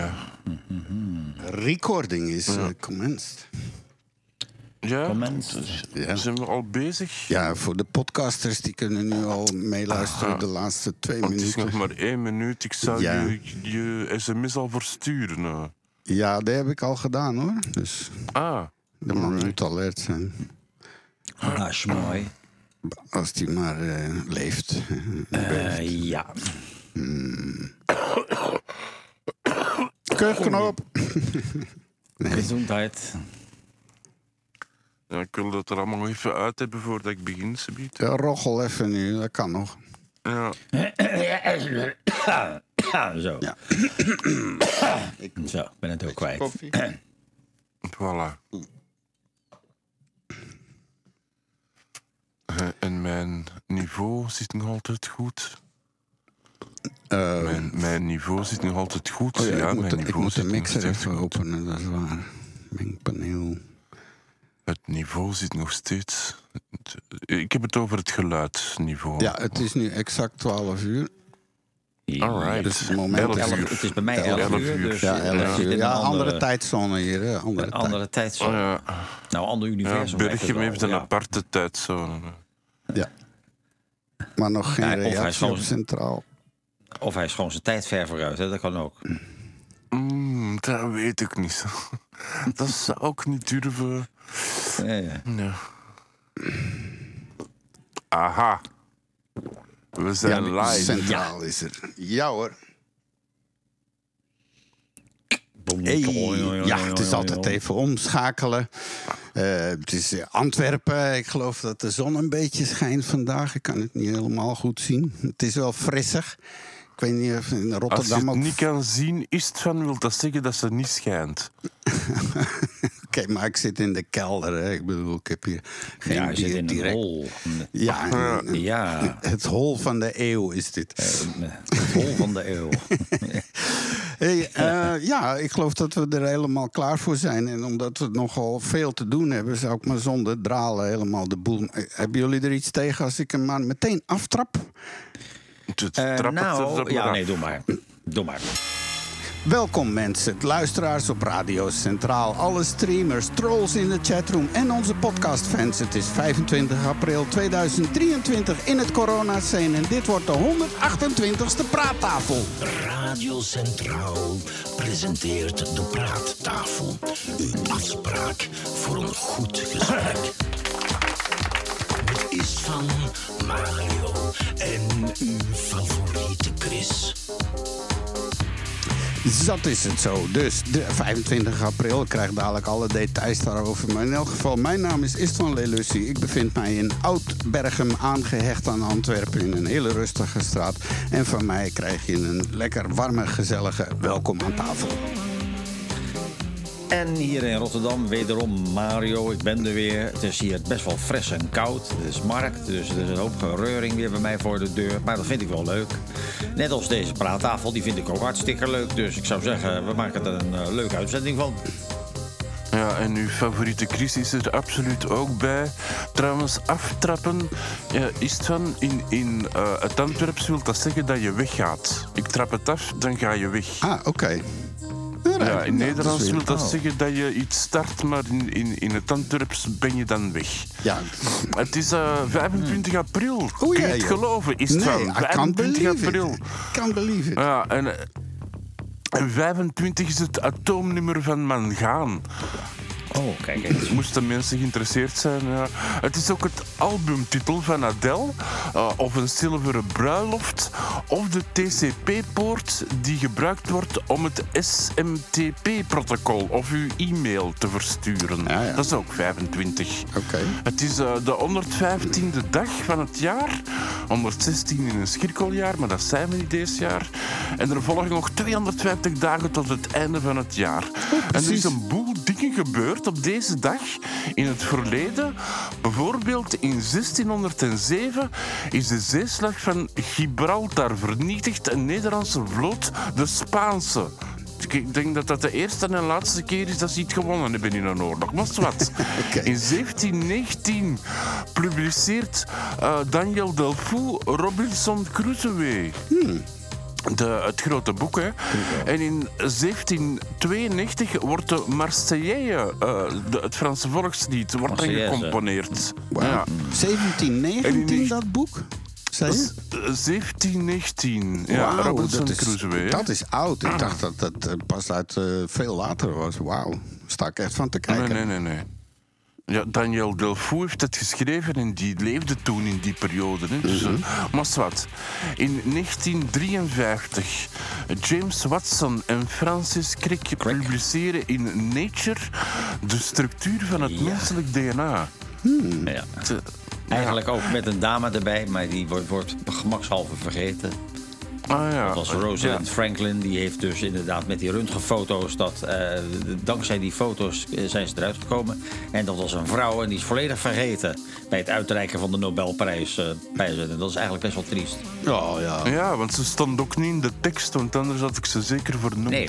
Ja. Mm-hmm. Recording is commenced. Ja, ja, zijn we al bezig? Ja, voor de podcasters, die kunnen nu al meeluisteren de laatste 2 minuten. Het is nog maar 1 minuut, ik zou je sms al versturen. Ja, dat heb ik al gedaan, hoor. Dus dat moet nu alert zijn. Dat is mooi. Als die maar leeft. Ja. Keurknop. Nee. Gezondheid. Ja, ik wil dat er allemaal nog even uit hebben voordat ik begin. Ja, rochel even nu, dat kan nog. Ja. Zo. Ja. Zo, ik ben het ook kwijt. Koffie. Voilà. En mijn niveau zit nog altijd goed. Mijn niveau zit nog altijd goed. Oh ja, ja, ik moet de mixer even openen, dat is waar. Mijn paneel. Het niveau zit nog steeds... Ik heb het over het geluidsniveau. Ja, het is nu exact 12 uur. Alright. Dus het moment 11 uur. Het is bij mij 11 uur. Dus ja, 11 uur. Ja, andere tijdzone hier. Hè? Andere tijdzone. Oh, ja. Nou, ander universum. Ja, Berchem heeft een aparte tijdzone. Ja. Maar nog geen reactie op Centraal. Of hij is gewoon zijn tijd ver vooruit, hè? Dat kan ook. Dat weet ik niet. Dat zou ik niet durven. Ja. Nee. Aha. We zijn live. Centraal is er. Ja, hoor. Hey. Ja, het is altijd even omschakelen. Het is Antwerpen. Ik geloof dat de zon een beetje schijnt vandaag. Ik kan het niet helemaal goed zien. Het is wel frissig. Ik weet niet of in Rotterdam... Als je het niet kan zien, Istvan wil dat zeggen dat ze niet schijnt. Oké, maar ik zit in de kelder. Hè. Ik bedoel, ik heb hier geen bier direct. Ja, je zit in een hol. Ja. Het hol van de eeuw is dit. Het hol van de eeuw. Ja, ik geloof dat we er helemaal klaar voor zijn. En omdat we nogal veel te doen hebben, zou ik maar zonder dralen helemaal de boel... Hebben jullie er iets tegen als ik hem maar meteen aftrap? Doe maar. Welkom mensen, luisteraars op Radio Centraal, alle streamers, trolls in de chatroom en onze podcastfans. Het is 25 april 2023 in het coronascene en dit wordt de 128e praattafel. Radio Centraal presenteert de praattafel. Uw afspraak voor een goed gesprek. Is van Mario en uw favoriete Chris. Dat is het zo. Dus de 25 april. Ik krijg dadelijk alle details daarover. Maar in elk geval, mijn naam is Istvan Lelussie. Ik bevind mij in Oud-Berchem, aangehecht aan Antwerpen, in een hele rustige straat. En van mij krijg je een lekker warme, gezellige welkom aan tafel. En hier in Rotterdam, wederom Mario, ik ben er weer. Het is hier best wel fris en koud. Het is markt, dus er is een hoop gereuring weer bij mij voor de deur. Maar dat vind ik wel leuk. Net als deze praattafel, die vind ik ook hartstikke leuk. Dus ik zou zeggen, we maken er een leuke uitzending van. Ja, en uw favoriete Chris is er absoluut ook bij. Trouwens, aftrappen is van in het Antwerps wil dat zeggen dat je weggaat. Ik trap het af, dan ga je weg. Ah, oké. Ja, in Nederlands wil dat zeggen dat je iets start, maar in het Antwerps ben je dan weg. Ja. Het is 25 april. Kun je het geloven? Is het van 25 april? Can't believe it. Ja, en 25 is het atoomnummer van mangaan. Oh, kijk eens. Moesten mensen geïnteresseerd zijn. Het is ook het albumtitel van Adele. Of een zilveren bruiloft. Of de TCP-poort die gebruikt wordt om het SMTP-protocol of uw e-mail te versturen. Ja, ja. Dat is ook 25. Okay. Het is de 115e dag van het jaar. 116 in een schrikkeljaar, maar dat zijn we niet deze jaar. En er volgen nog 250 dagen tot het einde van het jaar. Oh, en er is een boel dingen gebeurd op deze dag in het verleden. Bijvoorbeeld in 1607 is de zeeslag van Gibraltar vernietigd en Nederlandse vloot de Spaanse. Ik denk dat dat de eerste en laatste keer is dat ze iets gewonnen hebben in een oorlog. Maar wat? Okay. In 1719 publiceert Daniel Defoe Robinson Crusoe. het grote boek. Hè. Ja. En in 1792 wordt de Marseillaise, het Franse volkslied, wordt gecomponeerd. Wow. Ja. 1719 dat boek? 1719, ja, wow, Robinson Crusoe. Dat is oud. Ik dacht dat dat pas uit veel later was. Wauw, sta ik echt van te kijken. Nee. Ja, Daniel Defoe heeft het geschreven en die leefde toen in die periode. Hè. Dus, maar wat. In 1953 James Watson en Francis Crick publiceren in Nature de structuur van het menselijk DNA. Ja. Eigenlijk ook met een dame erbij, maar die wordt gemakshalve vergeten. Ah, ja. Dat was Rosalind Franklin. Die heeft dus inderdaad met die röntgenfoto's... dankzij die foto's zijn ze eruit gekomen. En dat was een vrouw en die is volledig vergeten... bij het uitreiken van de Nobelprijs. Dat is eigenlijk best wel triest. Ja, want ze stond ook niet in de tekst... want anders had ik ze zeker vernoemd. Nee.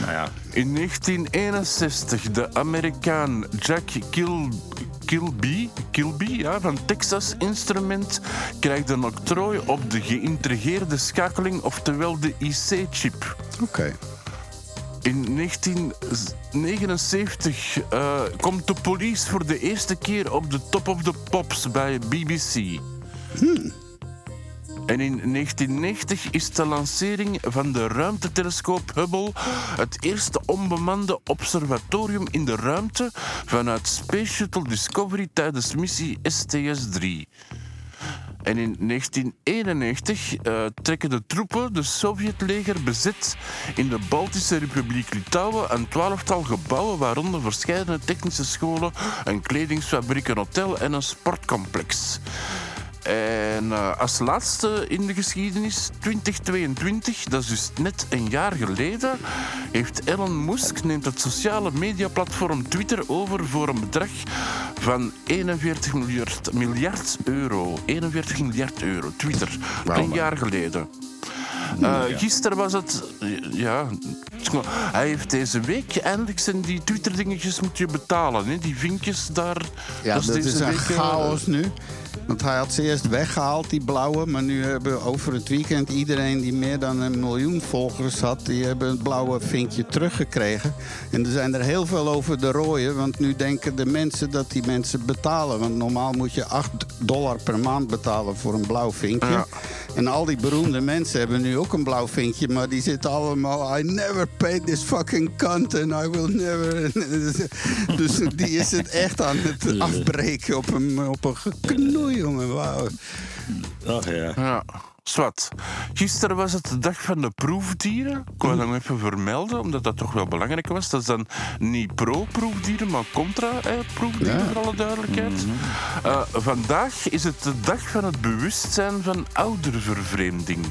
Nou ja. In 1961 de Amerikaan Jack Kilby, van Texas Instrument... krijgt een octrooi op de geïntegreerde schakeling... oftewel de IC-chip. Oké. In 1979 komt de police voor de eerste keer... op de Top of the Pops bij BBC. En in 1990 is de lancering van de ruimtetelescoop Hubble... het eerste onbemande observatorium in de ruimte... vanuit Space Shuttle Discovery tijdens missie STS-3. En in 1991 trekken de troepen de Sovjetleger bezit... in de Baltische Republiek Litouwen een 12-tal gebouwen... waaronder verschillende technische scholen, een kledingsfabriek, een hotel en een sportcomplex. En als laatste in de geschiedenis, 2022, dat is dus net een jaar geleden... heeft Elon Musk neemt het sociale mediaplatform Twitter over... voor een bedrag van 41 miljard euro. 41 miljard euro, Twitter. Wow. Een jaar geleden. Gisteren was het... Ja, hij heeft deze week eindelijk zijn die Twitter-dingetjes moet je betalen. Hè? Die vinkjes daar... Ja, dat is een chaos nu. Want hij had ze eerst weggehaald, die blauwe. Maar nu hebben over het weekend iedereen die meer dan 1 miljoen volgers had... die hebben het blauwe vinkje teruggekregen. En er zijn er heel veel over de rooien. Want nu denken de mensen dat die mensen betalen. Want normaal moet je $8 per maand betalen voor een blauw vinkje. Ja. En al die beroemde mensen hebben nu ook een blauw vinkje. Maar die zitten allemaal... I never paid this fucking cunt and I will never... Dus die is het echt aan het afbreken op een geknoei. Jongen, wauw. Ach ja. Ja, zwart. Gisteren was het de dag van de proefdieren. Ik wil hem even vermelden, omdat dat toch wel belangrijk was. Dat is dan niet pro-proefdieren, maar contra-proefdieren, voor alle duidelijkheid. Vandaag is het de dag van het bewustzijn van oudervervreemding.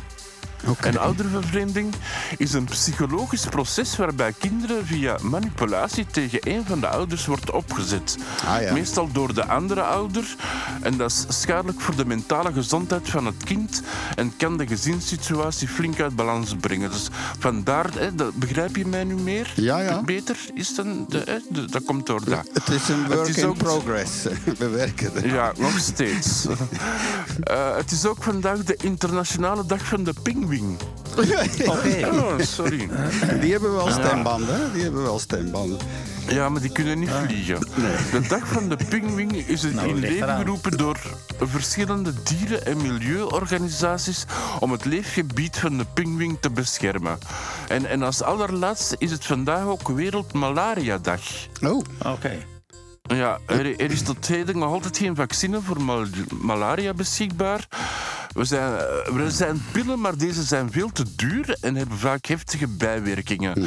Okay. En oudervervreemding is een psychologisch proces waarbij kinderen via manipulatie tegen een van de ouders wordt opgezet. Ah, ja. Meestal door de andere ouder. En dat is schadelijk voor de mentale gezondheid van het kind en kan de gezinssituatie flink uit balans brengen. Dus vandaar, begrijp je mij nu meer? Ja. Beter is dan, dat komt door dat. Het is een work in progress. We werken er. Ja, nog steeds. Het is ook vandaag de internationale dag van de ping. Sorry. Die hebben wel stembanden, hè? Ja, maar die kunnen niet vliegen. Nee. De dag van de pinguïn is het in leven geroepen door verschillende dieren- en milieuorganisaties om het leefgebied van de pinguïn te beschermen. En als allerlaatste is het vandaag ook Wereldmalariadag. Oké. Ja, er is tot heden nog altijd geen vaccin voor malaria beschikbaar. Er zijn pillen, maar deze zijn veel te duur en hebben vaak heftige bijwerkingen.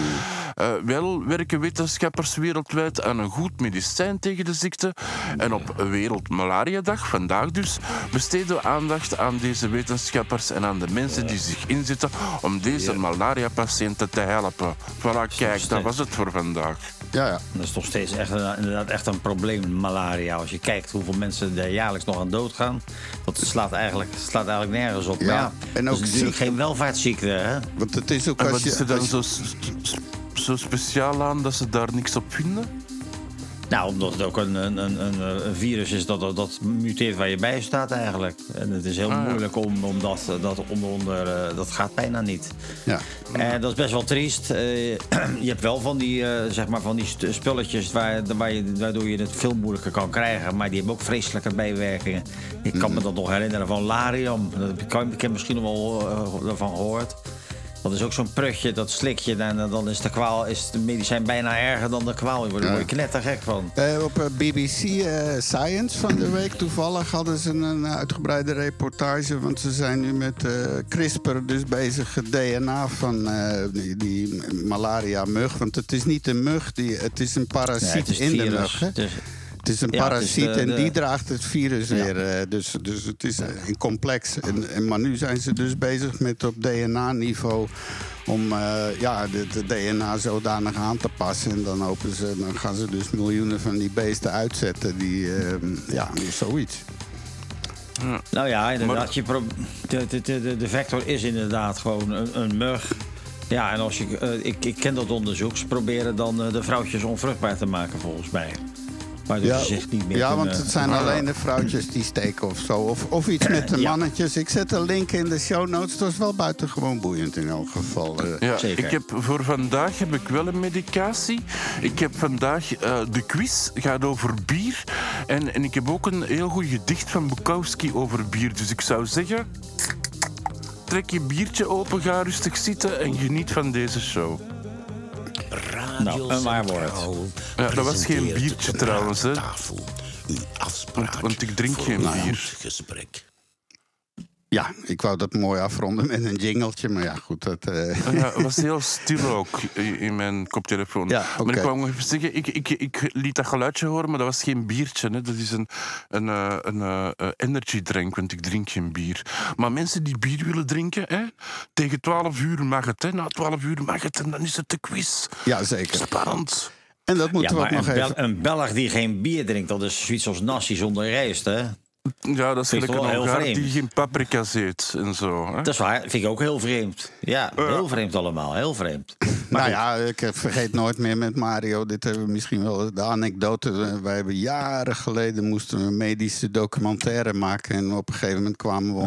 Wel werken wetenschappers wereldwijd aan een goed medicijn tegen de ziekte. En op Wereldmalariadag, vandaag dus, besteden we aandacht aan deze wetenschappers en aan de mensen die zich inzetten om deze malaria-patiënten te helpen. Voilà, kijk, dat was het voor vandaag. Ja. Dat is toch steeds echt, inderdaad echt een probleem, malaria. Als je kijkt hoeveel mensen er jaarlijks nog aan doodgaan, dat slaat eigenlijk nergens op. Ja. En ook dus ziekte... geen welvaartsziekte, hè? Want het is ook als je... Wat is er dan zo speciaal aan dat ze daar niks op vinden? Nou, omdat het ook een virus is dat muteert waar je bij staat eigenlijk. En het is heel moeilijk om dat onder... dat gaat bijna niet. Ja. Dat is best wel triest. Je hebt wel van die, zeg maar van die spulletjes waardoor je het veel moeilijker kan krijgen. Maar die hebben ook vreselijke bijwerkingen. Ik kan me dat nog herinneren van Larium. Ik heb misschien nog wel ervan gehoord. Dat is ook zo'n prutje, dat slik je. En dan is de medicijn bijna erger dan de kwaal. Je wordt er knettergek van. Op BBC Science van de week toevallig hadden ze een uitgebreide reportage. Want ze zijn nu met CRISPR dus bezig. Het DNA van die malaria-mug. Want het is niet een mug, het is een parasiet, het is in virus, de mug. Hè? Het is een parasiet en die draagt het virus weer. Dus het is een complex. Maar nu zijn ze dus bezig met op DNA-niveau om de DNA zodanig aan te passen. En dan gaan ze dus miljoenen van die beesten uitzetten. Zoiets. Ja. Nou ja, inderdaad. De vector is inderdaad gewoon een mug. Ja, en als ik ken dat onderzoek. Ze proberen dan de vrouwtjes onvruchtbaar te maken, volgens mij. Want het zijn alleen de vrouwtjes die steken of zo. Of iets met de mannetjes. Ik zet een link in de show notes. Dat is wel buitengewoon boeiend in elk geval. Zeker. Voor vandaag heb ik wel een medicatie. Ik heb vandaag de quiz. Gaat over bier. En ik heb ook een heel goed gedicht van Bukowski over bier. Dus ik zou zeggen... trek je biertje open, ga rustig zitten en geniet van deze show. Nou, een waarwoord. Ja, dat was geen biertje trouwens, hè? Want ik drink geen bier. Ja, ik wou dat mooi afronden met een jingeltje, maar ja, goed. Het was heel stil ook in mijn koptelefoon. Ja, okay. Maar ik wou nog even zeggen, ik liet dat geluidje horen, maar dat was geen biertje. Hè. Dat is een energy drink, want ik drink geen bier. Maar mensen die bier willen drinken, hè, tegen 12 uur mag het. Hè. Na 12 uur mag het en dan is het de quiz. Ja, zeker. Spannend. En dat moeten we ook nog even... Een Belg die geen bier drinkt, dat is zoiets als nasi zonder rijst, hè? Ja, dat is gelijk een Hongaar die geen paprika eet en zo. Hè? Dat is waar, vind ik ook heel vreemd. Ja, heel vreemd allemaal, heel vreemd. Maar ik vergeet nooit meer met Mario. Dit hebben we misschien wel de anekdote. Wij hebben jaren geleden moesten we een medische documentaire maken. En op een gegeven moment kwamen we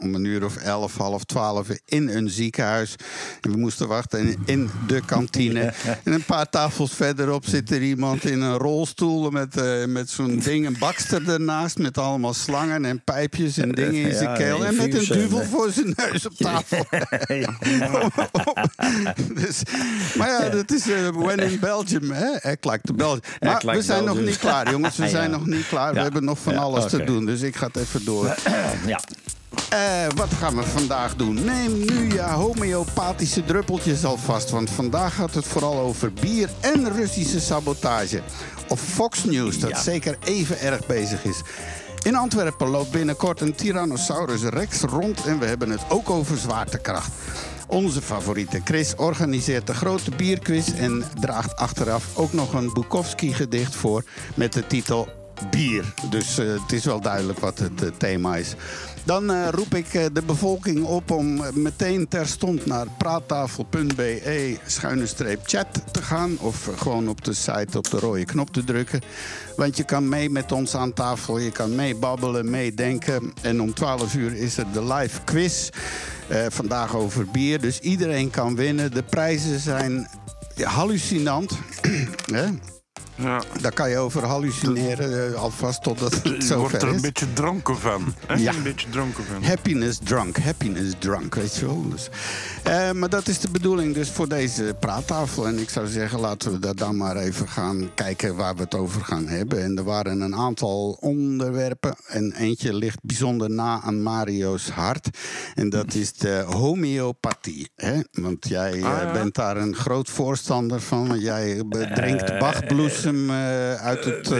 om een uur of 11, half 12 in een ziekenhuis. En we moesten wachten in de kantine. En een paar tafels verderop zit er iemand in een rolstoel met zo'n ding. Een bakster ernaast met allemaal slangen en pijpjes en dingen in zijn keel. En met een duvel voor zijn neus op tafel. Dus... Maar ja, dat is when in Belgium, hè? Act like the Belgium. Maar we zijn nog niet klaar, jongens. We zijn nog niet klaar. We hebben nog van alles te doen. Dus ik ga het even door. Wat gaan we vandaag doen? Neem nu je homeopathische druppeltjes alvast. Want vandaag gaat het vooral over bier en Russische sabotage. Of Fox News, dat zeker even erg bezig is. In Antwerpen loopt binnenkort een Tyrannosaurus Rex rond. En we hebben het ook over zwaartekracht. Onze favoriete Chris organiseert de grote bierquiz en draagt achteraf ook nog een Bukowski-gedicht voor met de titel Bier. Dus het is wel duidelijk wat het thema is. Dan roep ik de bevolking op om meteen terstond naar praattafel.be/chat te gaan. Of gewoon op de site op de rode knop te drukken. Want je kan mee met ons aan tafel, je kan meebabbelen, meedenken. En om 12 uur is er de live quiz. Vandaag over bier, dus iedereen kan winnen. De prijzen zijn hallucinant. Hè? Ja. Daar kan je over hallucineren, alvast totdat het zover is. Je wordt er een beetje dronken van. Ja. Een beetje dronken van. Happiness drunk, weet je wel. Dus. Maar dat is de bedoeling dus voor deze praattafel. En ik zou zeggen, laten we daar dan maar even gaan kijken waar we het over gaan hebben. En er waren een aantal onderwerpen. En eentje ligt bijzonder na aan Mario's hart. En dat is de homeopathie. Hè? Want jij bent daar een groot voorstander van. Jij drinkt Bachbloes. Uit het...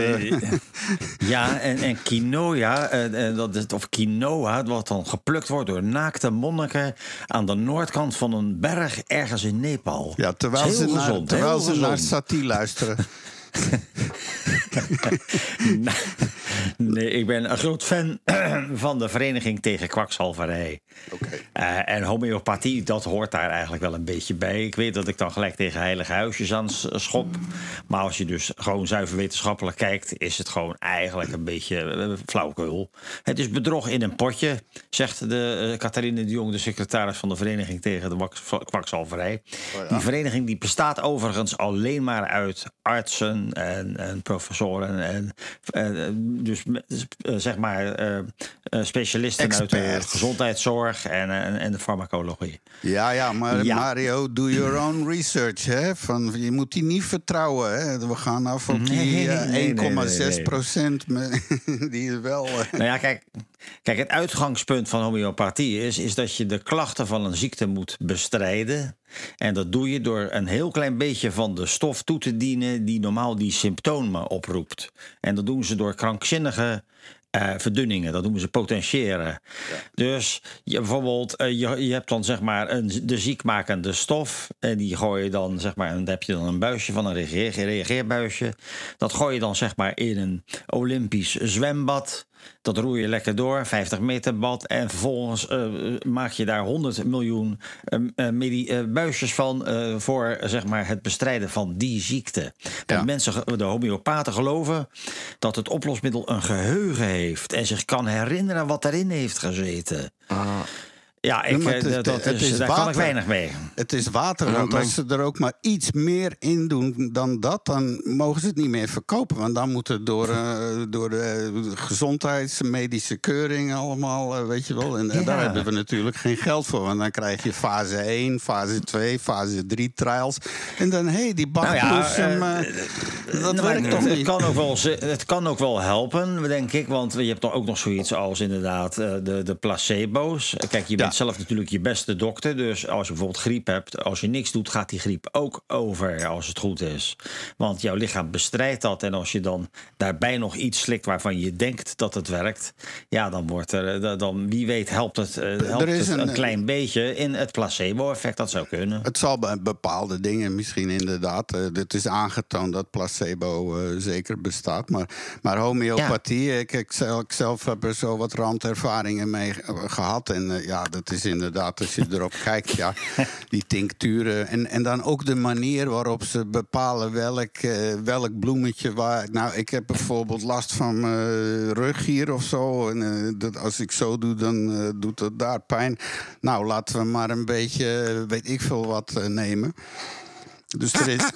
Ja, en quinoa, of quinoa, wat dan geplukt wordt door naakte monniken aan de noordkant van een berg ergens in Nepal. Ja, terwijl ze naar Satie luisteren. Nee, ik ben een groot fan van de Vereniging tegen Kwakzalverij. Okay. En homeopathie, dat hoort daar eigenlijk wel een beetje bij. Ik weet dat ik dan gelijk tegen heilige huisjes aan schop. Maar als je dus gewoon zuiver wetenschappelijk kijkt, is het gewoon eigenlijk een beetje flauwkeul. Het is bedrog in een potje, zegt de Catharine de Jong, de secretaris van de Vereniging tegen de Kwakzalverij. Oh ja. Die vereniging die bestaat overigens alleen maar uit artsen en professoren en specialisten expert uit de gezondheidszorg en de farmacologie. Ja, maar ja. Mario, do your own research. Hè? Van, je moet die niet vertrouwen. Hè? We gaan af op die 1,6% die is wel... Nou ja, kijk, het uitgangspunt van homeopathie is dat je de klachten van een ziekte moet bestrijden. En dat doe je door een heel klein beetje van de stof toe te dienen die normaal die symptomen oproept. En dat doen ze door krankzinnige verdunningen, dat noemen ze potentiëren. Ja. Dus je hebt dan zeg maar de ziekmakende stof. En die gooi je dan, zeg maar, dan heb je dan een buisje van een reageerbuisje. Dat gooi je dan zeg maar in een Olympisch zwembad. Dat roei je lekker door, 50 meter bad. En vervolgens maak je daar 100 miljoen buisjes van voor zeg maar, het bestrijden van die ziekte. Ja. De homeopaten geloven dat het oplosmiddel een geheugen heeft en zich kan herinneren wat erin heeft gezeten. Ah. Ja, daar kan ik weinig mee. Het is water, want als ze er ook maar iets meer in doen dan dat, dan mogen ze het niet meer verkopen. Want dan moet het door de gezondheids- medische keuringen allemaal, weet je wel. En daar hebben we natuurlijk geen geld voor. Want dan krijg je fase 1, fase 2, fase 3 trials. En dan, die bakbloesem, dat werkt toch niet. Het kan ook wel helpen, denk ik. Want je hebt dan ook nog zoiets als inderdaad de placebo's. Kijk, je bent zelf natuurlijk je beste dokter. Dus als je bijvoorbeeld griep hebt, als je niks doet, gaat die griep ook over als het goed is. Want jouw lichaam bestrijdt dat. En als je dan daarbij nog iets slikt waarvan je denkt dat het werkt, ja, dan wordt er, wie weet, helpt het een klein beetje in het placebo-effect. Dat zou kunnen. Het zal bij bepaalde dingen misschien inderdaad. Het is aangetoond dat placebo zeker bestaat. Maar homeopathie, ik zelf heb er zo wat randervaringen mee gehad. En dat is inderdaad, als je erop kijkt, die tincturen. En dan ook de manier waarop ze bepalen welk bloemetje waar. Nou, ik heb bijvoorbeeld last van mijn ruggier of zo. En als ik zo doe, dan doet dat daar pijn. Nou, laten we maar een beetje, weet ik veel wat, nemen. Dus er is...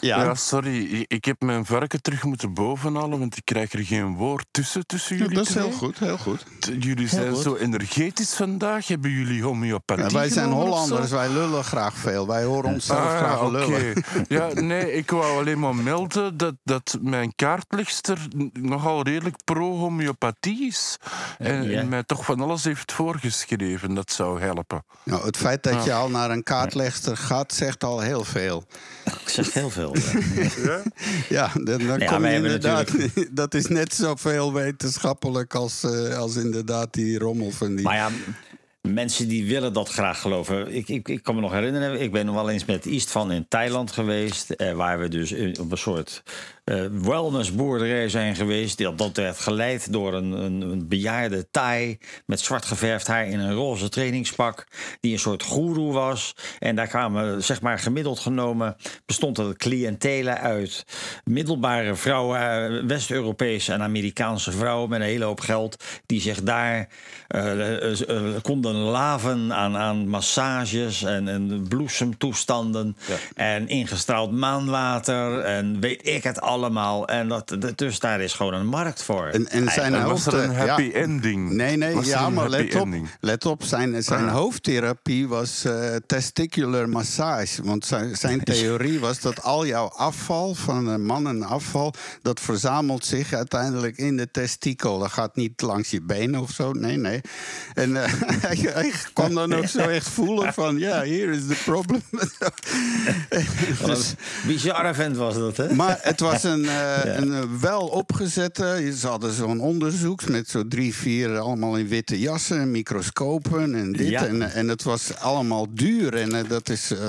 Ja, sorry. Ik heb mijn varken terug moeten bovenhalen, want ik krijg er geen woord tussen jullie. Ja, dat is heel goed, heel goed. Jullie zijn heel goed. Zo energetisch vandaag. Hebben jullie homeopathie? Ja, wij zijn Hollanders, wij lullen graag veel. Wij horen onszelf graag lullen. Ja, nee, ik wou alleen maar melden dat mijn kaartlegster nogal redelijk pro-homeopathie is. En mij toch van alles heeft voorgeschreven. Dat zou helpen. Nou, het feit dat je al naar een kaartlegster gaat, zegt al heel veel. Ik zeg heel veel. Ja, dan kom je inderdaad... Natuurlijk... Dat is net zoveel wetenschappelijk als inderdaad die rommel van die... Maar ja, mensen die willen dat graag geloven. Ik kan me nog herinneren, ik ben nog wel eens met Istvan in Thailand geweest... waar we dus op een soort... wellnessboerderij zijn geweest. Dat werd geleid door een bejaarde Thai met zwart geverfd haar in een roze trainingspak, die een soort goeroe was. En daar kwamen, zeg maar, gemiddeld genomen, bestond dat cliëntele uit middelbare vrouwen, West-Europese en Amerikaanse vrouwen met een hele hoop geld, die zich daar konden laven aan massages en bloesemtoestanden en ingestraald maanwater en weet ik het allemaal. En dus daar is gewoon een markt voor. En zijn hoofd, was er een happy ending? Nee, maar let op. Zijn hoofdtherapie was testicular massage. Want zijn theorie was dat al jouw afval, van mannenafval, dat verzamelt zich uiteindelijk in de testikel. Dat gaat niet langs je benen of zo. Nee. En Ik kon dan ook zo echt voelen van, ja, hier is het probleem. Dus, bizarre vent was dat, hè? Maar het was een wel opgezette. Ze hadden zo'n onderzoek met zo 3, 4 allemaal in witte jassen, microscopen en dit. Ja. En het was allemaal duur. En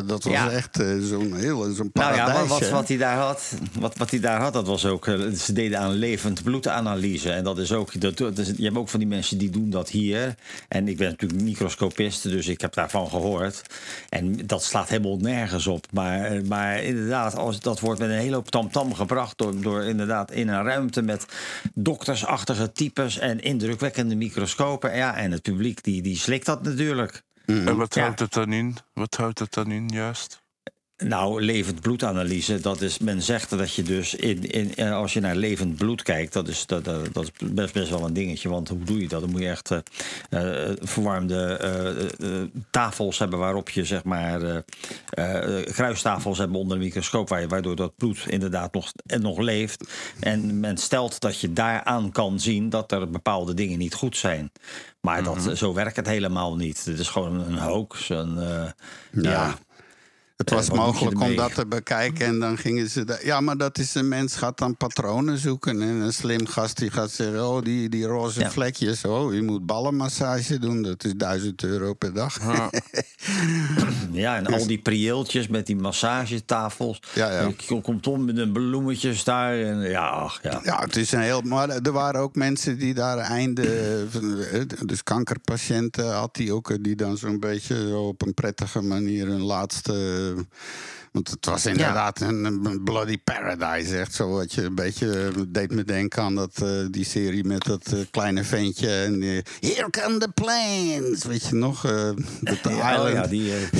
dat was echt zo'n hele zo'n paradijsje. Nou ja, maar wat hij daar had, dat was ook... Ze deden aan levend bloedanalyse. En dat is ook... je hebt ook van die mensen die doen dat hier. En ik ben natuurlijk microscopist, dus ik heb daarvan gehoord. En dat slaat helemaal nergens op. Maar inderdaad, dat wordt met een hele hoop tamtam gebracht... door inderdaad in een ruimte met doktersachtige types... en indrukwekkende microscopen. Ja, en het publiek die slikt dat natuurlijk. Mm. En wat houdt het dan in? Wat houdt het dan in juist? Nou, levend bloedanalyse, dat is... Men zegt dat je dus, als je naar levend bloed kijkt... dat is best wel een dingetje, want hoe doe je dat? Dan moet je echt verwarmde tafels hebben... waarop je, zeg maar, kruistafels hebben onder een microscoop... waardoor dat bloed inderdaad nog leeft. En men stelt dat je daaraan kan zien dat er bepaalde dingen niet goed zijn... Maar zo werkt het helemaal niet. Het is gewoon een hoax. Het was mogelijk om dat te bekijken en dan gingen ze... maar dat is een mens gaat dan patronen zoeken. En een slim gast die gaat zeggen... oh, die roze vlekjes, oh, je moet ballenmassage doen. Dat is €1000 per dag. Ja, en al die prieltjes met die massagetafels. Je komt om met een bloemetjes daar. En het is een heel... Maar er waren ook mensen die daar dus kankerpatiënten had die ook... die dan zo'n beetje op een prettige manier hun laatste... Want het was inderdaad een bloody paradise, echt zo. Wat je een beetje deed me denken aan die serie met dat kleine ventje. En here come the planes, weet je nog?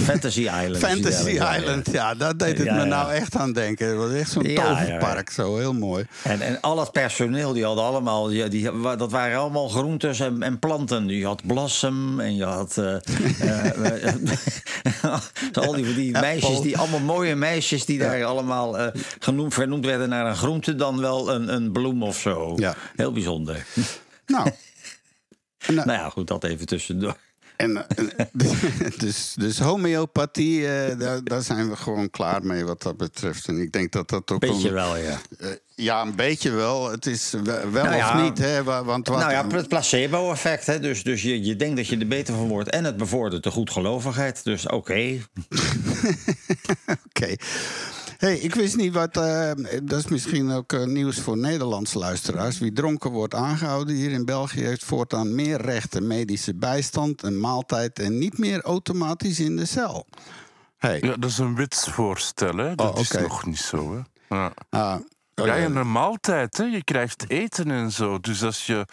Fantasy Island. Fantasy Island, daar deed het me nou echt aan denken. Het was echt zo'n toverpark, zo heel mooi. En al het personeel, die hadden allemaal... dat waren allemaal groentes en planten. Je had Blossom en je had... al die meisjes, die allemaal mooie meisjes... die daar allemaal vernoemd werden naar een groente... dan wel een bloem of zo. Ja. Heel bijzonder. Nou ja, goed, dat even tussendoor. Dus homeopathie, daar zijn we gewoon klaar mee wat dat betreft. En ik denk dat ook... Beetje wel, ja. Een beetje wel. Het is wel of niet. Hè? Want wat... Nou ja, het placebo-effect. Hè? Dus je denkt dat je er beter van wordt. En het bevordert de goedgelovigheid. Dus oké. Oké. Hey, ik wist niet wat... dat is misschien ook nieuws voor Nederlandse luisteraars. Wie dronken wordt aangehouden hier in België... heeft voortaan meer rechten, medische bijstand, een maaltijd... en niet meer automatisch in de cel. Hey. Ja, dat is een wetsvoorstel, hè? Dat is nog niet zo, hè? Ja. Een maaltijd, hè? Je krijgt eten en zo. Dus als je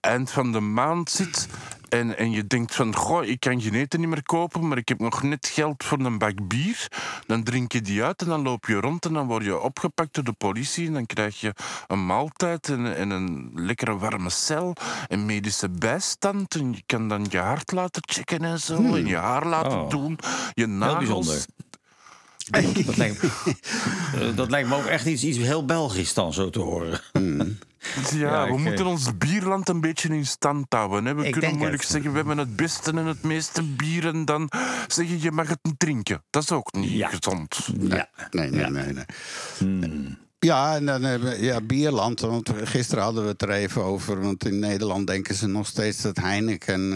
eind van de maand zit... En je denkt van, goh, ik kan geen eten niet meer kopen... maar ik heb nog net geld voor een bak bier. Dan drink je die uit en dan loop je rond... en dan word je opgepakt door de politie... en dan krijg je een maaltijd en een lekkere warme cel... en medische bijstand. En je kan dan je hart laten checken en zo... en je haar laten doen, je nagels... Dat lijkt me ook echt iets heel Belgisch dan zo te horen. We moeten ons bierland een beetje in stand houden. Hè? We kunnen moeilijk zeggen, we hebben het beste en het meeste bier... en dan zeggen, je mag het niet drinken. Dat is ook niet gezond. Ja. Nee. En dan hebben bierland, want gisteren hadden we het er even over... want in Nederland denken ze nog steeds dat Heineken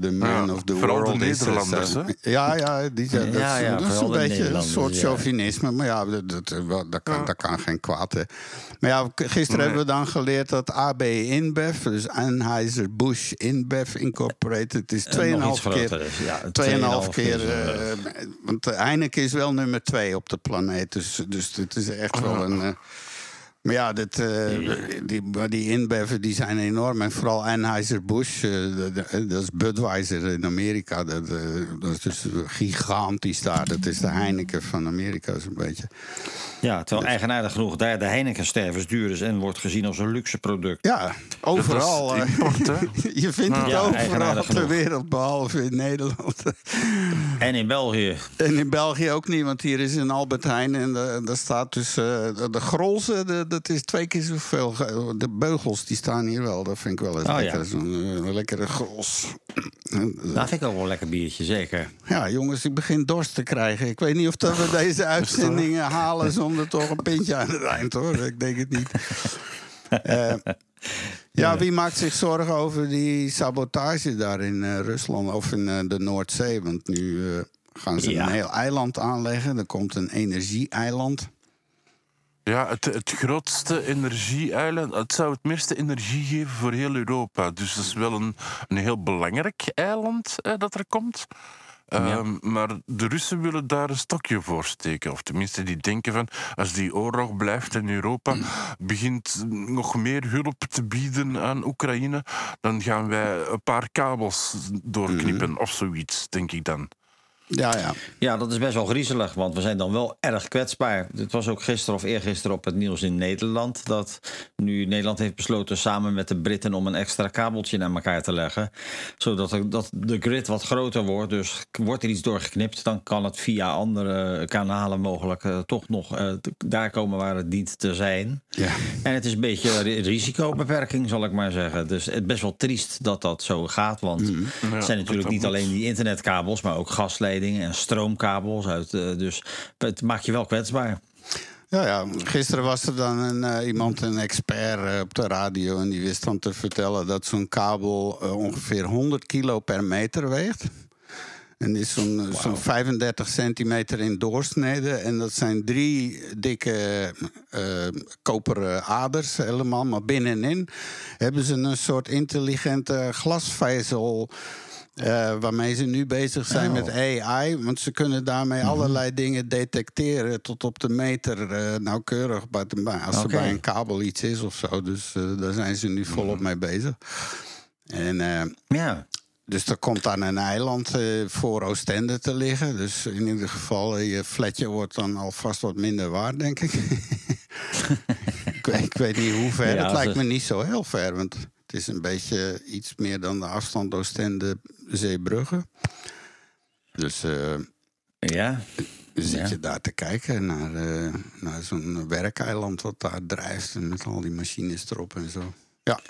de man of the world is. Vooral de Nederlanders, hè? Dat is een beetje een soort chauvinisme. Maar dat kan geen kwaad, hè. Maar gisteren hebben we dan geleerd dat AB InBev... dus Anheuser-Busch InBev Incorporated... is 2,5 keer... want Heineken is wel nummer 2 op de planeet. Dus dit is echt wel een... maar die InBev'en die zijn enorm. En vooral Anheuser-Busch, dat is Budweiser in Amerika. Dat is dus gigantisch daar. Dat is de Heineken van Amerika zo'n beetje. Ja, terwijl eigenaardig genoeg daar de Heineken-stervers duur is... en wordt gezien als een luxe product. Ja, overal. Je vindt het overal op de wereld, behalve in Nederland. En in België. En in België ook niet, want hier is een Albert Heijn... en daar staat dus de Grolse... dat is 2 keer zoveel. De beugels die staan hier wel. Dat vind ik wel eens lekker. Ja. Een lekkere gros. Dat vind ik ook wel een lekker biertje, zeker. Ja, jongens, ik begin dorst te krijgen. Ik weet niet of dat we deze uitzendingen halen zonder toch een pintje aan het eind, hoor. Ik denk het niet. Ja, wie maakt zich zorgen over die sabotage daar in Rusland of in de Noordzee? Want nu gaan ze een heel eiland aanleggen. Er komt een energie-eiland. Ja, het grootste energie-eiland. Het zou het meeste energie geven voor heel Europa. Dus dat is wel een heel belangrijk eiland dat er komt. Maar de Russen willen daar een stokje voor steken. Of tenminste, die denken van... als die oorlog blijft en Europa begint nog meer hulp te bieden aan Oekraïne... dan gaan wij een paar kabels doorknippen of zoiets, denk ik dan. Ja, dat is best wel griezelig, want we zijn dan wel erg kwetsbaar. Het was ook gisteren of eergisteren op het nieuws in Nederland... dat nu Nederland heeft besloten samen met de Britten... om een extra kabeltje naar elkaar te leggen. Zodat de grid wat groter wordt. Dus wordt er iets doorgeknipt... dan kan het via andere kanalen mogelijk toch nog daar komen waar het dient te zijn. Ja. En het is een beetje risicobeperking, zal ik maar zeggen. Dus het is best wel triest dat dat zo gaat. Want het zijn natuurlijk niet alleen die internetkabels... maar ook gasleidingen. En stroomkabels uit. Dus het maakt je wel kwetsbaar. Ja. Gisteren was er dan iemand, een expert op de radio... en die wist dan te vertellen dat zo'n kabel ongeveer 100 kilo per meter weegt. En is zo'n 35 centimeter in doorsnede. En dat zijn 3 dikke koperen aders helemaal. Maar binnenin hebben ze een soort intelligente glasvezel... waarmee ze nu bezig zijn met AI. Want ze kunnen daarmee allerlei dingen detecteren... tot op de meter nauwkeurig. Als er bij een kabel iets is of zo. Dus daar zijn ze nu volop mee bezig. En, dus er komt dan een eiland voor Oostende te liggen. Dus in ieder geval, je flatje wordt dan alvast wat minder waard, denk ik. ik weet niet hoe ver. Ja, het lijkt me niet zo heel ver, want... Het is een beetje iets meer dan de afstand Oostende-Zeebrugge. Dus zit je daar te kijken naar zo'n werkeiland wat daar drijft... en met al die machines erop en zo. Ja.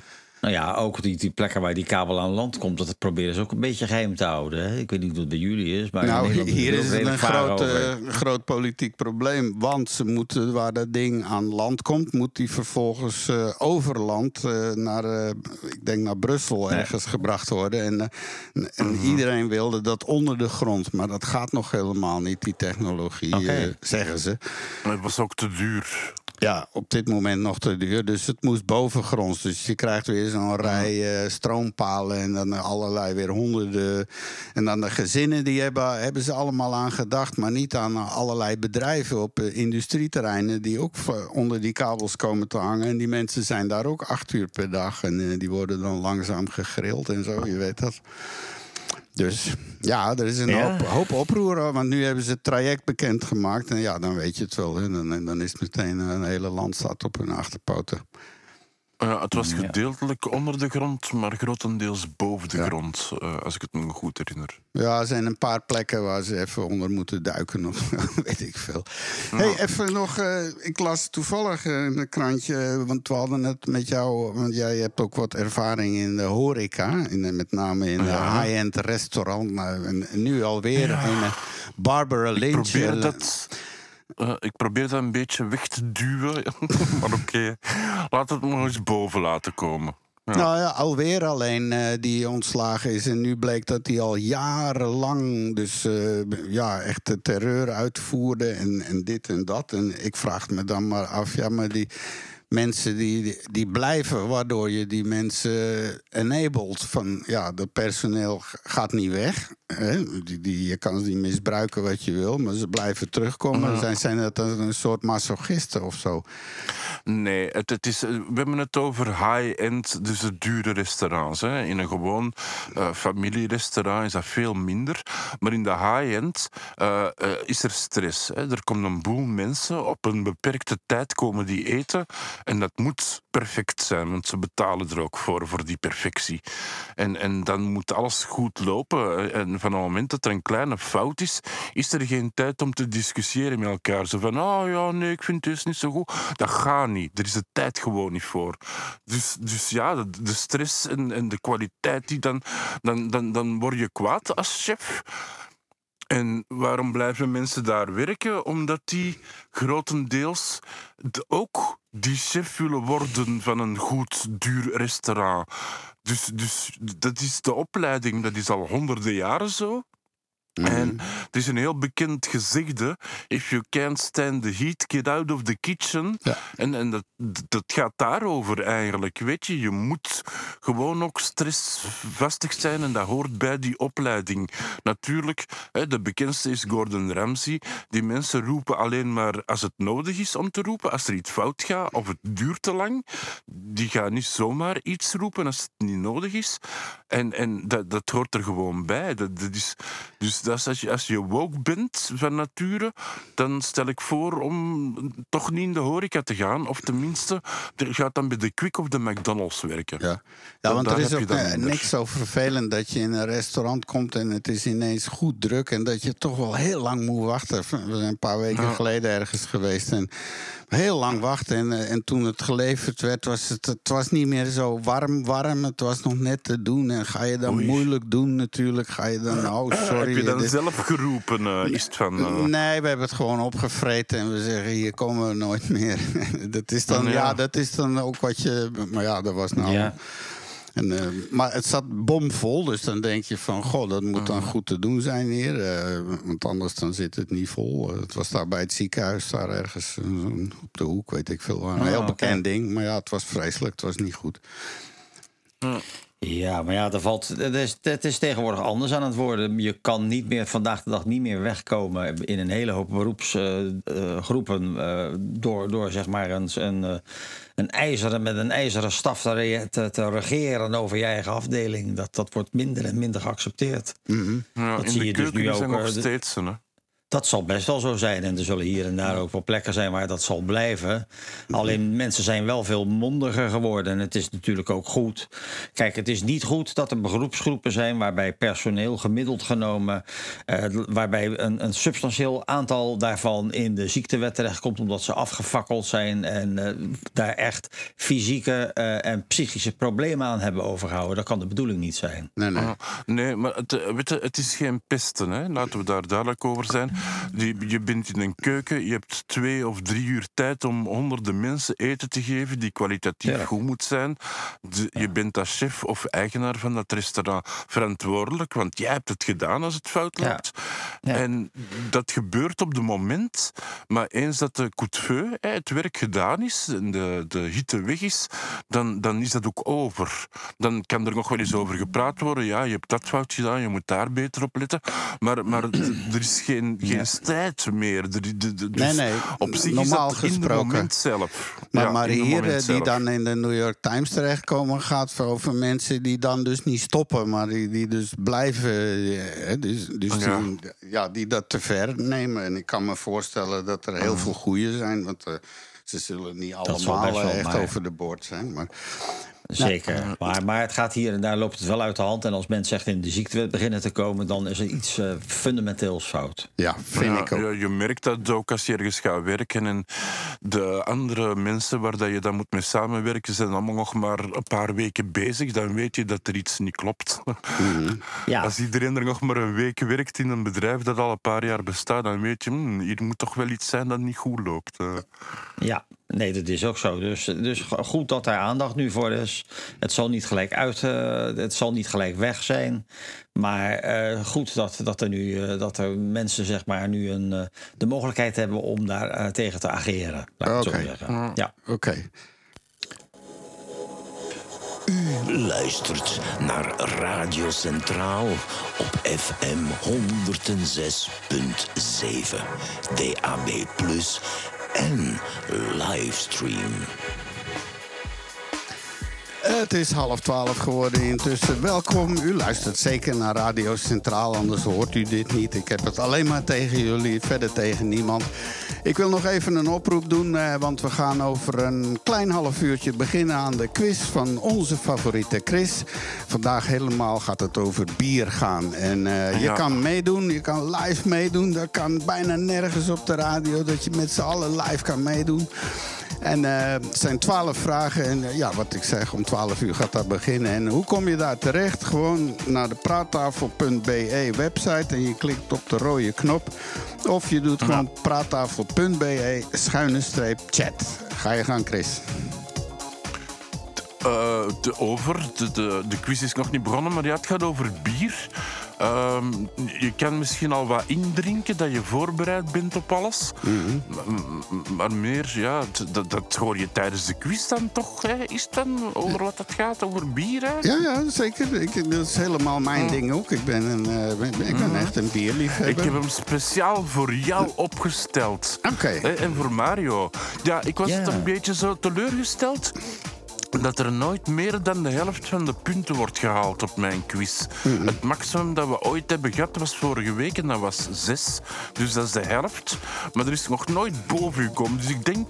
Nou ja, ook die plekken waar die kabel aan land komt... dat proberen ze ook een beetje geheim te houden. Hè? Ik weet niet hoe het bij jullie is, maar... Nou, hier is het een groot politiek probleem. Want ze moeten, waar dat ding aan land komt... moet die vervolgens overland naar Brussel ergens gebracht worden. En iedereen wilde dat onder de grond. Maar dat gaat nog helemaal niet, die technologie, zeggen ze. Maar het was ook te duur... Ja, op dit moment nog te duur. Dus het moest bovengronds. Dus je krijgt weer zo'n rij stroompalen en dan allerlei weer honderden. En dan de gezinnen, die hebben ze allemaal aan gedacht... maar niet aan allerlei bedrijven op industrieterreinen... die ook onder die kabels komen te hangen. En die mensen zijn daar ook 8 uur per dag. En die worden dan langzaam gegrild en zo, je weet dat. Dus ja, er is een hoop oproer. Want nu hebben ze het traject bekendgemaakt. En ja, dan weet je het wel. Hè. Dan is het meteen een hele land staat op hun achterpoten. Het was gedeeltelijk onder de grond, maar grotendeels boven de grond. Als ik het me goed herinner. Ja, er zijn een paar plekken waar ze even onder moeten duiken. Of weet ik veel. Ja. Hey, even nog. Ik las toevallig in een krantje. Want we hadden het met jou. Want jij hebt ook wat ervaring in de horeca. Met name in de high-end restaurant. En nu alweer een Barbara Lynch. Ik probeer dat een beetje weg te duwen. Maar oké, laat het nog eens boven laten komen. Ja. Nou ja, alweer alleen die ontslagen is. En nu bleek dat hij al jarenlang echt de terreur uitvoerde. En dit en dat. En ik vraag me dan maar af, maar die... mensen die blijven, waardoor je die mensen enabled. Van dat personeel gaat niet weg. Hè? Je kan ze niet misbruiken wat je wil, maar ze blijven terugkomen. Zijn dat een soort masochisten of zo? Nee, we hebben het over high-end, dus de dure restaurants. Hè? In een gewoon familierestaurant is dat veel minder. Maar in de high-end is er stress. Hè? Er komt een boel mensen, op een beperkte tijd komen die eten... En dat moet perfect zijn, want ze betalen er ook voor die perfectie. En dan moet alles goed lopen. En van het moment dat er een kleine fout is, is er geen tijd om te discussiëren met elkaar. Zo van, oh ja, nee, ik vind het niet zo goed. Dat gaat niet. Er is de tijd gewoon niet voor. Dus ja, de stress en de kwaliteit, die dan word je kwaad als chef. En waarom blijven mensen daar werken? Omdat die grotendeels ook die chef willen worden van een goed, duur restaurant. Dus dat is de opleiding, dat is al honderden jaren zo. Mm-hmm. En het is een heel bekend gezegde: if you can't stand the heat, get out of the kitchen. Ja. En dat gaat daarover eigenlijk. Weet je, je moet gewoon ook stressvastig zijn en dat hoort bij die opleiding. Natuurlijk, de bekendste is Gordon Ramsay. Die mensen roepen alleen maar als het nodig is om te roepen. Als er iets fout gaat of het duurt te lang. Die gaan niet zomaar iets roepen als het niet nodig is. En dat hoort er gewoon bij. Dat is... Dus als je woke bent van nature, dan stel ik voor om toch niet in de horeca te gaan. Of tenminste, je gaat dan bij de Quick of de McDonald's werken. Ja, want er is ook niks zo vervelend dat je in een restaurant komt en het is ineens goed druk. En dat je toch wel heel lang moet wachten. We zijn een paar weken geleden ergens geweest en heel lang wachten. En toen het geleverd werd, was het niet meer zo warm. Het was nog net te doen. En ga je dan moeilijk doen natuurlijk. Ga je dan, sorry. Heb je dan zelf geroepen, Istvan? Nee, we hebben het gewoon opgevreten en we zeggen, hier komen we nooit meer. Dat is dan, dat is dan ook wat je... Maar ja, dat was nou... Ja. Maar het zat bomvol, dus dan denk je van... Goh, dat moet dan goed te doen zijn hier. Want anders dan zit het niet vol. Het was daar bij het ziekenhuis, daar ergens op de hoek, weet ik veel. Een heel bekend ding, maar ja, het was vreselijk. Het was niet goed. Ja, maar ja, het is tegenwoordig anders aan het worden. Je kan niet meer vandaag de dag niet meer wegkomen in een hele hoop beroepsgroepen door zeg maar met een ijzeren staf te regeren over je eigen afdeling. Dat wordt minder en minder geaccepteerd. Mm-hmm. Ja, dat zie je dus nu ook nog steeds. Hè? Dat zal best wel zo zijn. En er zullen hier en daar ook wel plekken zijn waar dat zal blijven. Alleen mensen zijn wel veel mondiger geworden. En het is natuurlijk ook goed. Kijk, het is niet goed dat er beroepsgroepen zijn... waarbij personeel gemiddeld genomen... waarbij een substantieel aantal daarvan in de ziektewet terechtkomt... omdat ze afgefakkeld zijn en daar echt fysieke en psychische problemen aan hebben overgehouden. Dat kan de bedoeling niet zijn. Nee. Nee, maar het is geen pesten, hè? Laten we daar duidelijk over zijn. Je bent in een keuken, je hebt 2 of 3 uur tijd om honderden mensen eten te geven die kwalitatief goed moet zijn. Je bent als chef of eigenaar van dat restaurant verantwoordelijk, want jij hebt het gedaan als het fout loopt. Ja. En dat gebeurt op het moment, maar eens dat de coup de feu, het werk gedaan is en de hitte weg is, dan is dat ook over. Dan kan er nog wel eens over gepraat worden. Ja, je hebt dat fout gedaan, je moet daar beter op letten. Maar er is geen strijd meer. Dus nee. Op zich normaal is dat in het moment zelf. Maar hier die dan in de New York Times terechtkomen... gaat over mensen die dan dus niet stoppen... maar die dus blijven... die dat te ver nemen. En ik kan me voorstellen dat er heel veel goeien zijn... want ze zullen niet allemaal echt over de boord zijn... Maar zeker, maar het gaat hier en daar loopt het wel uit de hand. En als mensen echt in de ziektewet beginnen te komen... dan is er iets fundamenteels fout. Ja, vind ik ook. Ja, je merkt dat ook als je ergens gaat werken... en de andere mensen waar dat je dan moet mee samenwerken... zijn allemaal nog maar een paar weken bezig. Dan weet je dat er iets niet klopt. Mm-hmm. Ja. Als iedereen er nog maar een week werkt in een bedrijf... dat al een paar jaar bestaat, dan weet je... hier moet toch wel iets zijn dat niet goed loopt. Ja. Nee, dat is ook zo. Dus goed dat daar aandacht nu voor is. Het zal niet gelijk het zal niet gelijk weg zijn. Maar goed dat er nu dat er mensen zeg maar nu de mogelijkheid hebben om daar tegen te ageren. Oké. U luistert naar Radio Centraal op FM 106.7 DAB+. En livestream. Het is 11:30 geworden intussen. Welkom, u luistert zeker naar Radio Centraal, anders hoort u dit niet. Ik heb het alleen maar tegen jullie, verder tegen niemand. Ik wil nog even een oproep doen, want we gaan over een klein half uurtje beginnen aan de quiz van onze favoriete Chris. Vandaag helemaal gaat het over bier gaan. En je kan meedoen, je kan live meedoen. Dat kan bijna nergens op de radio dat je met z'n allen live kan meedoen. En het zijn 12 vragen en ja, wat ik zeg, om 12 uur gaat dat beginnen. En hoe kom je daar terecht? Gewoon naar de praattafel.be website en je klikt op de rode knop. Of je doet gewoon praattafel.be/chat. Ga je gang, Chris. De quiz is nog niet begonnen, maar ja, het gaat over bier. Je kan misschien al wat indrinken dat je voorbereid bent op alles. Mm-hmm. Maar meer, ja, dat hoor je tijdens de quiz dan toch, hè? Is het dan over wat het gaat, over bier? Hè? Ja, zeker. Dat is helemaal mijn ding ook. Ik ben echt een bierliefhebber. Ik heb hem speciaal voor jou opgesteld. Oké. En voor Mario. Ja, ik was toch een beetje zo teleurgesteld dat er nooit meer dan de helft van de punten wordt gehaald op mijn quiz. Mm-hmm. Het maximum dat we ooit hebben gehad was vorige week en dat was 6. Dus dat is de helft. Maar er is nog nooit boven gekomen. Dus ik denk,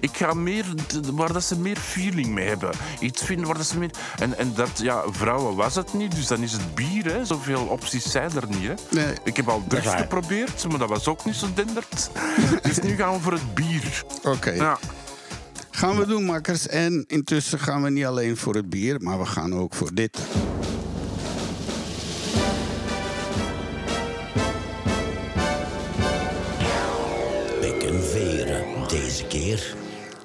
ik ga meer waar dat ze meer feeling mee hebben. Iets vinden waar dat ze meer... En dat, vrouwen was het niet, dus dan is het bier, hè. Zoveel opties zijn er niet, hè. Nee. Ik heb al drugs geprobeerd, maar dat was ook niet zo denderd. Dus nu gaan we voor het bier. Oké. Ja. Gaan we doen, makkers. En intussen gaan we niet alleen voor het bier, maar we gaan ook voor dit. Pek en veren, deze keer.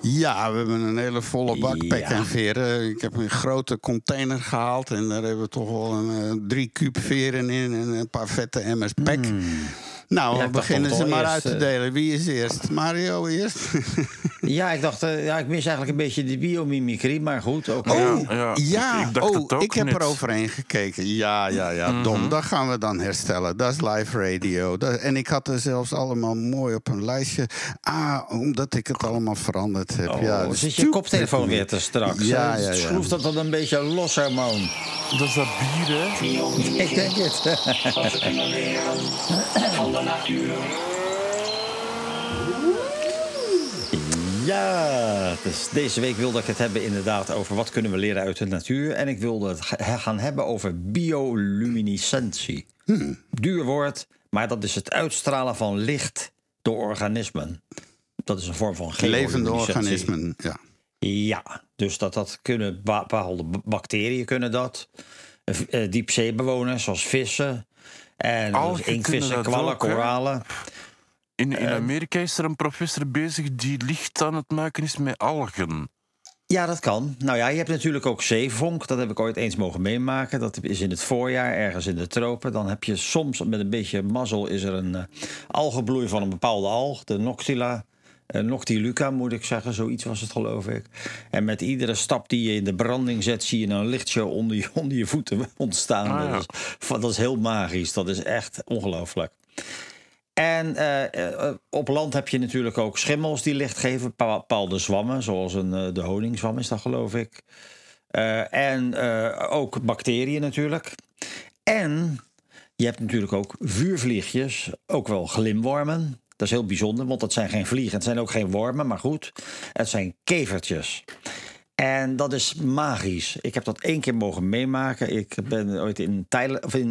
Ja, we hebben een hele volle bak pek en veren. Ik heb een grote container gehaald en daar hebben we toch wel 3 kuub veren in en een paar vette emmers pek. Nou, we beginnen ze maar uit te delen. Wie is eerst? Mario eerst? Ja, ik dacht, ik mis eigenlijk een beetje de biomimicry, maar goed. Ook ik heb er overheen gekeken. Ja, mm-hmm. Dom, dat gaan we dan herstellen. Dat is live radio. En ik had er zelfs allemaal mooi op een lijstje. Omdat ik het allemaal veranderd heb. Dus is je koptelefoon weer te strak. Ja. Het schroeft dat dan een beetje los, man. Dat is dat bier, hè? Ik denk het. Ja, dus deze week wilde ik het hebben inderdaad over wat kunnen we leren uit de natuur. En ik wilde het gaan hebben over bioluminescentie. Duur woord, maar dat is het uitstralen van licht door organismen. Dat is een vorm van geoluminescentie. Levende organismen, ja. Ja, dus dat kunnen bepaalde bacteriën kunnen dat. Diepzeebewoners zoals vissen. En inktvissen, kwallen, koralen. In Amerika is er een professor bezig die licht aan het maken is met algen. Ja, dat kan. Nou ja, je hebt natuurlijk ook zeevonk. Dat heb ik ooit eens mogen meemaken. Dat is in het voorjaar, ergens in de tropen. Dan heb je soms, met een beetje mazzel, is er een algenbloei van een bepaalde alg. De Noctiluca, moet ik zeggen. Zoiets was het, geloof ik. En met iedere stap die je in de branding zet, zie je een lichtshow onder je voeten ontstaan. Dat is heel magisch. Dat is echt ongelooflijk. En op land heb je natuurlijk ook schimmels die licht geven. Bepaalde zwammen, zoals de honingzwam is dat, geloof ik. En ook bacteriën natuurlijk. En je hebt natuurlijk ook vuurvliegjes. Ook wel glimwormen. Dat is heel bijzonder, want dat zijn geen vliegen. Het zijn ook geen wormen, maar goed. Het zijn kevertjes. En dat is magisch. Ik heb dat 1 keer mogen meemaken. Ik ben ooit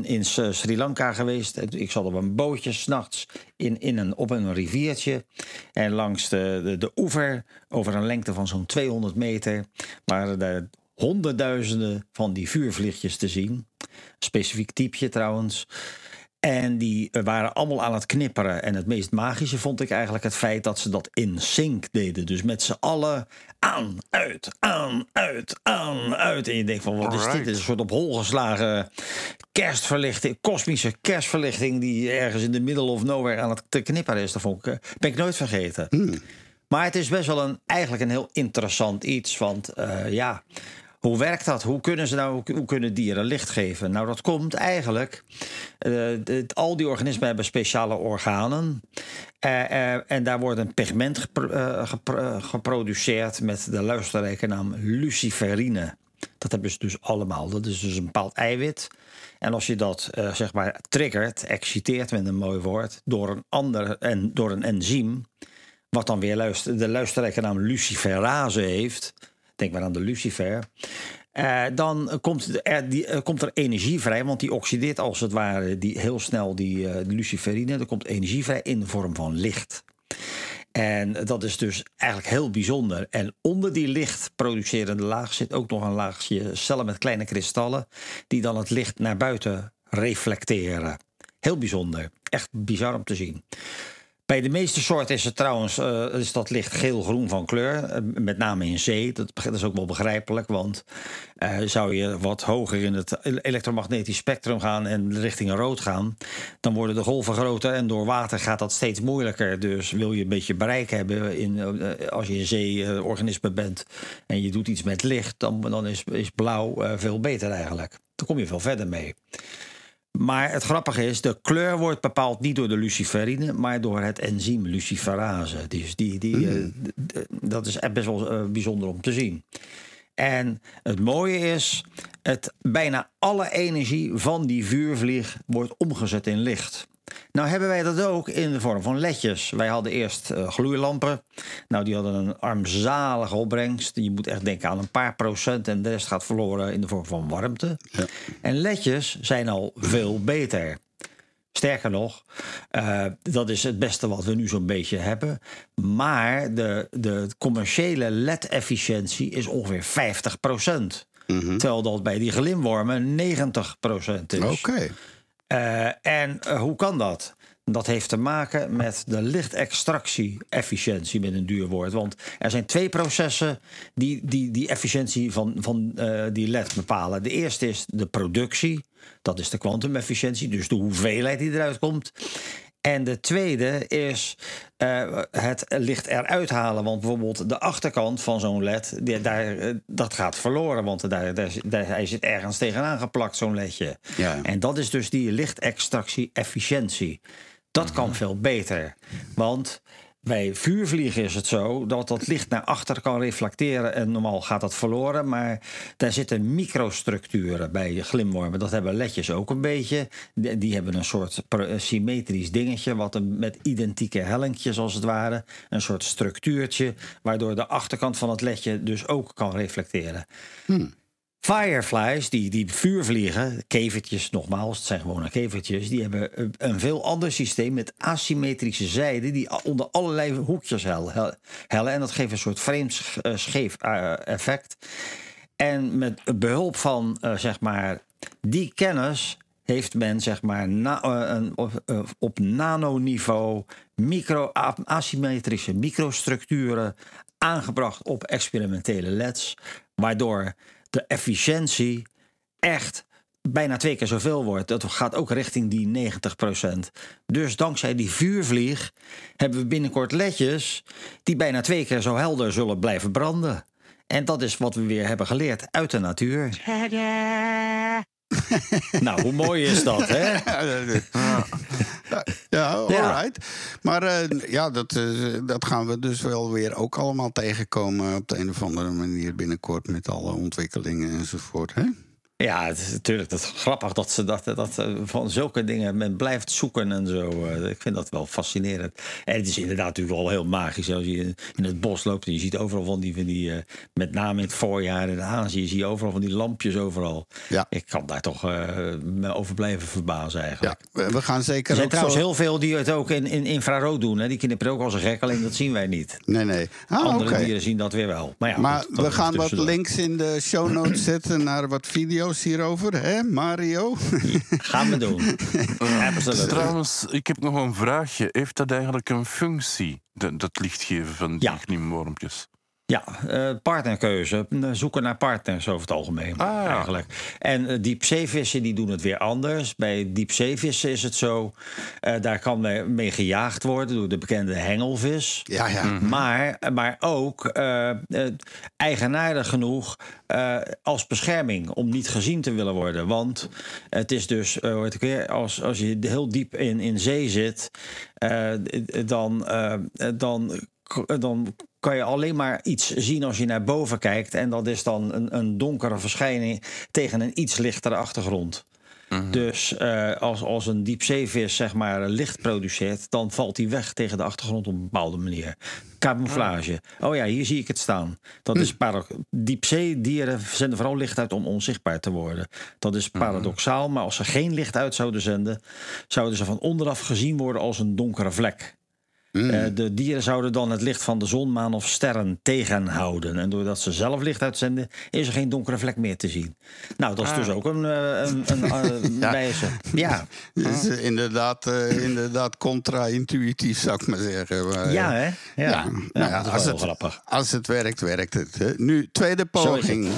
in Sri Lanka geweest. Ik zat op een bootje 's nachts op een riviertje. En langs de oever, over een lengte van zo'n 200 meter... waren er honderdduizenden van die vuurvliegjes te zien. Specifiek typeje trouwens. En die waren allemaal aan het knipperen. En het meest magische vond ik eigenlijk het feit dat ze dat in sync deden. Dus met z'n allen aan, uit, aan, uit, aan, uit. En je denkt van, wat is dit? Het is een soort op hol geslagen kerstverlichting, kosmische kerstverlichting die ergens in de middle of nowhere aan het knipperen is. Dat ben ik nooit vergeten. Maar het is best wel eigenlijk een heel interessant iets. Want hoe werkt dat? Hoe kunnen dieren licht geven? Nou, dat komt eigenlijk... al die organismen hebben speciale organen. En daar wordt een pigment geproduceerd met de luisterrijke naam luciferine. Dat hebben ze dus allemaal. Dat is dus een bepaald eiwit. En als je dat zeg maar triggert, exciteert met een mooi woord, door een ander en door een enzym, wat dan weer de luisterrijke naam luciferase heeft, denk maar aan de lucifer, dan komt er energie vrij, want die oxideert als het ware heel snel die luciferine. Er komt energie vrij in de vorm van licht. En dat is dus eigenlijk heel bijzonder. En onder die lichtproducerende laag zit ook nog een laagje cellen met kleine kristallen, die dan het licht naar buiten reflecteren. Heel bijzonder. Echt bizar om te zien. Bij de meeste soorten is het trouwens is dat licht geel-groen van kleur. Met name in zee. Dat is ook wel begrijpelijk. Want zou je wat hoger in het elektromagnetisch spectrum gaan en richting rood gaan, dan worden de golven groter en door water gaat dat steeds moeilijker. Dus wil je een beetje bereik hebben als je een zeeorganisme bent en je doet iets met licht, dan is blauw veel beter eigenlijk. Dan kom je veel verder mee. Maar het grappige is, de kleur wordt bepaald niet door de luciferine, maar door het enzym luciferase. Dus dat is best wel bijzonder om te zien. En het mooie is, bijna alle energie van die vuurvlieg wordt omgezet in licht. Nou hebben wij dat ook in de vorm van ledjes. Wij hadden eerst gloeilampen. Nou, die hadden een armzalige opbrengst. Je moet echt denken aan een paar procent en de rest gaat verloren in de vorm van warmte. Ja. En ledjes zijn al veel beter. Sterker nog, dat is het beste wat we nu zo'n beetje hebben. Maar de commerciële LED-efficiëntie is ongeveer 50%. Mm-hmm. Terwijl dat bij die glimwormen 90% is. Oké. En hoe kan dat? Dat heeft te maken met de lichtextractie-efficiëntie, met een duur woord. Want er zijn twee processen die efficiëntie van die LED bepalen. De eerste is de productie. Dat is de kwantumefficiëntie, dus de hoeveelheid die eruit komt. En de tweede is het licht eruit halen. Want bijvoorbeeld de achterkant van zo'n LED, dat gaat verloren. Want hij zit ergens tegenaan geplakt, zo'n ledje. Ja. En dat is dus die lichtextractie-efficiëntie. Dat kan veel beter. Want bij vuurvliegen is het zo dat licht naar achter kan reflecteren. En normaal gaat dat verloren. Maar daar zitten microstructuren bij glimwormen. Dat hebben ledjes ook een beetje. Die hebben een soort symmetrisch dingetje. Met identieke hellinkjes als het ware. Een soort structuurtje. Waardoor de achterkant van het ledje dus ook kan reflecteren. Fireflies, die vuurvliegen, kevertjes nogmaals, het zijn gewone kevertjes, die hebben een veel ander systeem met asymmetrische zijden die onder allerlei hoekjes hellen. En dat geeft een soort vreemd scheef effect. En met behulp van zeg maar die kennis heeft men zeg maar op nanoniveau asymmetrische microstructuren aangebracht op experimentele LEDs, waardoor de efficiëntie echt bijna 2 keer zoveel wordt. Dat gaat ook richting die 90%. Dus dankzij die vuurvlieg hebben we binnenkort ledjes die bijna 2 keer zo helder zullen blijven branden. En dat is wat we weer hebben geleerd uit de natuur. Tada. Nou, hoe mooi is dat, hè? Ja, alright. Maar dat gaan we dus wel weer ook allemaal tegenkomen op de een of andere manier binnenkort met alle ontwikkelingen enzovoort, hè? Ja, het is natuurlijk grappig dat ze dat van zulke dingen men blijft zoeken en zo. Ik vind dat wel fascinerend. En het is inderdaad natuurlijk wel heel magisch. Als je in het bos loopt en je ziet overal van die met name in het voorjaar in Azië, zie je overal van die lampjes overal. Ja. Ik kan daar toch over blijven verbazen eigenlijk. Ja, we gaan zeker. Er zijn trouwens heel veel die het ook in infrarood doen. Hè? Die knippen ook als een gek, alleen dat zien wij niet. Nee. Andere dieren zien dat weer wel. Maar, we gaan wat links in de show notes zetten naar wat video's hierover, hè, Mario? Gaan we doen. Trouwens, ik heb nog een vraagje. Heeft dat eigenlijk een functie, dat lichtgeven van die glimwormpjes? Ja, partnerkeuze. Zoeken naar partners over het algemeen eigenlijk. En diepzeevissen die doen het weer anders. Bij diepzeevissen is het zo, daar kan mee gejaagd worden door de bekende hengelvis. Ja. Mm-hmm. Maar ook eigenaardig genoeg als bescherming om niet gezien te willen worden. Want het is dus, als je heel diep in zee zit, dan dan kan je alleen maar iets zien als je naar boven kijkt. En dat is dan een donkere verschijning tegen een iets lichtere achtergrond. Mm-hmm. Dus als een diepzeevis zeg maar licht produceert, dan valt hij weg tegen de achtergrond op een bepaalde manier. Camouflage. Oh ja, hier zie ik het staan. Dat is diepzeedieren zenden vooral licht uit om onzichtbaar te worden. Dat is paradoxaal, maar als ze geen licht uit zouden zenden, zouden ze van onderaf gezien worden als een donkere vlek. De dieren zouden dan het licht van de zon, maan of sterren tegenhouden. En doordat ze zelf licht uitzenden, is er geen donkere vlek meer te zien. Nou, dat is dus ook een wijze. Ja. Dus inderdaad contra-intuïtief, zou ik maar zeggen. Maar, ja, hè? Ja. Nou ja, dat is wel grappig. Als het werkt, werkt het. Hè? Nu, tweede poging.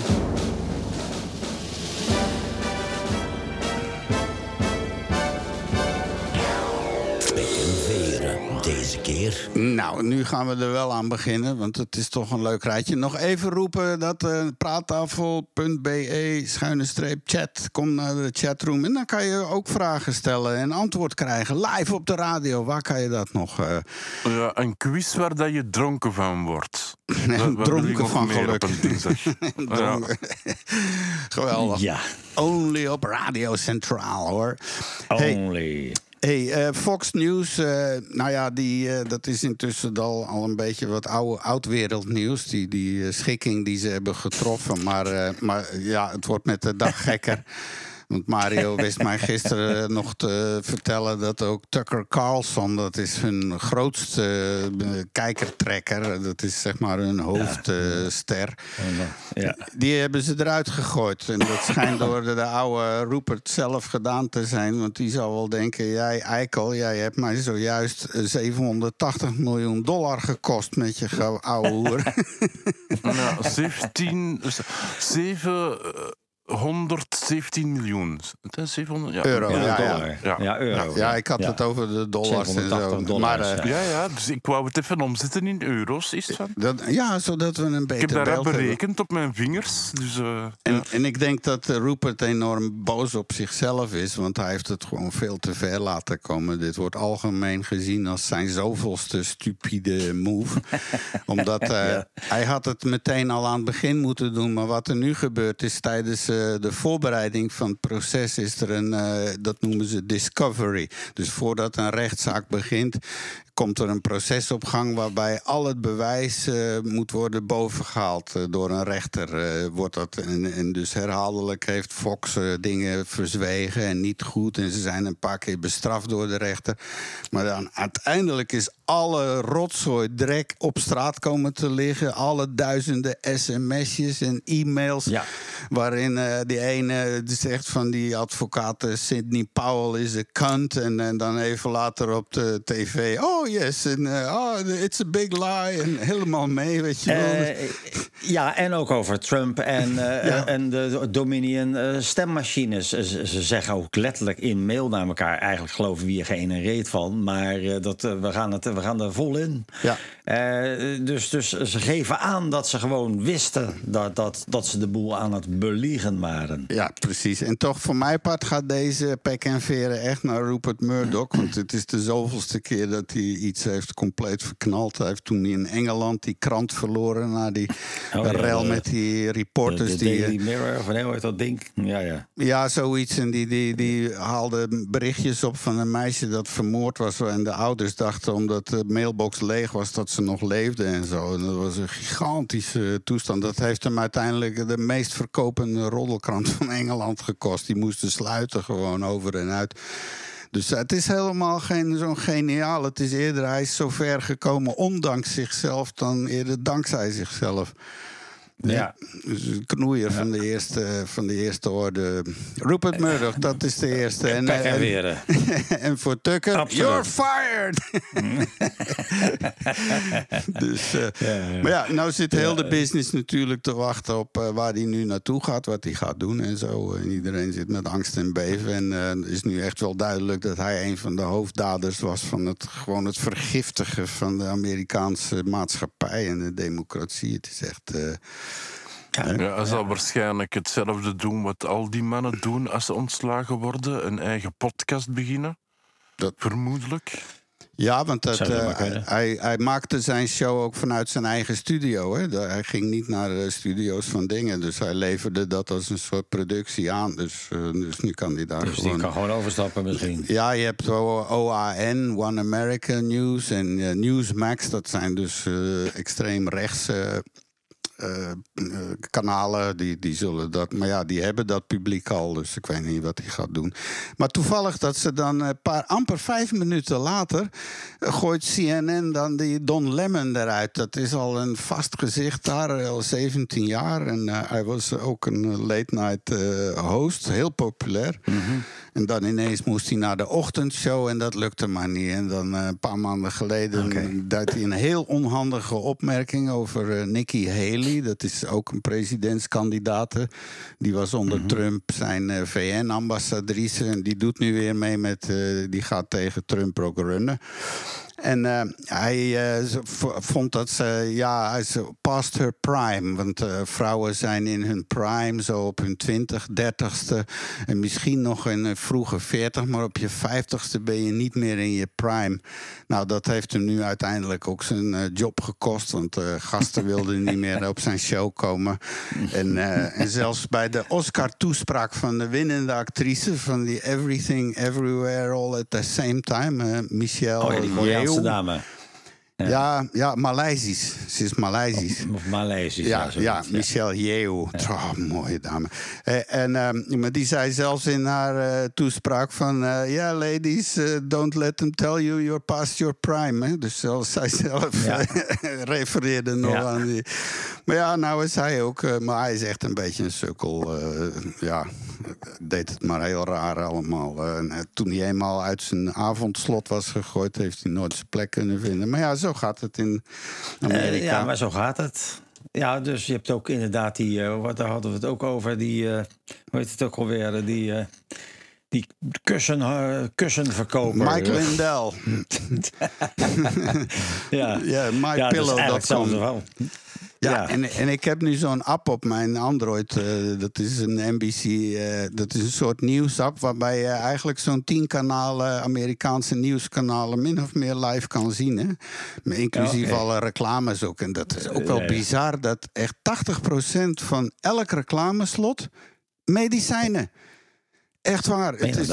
Nou, nu gaan we er wel aan beginnen, want het is toch een leuk rijtje. Nog even roepen dat praattafel.be/chat. Kom naar de chatroom en dan kan je ook vragen stellen en antwoord krijgen. Live op de radio, waar kan je dat nog? Ja, een quiz waar dat je dronken van wordt. Dronken van geluk. Dronken. Ja. Geweldig. Ja. Only op Radio Centraal, hoor. Only. Hey, Fox News, dat is intussen al een beetje wat oud-wereldnieuws. Die schikking die ze hebben getroffen. Maar het wordt met de dag gekker. Want Mario wist mij gisteren nog te vertellen dat ook Tucker Carlson, dat is hun grootste kijkertrekker, dat is zeg maar hun hoofdster, die hebben ze eruit gegooid. En dat schijnt door de oude Rupert zelf gedaan te zijn, want die zou wel denken, jij eikel, jij hebt mij zojuist $780 miljoen gekost met je ouwe hoer. Nou, 117 miljoen. Het is 700, euro. Euro. Ja, ik had het over de dollars en zo. $780. Maar, dus ik wou het even omzetten in euro's. Is het van? Zodat we een beter beeld hebben. Ik heb daar berekend op mijn vingers. Dus, en ik denk dat Rupert enorm boos op zichzelf is, want hij heeft het gewoon veel te ver laten komen. Dit wordt algemeen gezien als zijn zoveelste stupide move. Omdat hij had het meteen al aan het begin moeten doen, maar wat er nu gebeurt is tijdens de voorbereiding van het proces is er een, dat noemen ze discovery. Dus voordat een rechtszaak begint, komt er een proces op gang waarbij al het bewijs moet worden bovengehaald door een rechter. Wordt dat en dus herhaaldelijk heeft Fox dingen verzwegen en niet goed. En ze zijn een paar keer bestraft door de rechter. Maar dan uiteindelijk is alle rotzooi drek op straat komen te liggen. Alle duizenden sms'jes en e-mails. Ja. Waarin die ene zegt van die advocaat Sidney Powell is een cunt. En dan even later op de tv. Oh yes, en it's a big lie. En helemaal mee, weet je wel. Ja, en ook over Trump en de Dominion stemmachines. Ze zeggen ook letterlijk in mail naar elkaar. Eigenlijk geloven we hier geen reet van. Maar we gaan er vol in. Ja. Dus ze geven aan dat ze gewoon wisten dat ze de boel aan het beliegen waren. Ja, precies. En toch, voor mijn part gaat deze pek en veren echt naar Rupert Murdoch. Want het is de zoveelste keer dat hij iets heeft compleet verknald. Hij heeft toen in Engeland die krant verloren na die rel met die reporters. De Daily Mirror, van heel erg dat ding. Ja. Ja, zoiets. En die haalde berichtjes op van een meisje dat vermoord was. En de ouders dachten, omdat de mailbox leeg was, dat ze nog leefde en zo. En dat was een gigantische toestand. Dat heeft hem uiteindelijk de meest verkopende roddelkrant van Engeland gekost. Die moesten sluiten gewoon over en uit. Dus het is helemaal geen zo'n geniaal. Het is eerder, hij is zo ver gekomen ondanks zichzelf dan eerder dankzij zichzelf. Ja. Knoeier van de eerste orde. Rupert Murdoch, dat is de eerste. En voor Tucker, absoluut. You're fired! Dus, maar ja, nou zit heel de business natuurlijk te wachten op waar hij nu naartoe gaat, wat hij gaat doen en zo. En iedereen zit met angst en beven. En het is nu echt wel duidelijk dat hij een van de hoofddaders was van het vergiftigen van de Amerikaanse maatschappij en de democratie. Het is echt... Ja, hij zal waarschijnlijk hetzelfde doen wat al die mannen doen als ze ontslagen worden. Een eigen podcast beginnen. Vermoedelijk. Ja, want hij maakte zijn show ook vanuit zijn eigen studio. Hè? Hij ging niet naar de studio's van dingen. Dus hij leverde dat als een soort productie aan. Dus nu kan hij daar dus gewoon... Dus die kan gewoon overstappen misschien. Ja, je hebt OAN, One American News en Newsmax. Dat zijn dus extreem rechtse kanalen. Die zullen dat... Maar ja, die hebben dat publiek al. Dus ik weet niet wat hij gaat doen. Maar toevallig dat ze dan amper 5 minuten later... gooit CNN dan die Don Lemon eruit. Dat is al een vast gezicht daar, al 17 jaar. En hij was ook een late-night host, heel populair. Mm-hmm. En dan ineens moest hij naar de ochtendshow en dat lukte maar niet. En dan een paar maanden geleden deed hij een heel onhandige opmerking over Nikki Haley. Dat is ook een presidentskandidaat. Die was onder Trump zijn VN-ambassadrice. En die doet nu weer mee met... die gaat tegen Trump ook runnen. En hij vond dat ze... Ja, past her prime. Want vrouwen zijn in hun prime, zo op hun 20, 30ste. En misschien nog in hun vroege 40. Maar op je 50ste ben je niet meer in je prime. Nou, dat heeft hem nu uiteindelijk ook zijn job gekost. Want gasten wilden niet meer op zijn show komen. En zelfs bij de Oscar-toespraak van de winnende actrice... van die Everything, Everywhere, All at the Same Time... Michelle... dame. Ja, Maleisisch. Ze is Maleisisch. Of Maleisisch. Ja, Michelle Yeoh. Ja. Oh, mooie dame. Maar die zei zelfs in haar toespraak van... yeah, ladies, don't let them tell you you're past your prime. Hè? Dus zelfs zij zelf refereerde nog aan die... Maar ja, nou is hij ook... maar hij is echt een beetje een sukkel. Deed het maar heel raar allemaal. En toen hij eenmaal uit zijn avondslot was gegooid... heeft hij nooit zijn plek kunnen vinden. Maar ja, zo gaat het in Amerika. Maar zo gaat het. Ja, dus je hebt ook inderdaad die... daar hadden we het ook over. Die, hoe heet het ook alweer? Die kussenverkoper. Mike Lindell. MyPillow.com. Ja. En ik heb nu zo'n app op mijn Android. Dat is een NBC. Dat is een soort nieuwsapp waarbij je eigenlijk zo'n 10 kanalen, Amerikaanse nieuwskanalen, min of meer live kan zien. Hè? Inclusief alle reclames ook. En dat is ook wel bizar dat echt 80% van elk reclameslot medicijnen. Echt waar. Het is,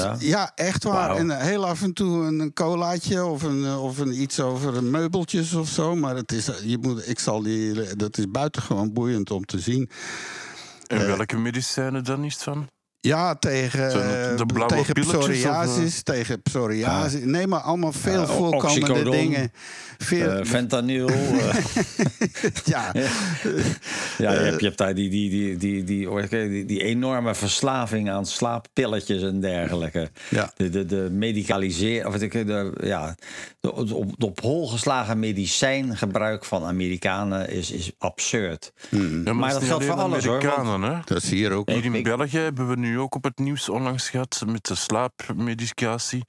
echt waar. Wow. En heel af en toe een colaatje of een iets over meubeltjes of zo. Maar het is, dat is buitengewoon boeiend om te zien. En welke medicijnen dan is het van? Ja, tegen psoriasis. Tegen psoriasis. Nee, maar allemaal veel voorkomende dingen. Fentanyl. Je hebt daar die enorme verslaving aan slaappilletjes en dergelijke. Ja. De medicalisering. De op hol geslagen medicijngebruik van Amerikanen is absurd. Mm. Ja, maar dat geldt voor alles, hoor. Want, dat is hier ook. In België hebben we nu ook op het nieuws onlangs gehad met de slaapmedicatie.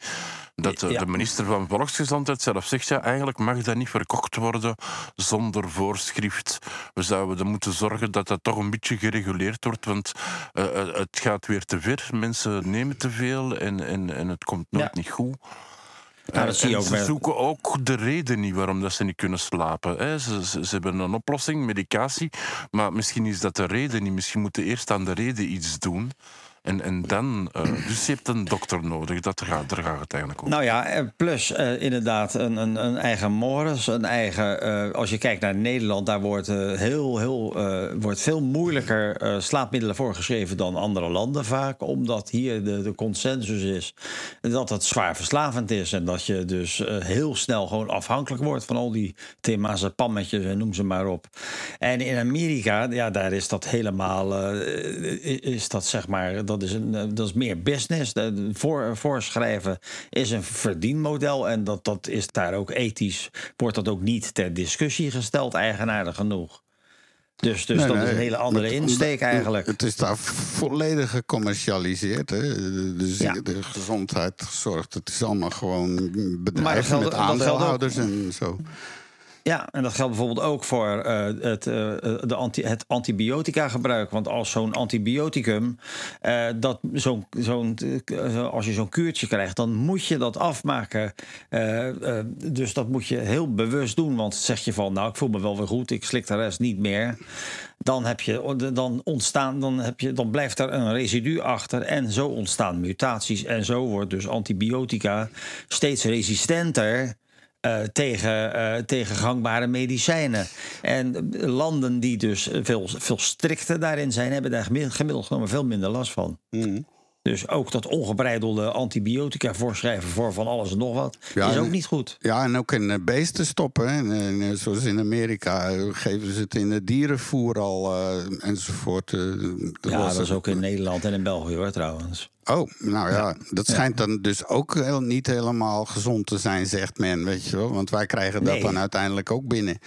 Dat de minister van Volksgezondheid zelf zegt, eigenlijk mag dat niet verkocht worden zonder voorschrift. We zouden er moeten zorgen dat dat toch een beetje gereguleerd wordt, want het gaat weer te ver. Mensen nemen te veel en het komt nooit niet goed. Nou, dat zie je ook ze zoeken ook de reden niet waarom dat ze niet kunnen slapen. Hè. Ze hebben een oplossing, medicatie, maar misschien is dat de reden niet. Misschien moeten we eerst aan de reden iets doen. En dan... dus je hebt een dokter nodig. Daar gaat het eigenlijk om. Nou ja, plus inderdaad een eigen mores. Een eigen... als je kijkt naar Nederland, daar wordt wordt veel moeilijker slaapmiddelen voorgeschreven dan andere landen vaak. Omdat hier de consensus is dat het zwaar verslavend is. En dat je dus heel snel gewoon afhankelijk wordt van al die temazepammetjes en noem ze maar op. En in Amerika, daar is dat helemaal... is dat zeg maar... Dat is meer business. Voorschrijven is een verdienmodel. En dat is daar ook ethisch. Wordt dat ook niet ter discussie gesteld, eigenaardig genoeg. Dus is een hele andere insteek eigenlijk. Het is daar volledig gecommercialiseerd. Hè? De gezondheidszorg, het is allemaal gewoon bedrijven met aandeelhouders en zo. Ja, en dat geldt bijvoorbeeld ook voor het antibiotica gebruik. Want als zo'n antibioticum, als je zo'n kuurtje krijgt, dan moet je dat afmaken. Dus dat moet je heel bewust doen. Want zeg je van, nou, ik voel me wel weer goed, ik slik de rest niet meer. Dan blijft er een residu achter en zo ontstaan mutaties. En zo wordt dus antibiotica steeds resistenter tegen gangbare medicijnen. En landen die dus veel strikter daarin zijn, hebben daar gemiddeld genomen veel minder last van. Mm. Dus ook dat ongebreidelde antibiotica voorschrijven voor van alles en nog wat, is ook niet goed. Ja, en ook in beesten stoppen. En zoals in Amerika geven ze het in het dierenvoer al enzovoort. Dat is ook in Nederland en in België hoor trouwens. Oh, nou ja, dat schijnt dan dus ook niet helemaal gezond te zijn, zegt men, weet je wel. Want wij krijgen dat dan uiteindelijk ook binnen.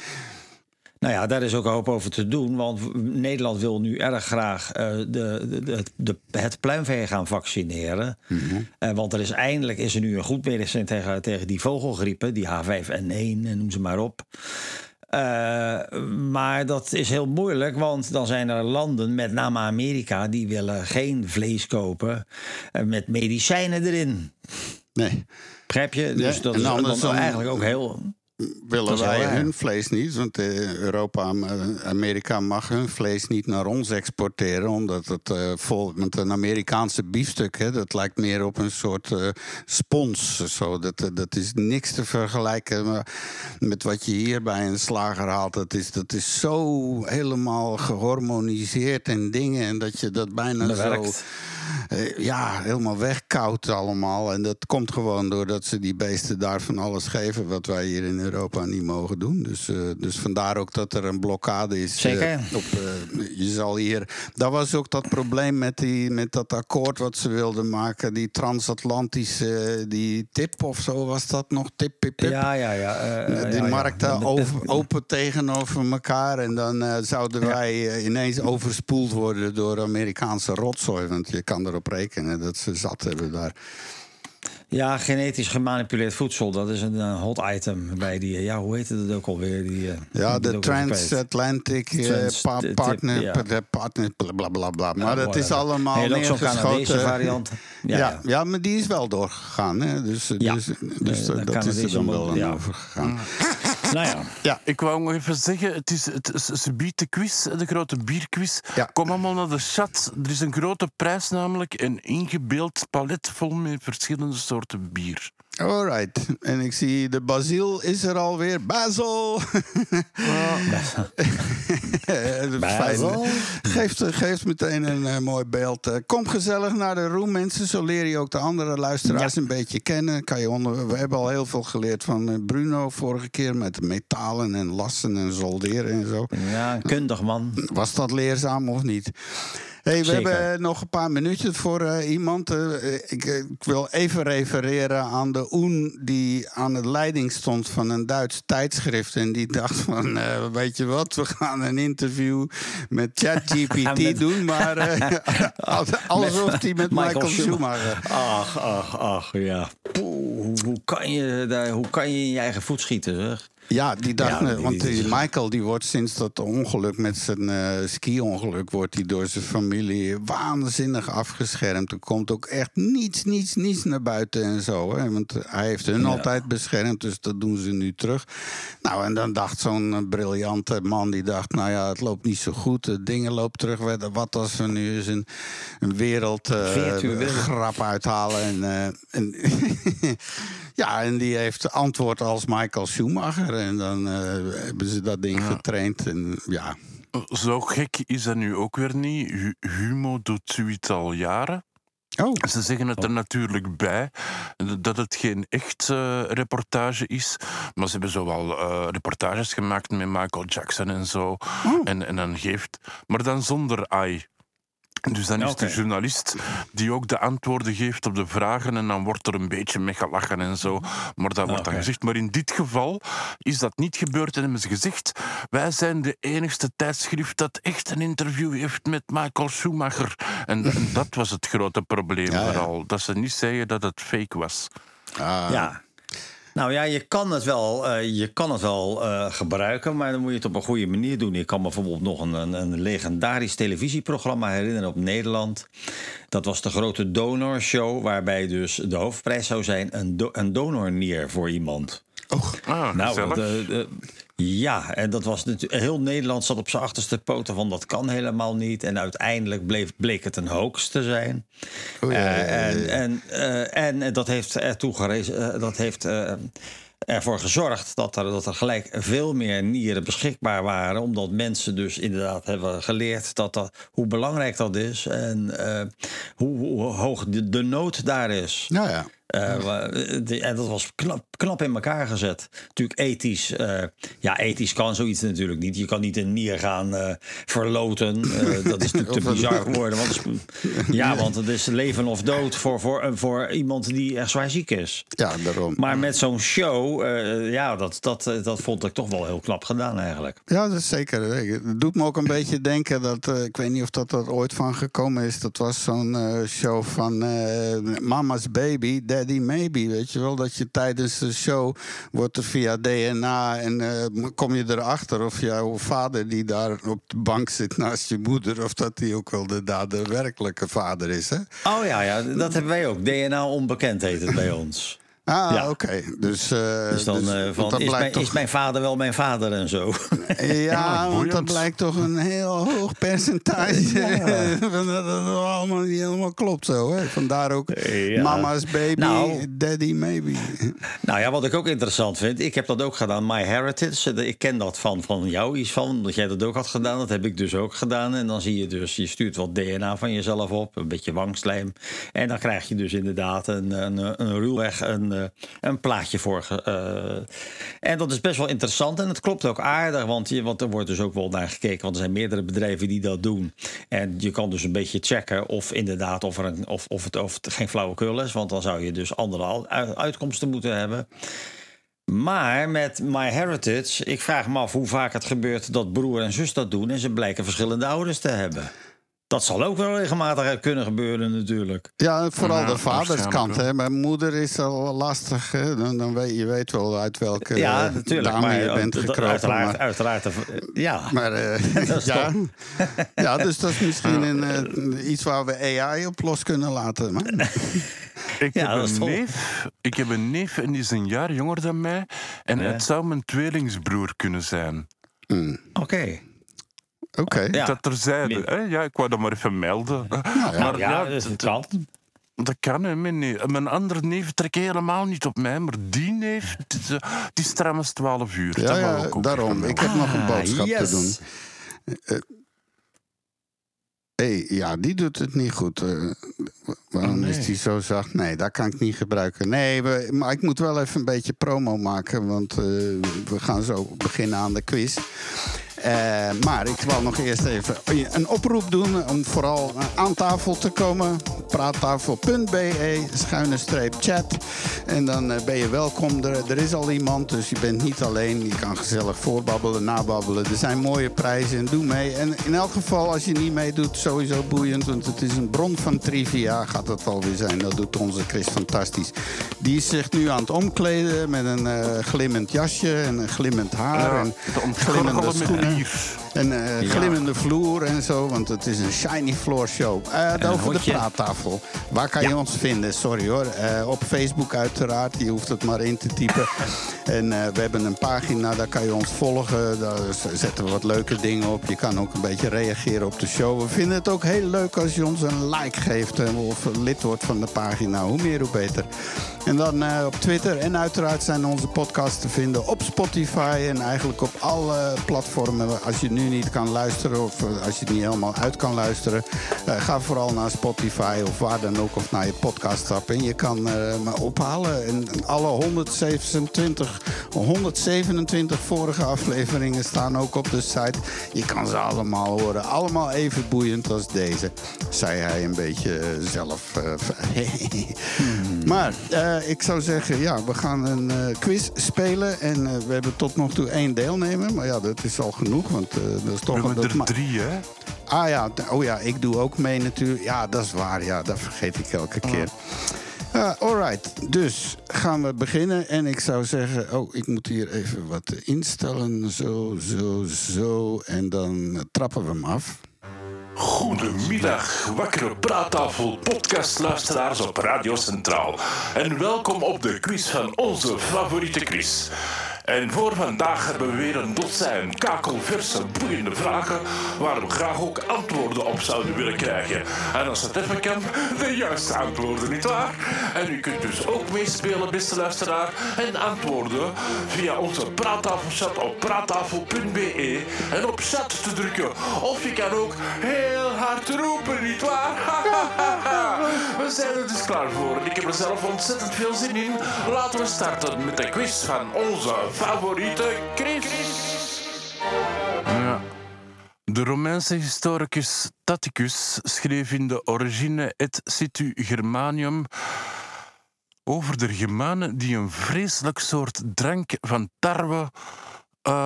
Nou ja, daar is ook een hoop over te doen. Want Nederland wil nu erg graag het pluimvee gaan vaccineren. Mm-hmm. Want er is eindelijk nu een goed medicijn tegen die vogelgriepen, die H5N1 en noem ze maar op. Maar dat is heel moeilijk, want dan zijn er landen, met name Amerika, die willen geen vlees kopen met medicijnen erin. Nee. Begrijp je? Dus ja, dat is dan eigenlijk ook heel... Willen wij hun vlees niet? Want Amerika mag hun vlees niet naar ons exporteren. Omdat het vol met een Amerikaanse biefstuk, hè, dat lijkt meer op een soort spons. Zo. Dat is niks te vergelijken met wat je hier bij een slager haalt. Dat is zo helemaal gehormoniseerd en dingen. En dat je dat bijna bewerkt. Zo... helemaal wegkoud allemaal. En dat komt gewoon doordat ze die beesten daar van alles geven wat wij hier in Europa niet mogen doen. Dus vandaar ook dat er een blokkade is. Zeker. Je zal hier... Dat was ook dat probleem met dat akkoord wat ze wilden maken. Die transatlantische... Die TIP of zo was dat nog? TIP. Ja. Die markten open tegenover elkaar. En dan zouden wij ineens overspoeld worden door Amerikaanse rotzooi. Want je kan erop rekenen dat ze zat hebben daar. Ja, genetisch gemanipuleerd voedsel. Dat is een hot item bij die... Ja, hoe heette dat ook alweer? De Transatlantic Partner... blablabla. Maar dat is allemaal neergeschoten. Ook zo'n Canadese variant. Ja, maar die is wel doorgegaan. Hè? Dus dat is er dan wel aan overgegaan. Nou ja. Ja, ik wou nog even zeggen, het is de quiz, de grote bierquiz. Ja. Kom allemaal naar de chat. Er is een grote prijs namelijk, een ingebeeld palet vol met verschillende soorten bier. Alright. En ik zie de Basil is er alweer. Basil! Basil? Geeft meteen een mooi beeld. Kom gezellig naar de room, mensen. Zo leer je ook de andere luisteraars een beetje kennen. We hebben al heel veel geleerd van Bruno vorige keer met metalen en lassen en solderen en zo. Ja, kundig man. Was dat leerzaam of niet? Hey, we hebben nog een paar minuutjes voor iemand. Ik wil even refereren aan de Oen die aan de leiding stond van een Duits tijdschrift. En die dacht van, weet je wat, we gaan een interview met ChatGPT doen. Maar alsof die met Michael Schumacher. Ach, ja. Poeh, hoe kan je in je eigen voet schieten, zeg? Ja, die dacht, want Michael die wordt sinds dat ongeluk met zijn ski-ongeluk... wordt hij door zijn familie waanzinnig afgeschermd. Er komt ook echt niets naar buiten en zo. Hè? Want hij heeft hun altijd beschermd, dus dat doen ze nu terug. Nou, en dan dacht zo'n briljante man, die dacht... nou ja, het loopt niet zo goed, de dingen loopt terug. Wat als we nu eens een wereldgrap uithalen en ja, en die heeft antwoord als Michael Schumacher. En dan hebben ze dat ding getraind. En, ja. Zo gek is dat nu ook weer niet. Humo doet zoiets al jaren. Oh. Ze zeggen het er natuurlijk bij dat het geen echt reportage is. Maar ze hebben zo wel reportages gemaakt met Michael Jackson en zo. Oh. En dan geeft... Maar dan zonder AI. Dus dan is de journalist die ook de antwoorden geeft op de vragen... en dan wordt er een beetje mee gelachen en zo. Maar dat wordt dan gezegd. Maar in dit geval is dat niet gebeurd. En hebben ze gezegd... wij zijn de enigste tijdschrift dat echt een interview heeft met Michael Schumacher. En dat was het grote probleem vooral. Dat ze niet zeggen dat het fake was. Ja. Nou ja, je kan het wel gebruiken, maar dan moet je het op een goede manier doen. Ik kan me bijvoorbeeld nog een legendarisch televisieprogramma herinneren op Nederland. Dat was de grote donorshow, waarbij dus de hoofdprijs zou zijn een donornier voor iemand. Ja, en dat was natuurlijk heel Nederland zat op zijn achterste poten van dat kan helemaal niet. En uiteindelijk bleek het een hoax te zijn. En dat heeft ervoor gezorgd dat er gelijk veel meer nieren beschikbaar waren. Omdat mensen dus inderdaad hebben geleerd hoe belangrijk dat is. En hoe hoog de nood daar is. Nou ja. En dat was knap in elkaar gezet. Natuurlijk ethisch. Ethisch kan zoiets natuurlijk niet. Je kan niet een nier gaan verloten. Dat is natuurlijk te bizar geworden. Want het is leven of dood voor iemand die echt zwaar ziek is. Ja, daarom. Maar met zo'n show, dat vond ik toch wel heel knap gedaan eigenlijk. Ja, dat is zeker. Het doet me ook een beetje denken dat, ik weet niet of dat er ooit van gekomen is. Dat was zo'n show van Mama's Baby, Daddy Maybe, weet je wel. Dat je tijdens de show wordt er via DNA en kom je erachter of jouw vader die daar op de bank zit naast je moeder, of dat die ook wel de daadwerkelijke vader is, hè? Oh ja, dat hebben wij ook. DNA onbekend heet het bij ons. Ah, ja. Oké. Is mijn vader wel mijn vader en zo? Ja, want dat blijkt toch een heel hoog percentage. Dat niet helemaal klopt zo. Hè? Vandaar ook Mama's Baby, Daddy Maybe. Nou ja, wat ik ook interessant vind. Ik heb dat ook gedaan, MyHeritage. Ik ken dat van jou iets van. Omdat jij dat ook had gedaan. Dat heb ik dus ook gedaan. En dan zie je dus, je stuurt wat DNA van jezelf op. Een beetje wangslijm. En dan krijg je dus inderdaad een ruwweg een plaatje voor. En dat is best wel interessant. En het klopt ook aardig, want er wordt dus ook wel naar gekeken. Want er zijn meerdere bedrijven die dat doen. En je kan dus een beetje checken of inderdaad of het geen flauwekul is. Want dan zou je dus andere uitkomsten moeten hebben. Maar met MyHeritage, ik vraag me af hoe vaak het gebeurt dat broer en zus dat doen en ze blijken verschillende ouders te hebben. Dat zal ook wel regelmatig kunnen gebeuren natuurlijk. Ja, vooral de vaderskant. Hè? Mijn moeder is al lastig. Hè? Dan weet je wel uit welke dame je bent gekropen. Dus dat is misschien iets waar we AI op los kunnen laten. Maar. Ik heb een neef en die is een jaar jonger dan mij. En het zou mijn tweelingsbroer kunnen zijn. Mm. Oké. Ja. Dat terzijde. Ik wou dat maar even melden. Dat kan hem niet. Mijn andere neef trekt helemaal niet op mij, maar die neef, die stramt is 12 uur. Ja, daarom. Ik heb nog een boodschap te doen. Die doet het niet goed. Waarom is die zo zacht? Nee, dat kan ik niet gebruiken. Nee, maar ik moet wel even een beetje promo maken, want we gaan zo beginnen aan de quiz. Maar ik wil nog eerst even een oproep doen om vooral aan tafel te komen. praattafel.be/chat. En dan ben je welkom. Er is al iemand, dus je bent niet alleen. Je kan gezellig voorbabbelen, nababbelen. Er zijn mooie prijzen en doe mee. En in elk geval, als je niet meedoet, sowieso boeiend. Want het is een bron van trivia, gaat het alweer zijn. Dat doet onze Chris fantastisch. Die is zich nu aan het omkleden met een glimmend jasje en een glimmend haar. En glimmende schoenen. En glimmende vloer en zo, want het is een shiny floor show. Over de praattafel. Waar kan je ons vinden? Sorry hoor. Op Facebook uiteraard, je hoeft het maar in te typen. En we hebben een pagina, daar kan je ons volgen. Daar zetten we wat leuke dingen op. Je kan ook een beetje reageren op de show. We vinden het ook heel leuk als je ons een like geeft of lid wordt van de pagina. Hoe meer, hoe beter. En dan op Twitter. En uiteraard zijn onze podcasts te vinden op Spotify en eigenlijk op alle platformen. Als je nu niet kan luisteren of als je het niet helemaal uit kan luisteren, ga vooral naar Spotify of waar dan ook of naar je podcast app. En je kan me ophalen. En alle 127 vorige afleveringen staan ook op de site. Je kan ze allemaal horen. Allemaal even boeiend als deze, zei hij een beetje zelf. Maar ik zou zeggen, we gaan een quiz spelen. En we hebben tot nog toe 1 deelnemer. Maar ja, dat is al genoeg, want dat is toch... We hebben er 3, hè? Ah ja, ik doe ook mee natuurlijk. Ja, dat is waar, dat vergeet ik elke keer. Alright, dus gaan we beginnen. En ik zou zeggen, ik moet hier even wat instellen. Zo. En dan trappen we hem af. Goedemiddag, wakkere praattafel podcastluisteraars op Radio Centraal. En welkom op de quiz van onze favoriete Chris. En voor vandaag hebben we weer een dozijn kakelverse boeiende vragen waar we graag ook antwoorden op zouden willen krijgen. En als het even kan, de juiste antwoorden, nietwaar? En u kunt dus ook meespelen, beste luisteraar, en antwoorden via onze praattafelchat op praattafel.be en op chat te drukken. Of je kan ook heel hard roepen, nietwaar? We zijn er dus klaar voor en ik heb er zelf ontzettend veel zin in. Laten we starten met de quiz van onze favoriete Chris. Ja. De Romeinse historicus Tacitus schreef in de Origine et situ Germanium over de Germanen die een vreselijk soort drank van tarwe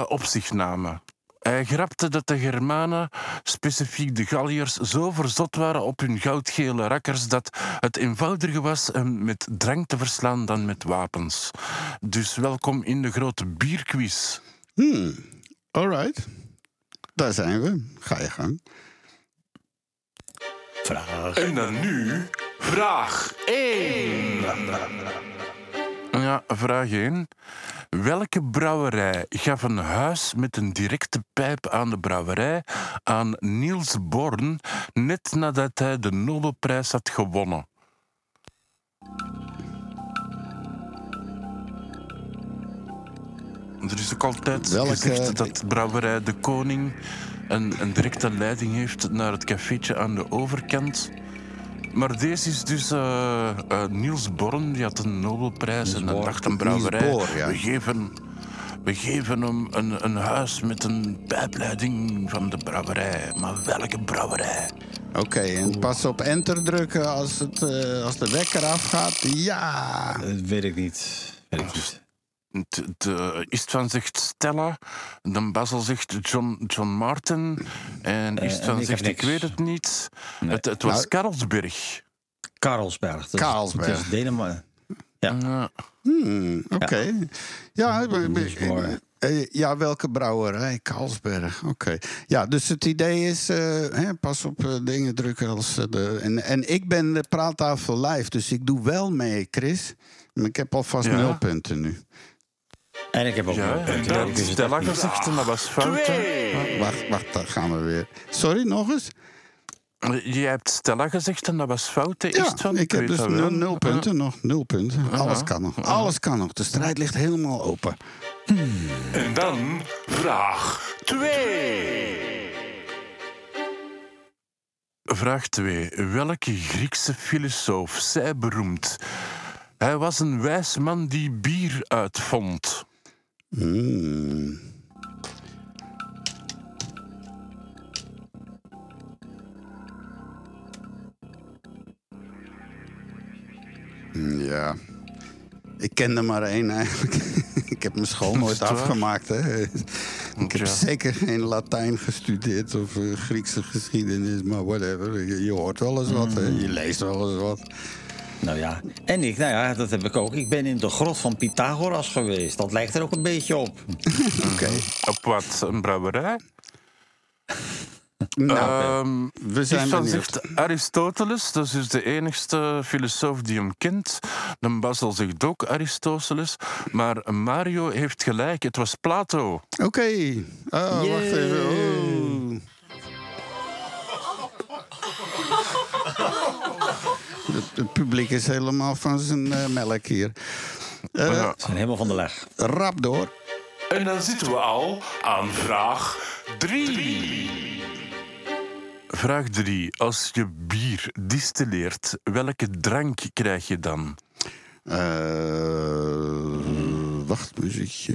op zich namen. Hij grapte dat de Germanen, specifiek de Galliërs, zo verzot waren op hun goudgele rakkers dat het eenvoudiger was hem met drank te verslaan dan met wapens. Dus welkom in de grote bierquiz. Alright. Daar zijn we. Ga je gang. Vraag. En dan nu vraag 1. Ja, vraag 1. Welke brouwerij gaf een huis met een directe pijp aan de brouwerij aan Niels Bohr net nadat hij de Nobelprijs had gewonnen? Er is ook altijd gezegd dat brouwerij De Koning een directe leiding heeft naar het cafeetje aan de overkant. Maar deze is dus Niels Bohr, die had een Nobelprijs en dan dacht een brouwerij. Bohr, ja. We geven hem een huis met een pijpleiding van de brouwerij. Maar welke brouwerij? Oké, en pas op enter drukken als de wekker afgaat. Ja! Dat weet ik niet. Istvan zegt Stella, dan Basel zegt John Martin en Istvan zegt ik weet het niet. Nee. Het was Carlsberg. Carlsberg. Dat is Denemarken. Ja. Oké. Ja, welke brouwerij? Carlsberg. Oké. Ja, dus het idee is, pas op dingen drukken. En ik ben de praattafel live, dus ik doe wel mee, Chris. Maar ik heb alvast 0 punten nu. En ik heb ook Stella gezegd en dat was fout. Wacht, daar gaan we weer. Sorry, nog eens? Jij hebt Stella gezegd en dat was fout. Ik heb dus 0 punten nog. 0 punten. Alles kan nog. De strijd ligt helemaal open. En dan vraag 2. Vraag 2. Welke Griekse filosoof zij beroemd? Hij was een wijs man die bier uitvond. Ja. Ik ken er maar één eigenlijk. Ik heb mijn school nooit afgemaakt. Hè. Ik heb zeker geen Latijn gestudeerd of Griekse geschiedenis, maar whatever. Je hoort wel eens wat, hè. Je leest wel eens wat. Nou ja, en ik, dat heb ik ook. Ik ben in de grot van Pythagoras geweest. Dat lijkt er ook een beetje op. Oké. Op wat? Een brouwerij? We zijn benieuwd. Zegt Aristoteles, dat is dus de enigste filosoof die hem kent. Dan Basel zegt ook Aristoteles. Maar Mario heeft gelijk, het was Plato. Oké. Wacht even. Het publiek is helemaal van zijn melk hier. Ze zijn helemaal van de leg. Rap door. En dan zitten we al aan vraag 3. Vraag 3. Als je bier distilleert, welke drank krijg je dan? Wacht, muziekje.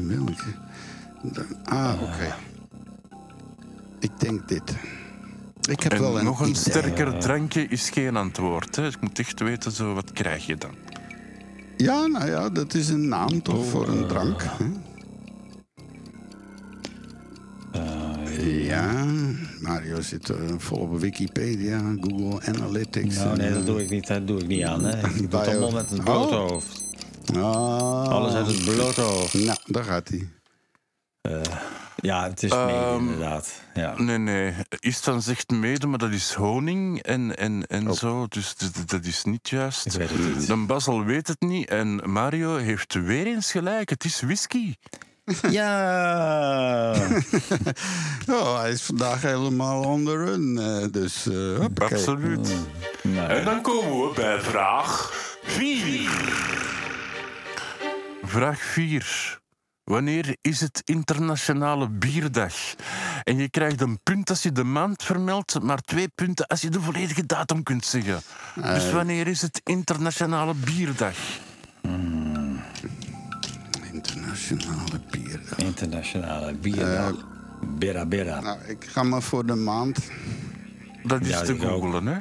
Welke? Oké. Ik denk dit. Ik heb wel nog een sterker drankje is geen antwoord. Hè? Ik moet echt weten, wat krijg je dan? Ja, dat is een naam toch voor een drank. Hè? Mario zit vol op Wikipedia, Google Analytics. Nou, nee, dat doe ik niet. Dat doe ik niet aan. Hè. Ik doe het allemaal met het blote hoofd. Oh. Alles uit het blote hoofd. Nou, daar gaat hij. Ja, het is mede, inderdaad. Ja. Nee. Istvan zegt mede, maar dat is honing en zo. Dus dat is niet juist. Ik weet het niet. Dan Basel weet het niet. En Mario heeft weer eens gelijk. Het is whisky. Ja! Oh, hij is vandaag helemaal on the run. Dus, absoluut. Nee. En dan komen we bij vraag 4. Vraag 4. Wanneer is het Internationale Bierdag? En je krijgt een punt als je de maand vermeldt, maar 2 punten als je de volledige datum kunt zeggen. Dus wanneer is het Internationale Bierdag? Internationale Bierdag. Internationale Bierdag. Bera. Nou, ik ga maar voor de maand. Dat is te googelen, hè?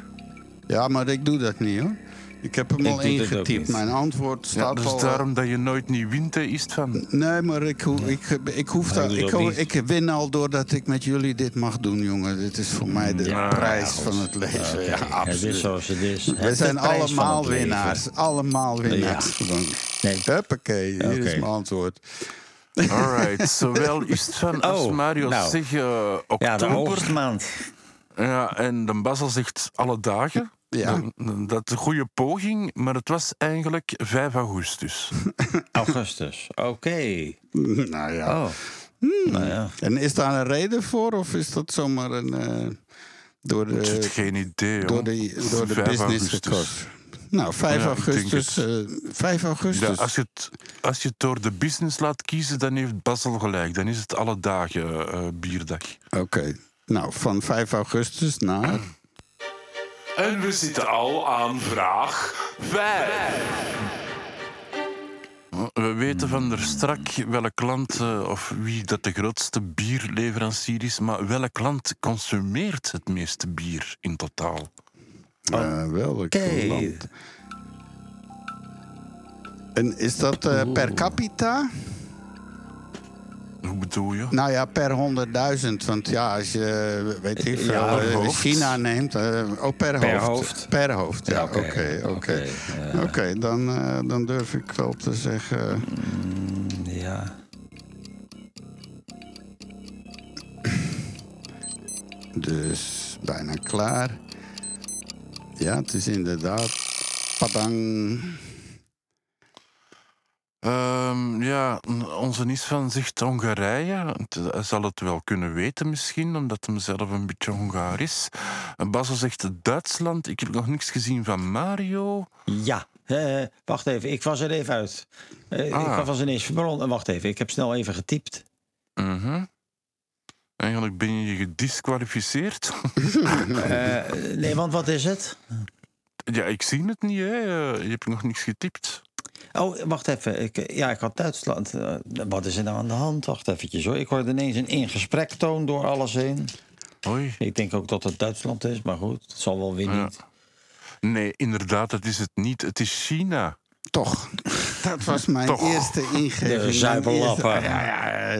Ja, maar ik doe dat niet, hoor. Ik heb hem al ingetypt. Mijn antwoord staat al... Dat is daarom dat je nooit niet wint, Istvan. Nee, maar ik win al doordat ik met jullie dit mag doen, jongen. Dit is voor mij de prijs van het leven. Ja, okay. Ja, absoluut. Het is zoals het is. We zijn allemaal winnaars. Allemaal winnaars. Ja. Nee. Huppakee, hier is mijn antwoord. All right. Zowel Istvan als Mario zeggen oktober. Ja, de hoogstmaand. Ja, en dan Basel zegt alle dagen. Ja. Dat is een goede poging, maar het was eigenlijk 5 augustus. Augustus, oké. Nou ja. En is daar een reden voor, of is dat zomaar door de... Ik heb geen idee, door de business gekocht. Nou, 5 augustus. Ja, als je het door de business laat kiezen, dan heeft Basel gelijk. Dan is het alle dagen bierdag. Oké. Nou, van 5 augustus naar... En we zitten al aan vraag 5. We weten van der Strak welk land of wie dat de grootste bierleverancier is, maar welk land consumeert het meeste bier in totaal? Welk land? En is dat per capita? Hoe bedoel je? Nou ja, per 100.000. Want ja, als je China neemt... per hoofd. Per hoofd, ja. Oké, dan durf ik wel te zeggen... ja. Dus bijna klaar. Ja, het is inderdaad... Padang... onze Istvan zegt Hongarije. Hij zal het wel kunnen weten misschien, omdat hij zelf een beetje Hongaar is. Basel zegt Duitsland. Ik heb nog niks gezien van Mario. Ja, wacht even. Ik was er even uit. Ik was ineens verbrand. Wacht even, ik heb snel even getypt. Uh-huh. Eigenlijk ben je gedisqualificeerd. Nee, want wat is het? Ja, ik zie het niet. Hè. Je hebt nog niks getypt. Oh, wacht even. Ik had Duitsland. Wat is er nou aan de hand? Wacht eventjes hoor. Ik hoorde ineens een ingesprektoon door alles heen. Oei. Ik denk ook dat het Duitsland is, maar goed. Het zal wel weer niet. Nee, inderdaad, dat is het niet. Het is China. Toch. Dat was mijn eerste ingeving. De zuiverlappen. Ja.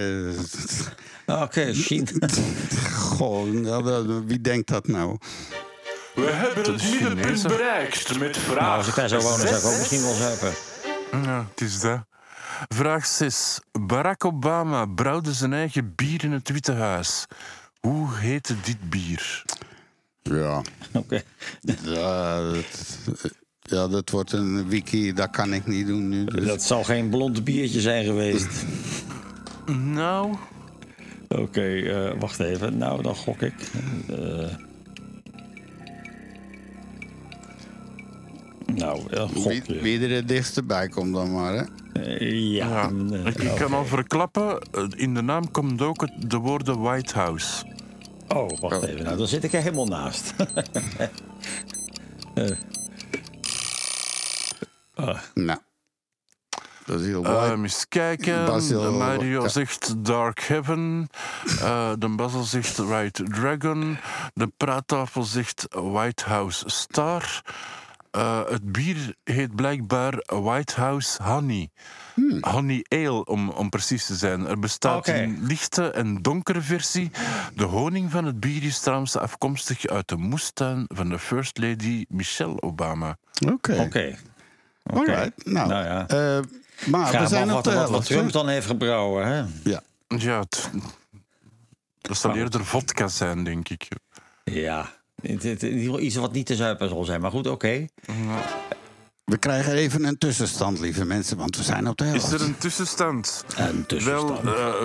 Oké, China. Goh, wie denkt dat nou? We hebben het middenpunt bereikt met vraag 6. Nou, als ik daar zou wonen, zou ik ook misschien wel zuipen. Ja, het is dat. Vraag 6. Barack Obama brouwde zijn eigen bier in het Witte Huis. Hoe heette dit bier? Ja. Oké. Ja, dat wordt een wiki. Dat kan ik niet doen nu. Dus. Dat zal geen blond biertje zijn geweest. Nou. Oké, wacht even. Nou, dan gok ik. Wie er het dichtst bij komt dan maar, hè? Ik kan al verklappen, in de naam komt ook de woorden White House. Oh, wacht even. Nou, dan zit ik er helemaal naast. Nou. Dat is heel mooi. Eens kijken. Mario zegt Dark Heaven. De Basel zegt White Dragon. De praattafel zegt White House Star. Het bier heet blijkbaar White House Honey. Honey Ale, om precies te zijn. Er bestaat een lichte en donkere versie. De honing van het bier is trouwens afkomstig uit de moestuin van de First Lady Michelle Obama. Oké. Alright. Nou ja. Maar we zijn op de helft. Wat Trump dan heeft gebrouwen, hè? Ja, dat zal eerder vodka zijn, denk ik. Ja, iets wat niet te zuipen zal zijn. Maar goed, oké. We krijgen even een tussenstand, lieve mensen, want we zijn op de helft. Is er een tussenstand? Wel,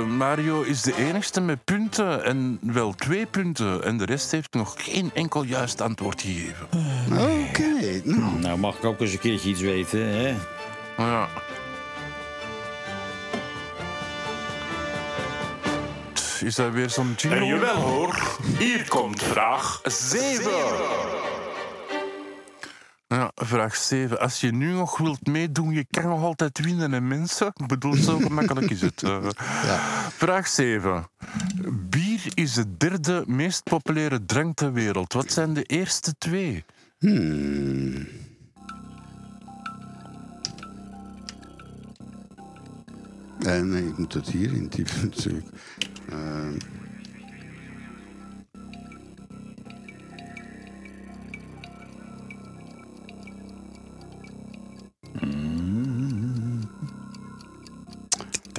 Mario is de enigste met punten en wel 2 punten. En de rest heeft nog geen enkel juist antwoord gegeven. Oké. Nou, mag ik ook eens een keertje iets weten, hè? Ja. Is dat weer zo'n jingle? Jawel hoor, hier komt vraag 7. Ja, vraag 7. Als je nu nog wilt meedoen, je kan nog altijd winnen, hè, mensen? Ik bedoel, zo gemakkelijk is het. Vraag 7. Bier is de derde meest populaire drank ter wereld. Wat zijn de eerste 2? Nee, ik moet het hier intypen natuurlijk.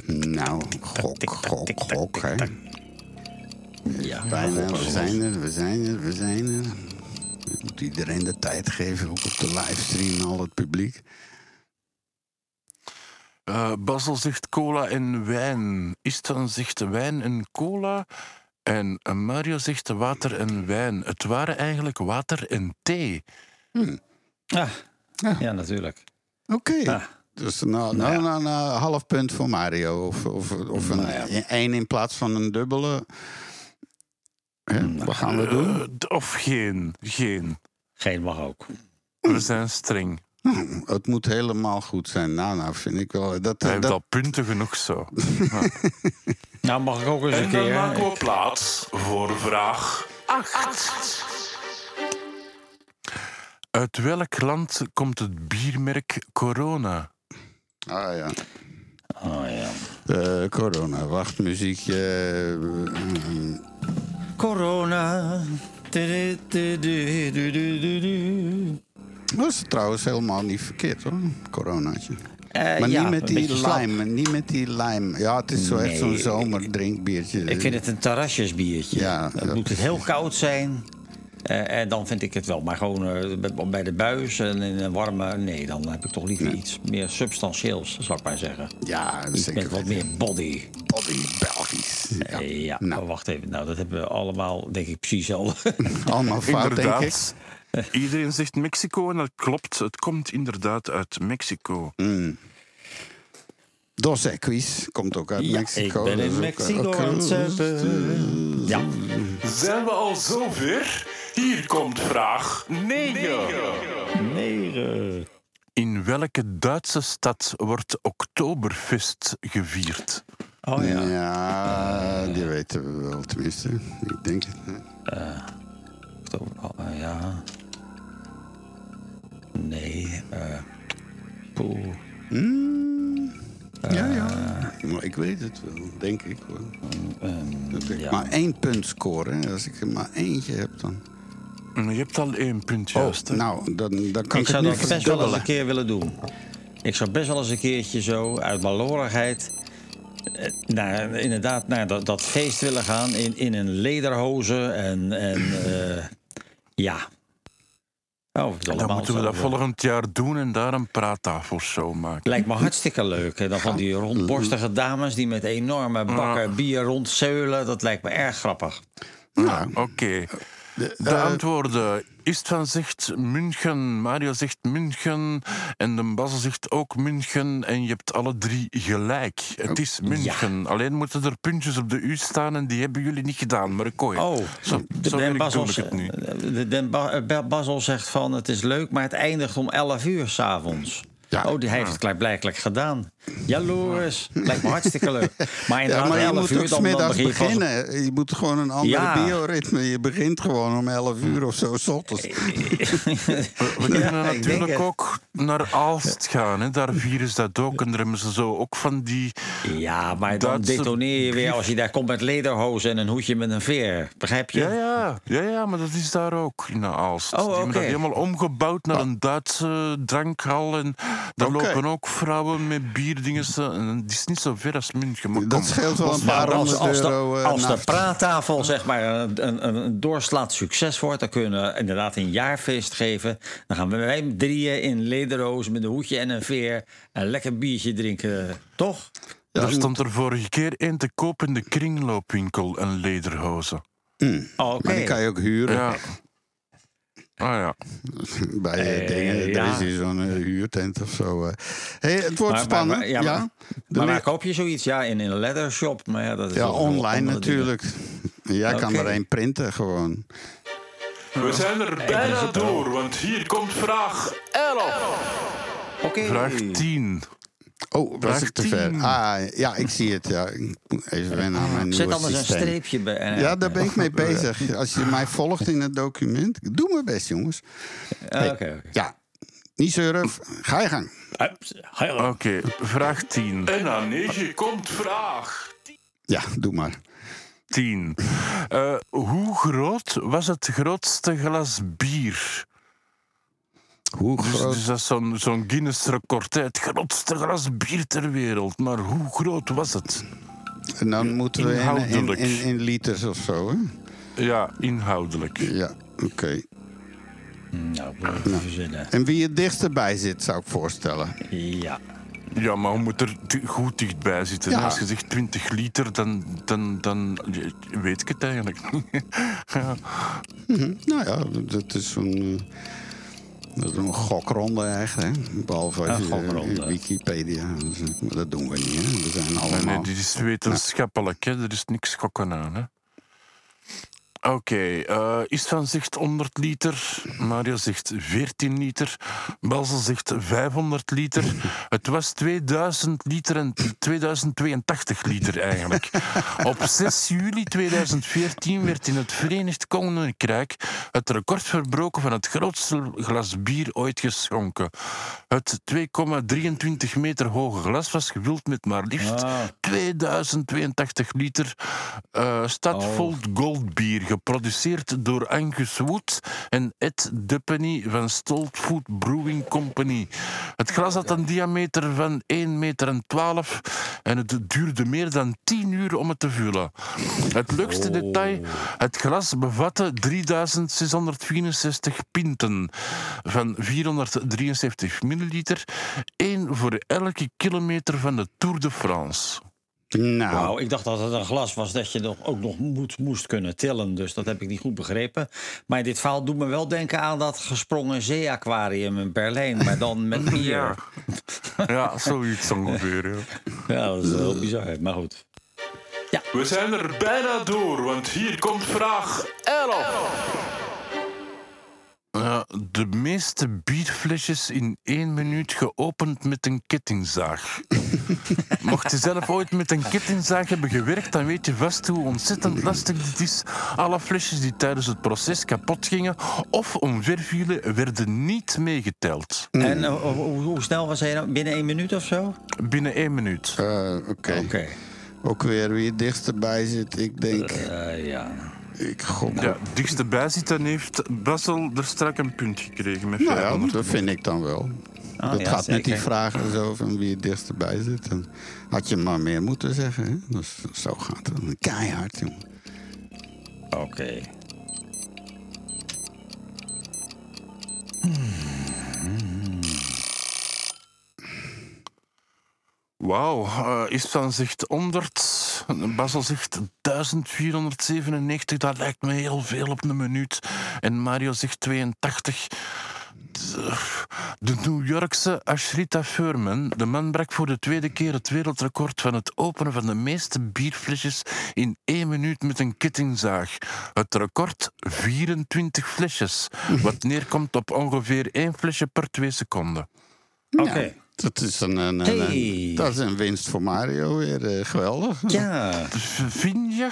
Nou, gok, hè. Ja, we zijn er. Ik moet iedereen de tijd geven, ook op de livestream, al het publiek. Basel zegt cola en wijn. Istvan zegt wijn en cola. En Mario zegt water en wijn. Het waren eigenlijk water en thee. Ja, natuurlijk. Oké. Dus nou, half punt voor Mario. Of een in plaats van een dubbele. Wat gaan we doen? Of geen. Geen mag ook. We zijn streng. Het moet helemaal goed zijn. Nou, vind ik wel. Hij heeft al punten genoeg zo. Nou, mag ik ook eens een keer. En dan maken we plaats voor vraag 8. Uit welk land komt het biermerk Corona? Ah ja. Corona, wacht, muziekje. Corona. Dat is trouwens helemaal niet verkeerd, hoor. Coronaatje. Maar ja, niet met die lime. Ja, het is echt zo'n zomerdrinkbiertje. Ik vind het een terrasjesbiertje. Ja, dat moet het heel koud zijn. En dan vind ik het wel. Maar gewoon bij de buis en in een warme... Nee, dan heb ik toch liever iets meer substantieels, zou ik maar zeggen. Ja, dat is zeker. Met wat meer body. Body Belgisch. Nou, wacht even. Nou, dat hebben we allemaal, denk ik, precies al. Allemaal fout, denk ik. Iedereen zegt Mexico en dat klopt. Het komt inderdaad uit Mexico. Dos Equis komt ook uit Mexico. Ik ben in Mexico aan het zuipen. Ja. Zijn we al zover? Hier komt vraag 9. In welke Duitse stad wordt Oktoberfest gevierd? Die weten we wel, tenminste. Ik denk het. Maar ik weet het wel, denk ik hoor. Maar 1 punt scoren, hè. Als ik er maar eentje heb dan... Je hebt al 1 punt juist. Nou, dan kan ik het niet verdubbelen. Ik zou dat best wel eens een keer willen doen. Ik zou best wel eens een keertje zo, uit balorigheid... Naar dat feest willen gaan in een lederhozen en. Dan moeten we dat volgend jaar doen en daar een praattafel zo maken. Lijkt me hartstikke leuk. Hè? Dan van die rondborstige dames die met enorme bakken bier rondzeulen. Dat lijkt me erg grappig. Oké. De antwoorden. Istvan zegt München, Mario zegt München en de Basel zegt ook München. En je hebt alle 3 gelijk. Het is München. Ja. Alleen moeten er puntjes op de U staan en die hebben jullie niet gedaan. Maar ik Basel zegt van het is leuk, maar het eindigt om 11 uur 's avonds. Ja. Oh, die heeft het klaarblijkelijk gedaan. Jaloers. Lijkt me hartstikke leuk. Maar, maar je moet ook 's middags beginnen. Pas... Je moet gewoon een ander bioritme. Je begint gewoon om 11 uur of zo. 's Ochtends. We kunnen natuurlijk ook naar Alst gaan. Hè. Daar vieren ze dat ook. En daar hebben ze zo ook van die... Ja, maar dan detoneer je weer als je daar komt met lederhozen en een hoedje met een veer. Begrijp je? Ja, maar dat is daar ook in Alst. Die hebben dat helemaal omgebouwd naar een Duitse drankhal. En daar lopen ook vrouwen met bierdingen. Het is niet zo ver als München. Maar dat scheelt wel een paar €100. Als de praattafel zeg maar een doorslaat succes wordt... dan kunnen we inderdaad een jaarfeest geven. Dan gaan wij drieën in lederhoos met een hoedje en een veer... een lekker biertje drinken, toch? Ja, er stond er vorige keer één te koop in de kringloopwinkel, een lederhozen. Maar die kan je ook huren. Ja. Bij dingen, er is hier zo'n huurtent of zo. Het wordt spannend. Maar waar koop je zoiets? Ja, in een leathershop. Maar dat is online natuurlijk. Jij kan er één printen gewoon. We zijn er bijna door, want hier komt vraag 11. Vraag 10. Oh, was ik te ver? Ja, ik zie het. Ja. Even wennen aan mijn nieuwe systeem. Zet anders een streepje bij. Ja, daar ben ik mee bezig. Als je mij volgt in het document... Ik doe mijn best, jongens. Oké. Ja, niet zeuren. Ga je gang. Oké, vraag 10. En aan 9 komt vraag 10. Ja, doe maar. 10. Hoe groot was het grootste glas bier... Dus dat is zo'n Guinness-record. Het grootste glas bier ter wereld. Maar hoe groot was het? En dan moeten we in liters of zo, hè? Ja, inhoudelijk. Ja, oké. Nou, even verzinnen. En wie het dichtstbij zit, zou ik voorstellen. Ja. Ja, maar we moeten er goed dichtbij zitten. Ja. Als je zegt 20 liter, dan weet ik het eigenlijk niet. Nou ja, dat is zo'n... Dat is een gokronde echt, hè? Behalve Wikipedia. Maar dat doen we niet, hè? We zijn allemaal... Nee, dit is wetenschappelijk, hè? Er is niks gokken aan, hè? Oké, Istvan zegt 100 liter. Mario zegt 14 liter. Balzel zegt 500 liter. Het was 2000 liter en 2082 liter eigenlijk. Op 6 juli 2014 werd in het Verenigd Koninkrijk het record verbroken van het grootste glas bier ooit geschonken. Het 2,23 meter hoge glas was gevuld met maar liefst 2082 liter Stadvold Gold bier. Geproduceerd door Angus Wood en Ed Depenny van Stoltfood Brewing Company. Het glas had een diameter van 1,12 meter en het duurde meer dan 10 uur om het te vullen. Het leukste detail, het glas bevatte 3.664 pinten van 473 milliliter, 1 voor elke kilometer van de Tour de France. Nou, ik dacht dat het een glas was dat je ook nog moest kunnen tillen. Dus dat heb ik niet goed begrepen. Maar dit verhaal doet me wel denken aan dat gesprongen zeeaquarium in Berlijn. Maar dan met bier. Ja, zoiets ongeveer. Ja, dat is heel bizar. Maar goed. Ja. We zijn er bijna door, want hier komt vraag 11. De meeste bierflesjes in 1 minuut geopend met een kettingzaag. Mocht je zelf ooit met een kettingzaag hebben gewerkt, dan weet je vast hoe ontzettend lastig dit is. Alle flesjes die tijdens het proces kapot gingen of omvervielen, werden niet meegeteld. En hoe snel was hij dan? Binnen 1 minuut of zo? Binnen 1 minuut. Oké. Ook weer wie het dichtstbij zit, ik denk... Dichtstbij zitten heeft Basel er strak een punt gekregen met 500. Nou ja, dat vind ik dan wel. Dat gaat zeker. Met die vragen zo van wie het dichtstbij zit. Dan had je maar meer moeten zeggen. Hè? Dus zo gaat het. Keihard, jongen. Oké. Wauw, Istvan zegt 100, Basel zegt 1497, dat lijkt me heel veel op een minuut. En Mario zegt 82. De New Yorkse Ashrita Furman, de man brak voor de tweede keer het wereldrecord van het openen van de meeste bierflesjes in 1 minuut met een kettingzaag. Het record 24 flesjes, wat neerkomt op ongeveer 1 flesje per 2 seconden. Oké. Okay. Dat is een winst voor Mario weer. Geweldig. Ja. Vind je?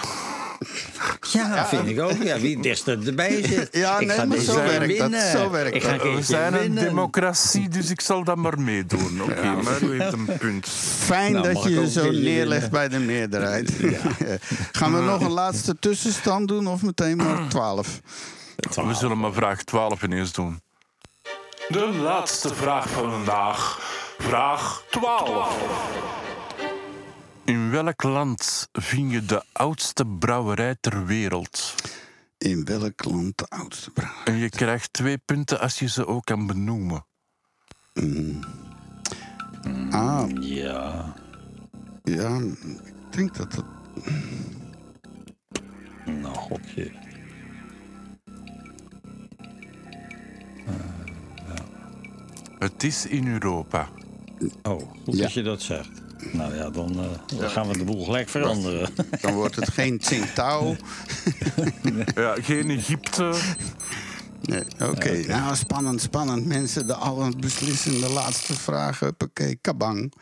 Ja, vind ik ook. Ja, wie destijds erbij zit. Ja, nee, maar zo werkt dat. We zijn een democratie, dus ik zal dat maar meedoen. Oké, ja, maar u heeft een punt. Fijn dat je je zo neerlegt bij de meerderheid. Ja. Gaan we nog een laatste tussenstand doen of meteen maar 12? We zullen maar vraag 12 ineens doen. De laatste vraag van vandaag. Vraag 12. In welk land vind je de oudste brouwerij ter wereld? In welk land de oudste brouwerij? En je krijgt 2 punten als je ze ook kan benoemen. Ah. Ja. Ja, ik denk dat het... Nou, oké. Het is in Europa. Oh, goed dat je dat zegt. Nou ja, dan gaan we de boel gelijk veranderen. Dan wordt het geen Tsingtao. Nee. Ja, geen Egypte. Nee. Oké. Nou, spannend mensen. De allesbeslissende laatste vraag. Huppakee, kabang.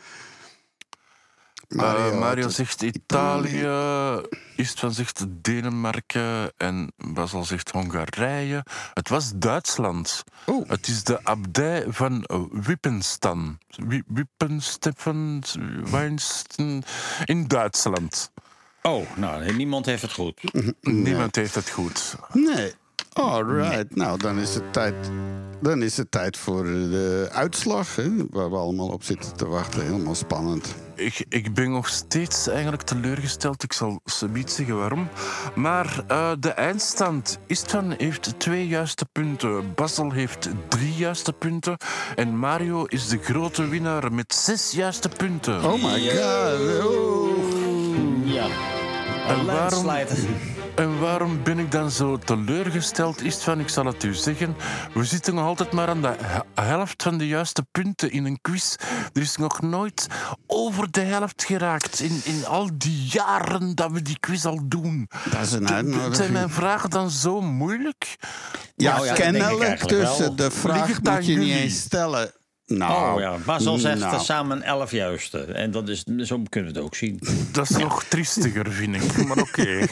Mario zegt Italië. Istvan zegt Denemarken. En Basel zegt Hongarije. Het was Duitsland. Oh. Het is de abdij van Wippenstefen. Weinstein. In Duitsland. Oh, nou, niemand heeft het goed. Niemand heeft het goed. Nee. Alright. Nou, dan is het tijd voor de uitslag, hè, waar we allemaal op zitten te wachten. Helemaal spannend. Ik ben nog steeds eigenlijk teleurgesteld. Ik zal niet zeggen waarom. Maar de eindstand. Istvan heeft 2 juiste punten. Basel heeft 3 juiste punten. En Mario is de grote winnaar met 6 juiste punten. Oh my god. Oh. Ja. En waarom ben ik dan zo teleurgesteld, Istvan? Ik zal het u zeggen. We zitten nog altijd maar aan de helft van de juiste punten in een quiz. Er is nog nooit over de helft geraakt in al die jaren dat we die quiz al doen. Dat is een uitnodiging. Zijn mijn vragen dan zo moeilijk? Ja, kennelijk tussen. De vraag moet je niet eens stellen. Nou, oh ja, Basel zegt samen 11 juiste. En dat is, zo kunnen we het ook zien. Dat is nog triestiger, vind ik. Maar oké.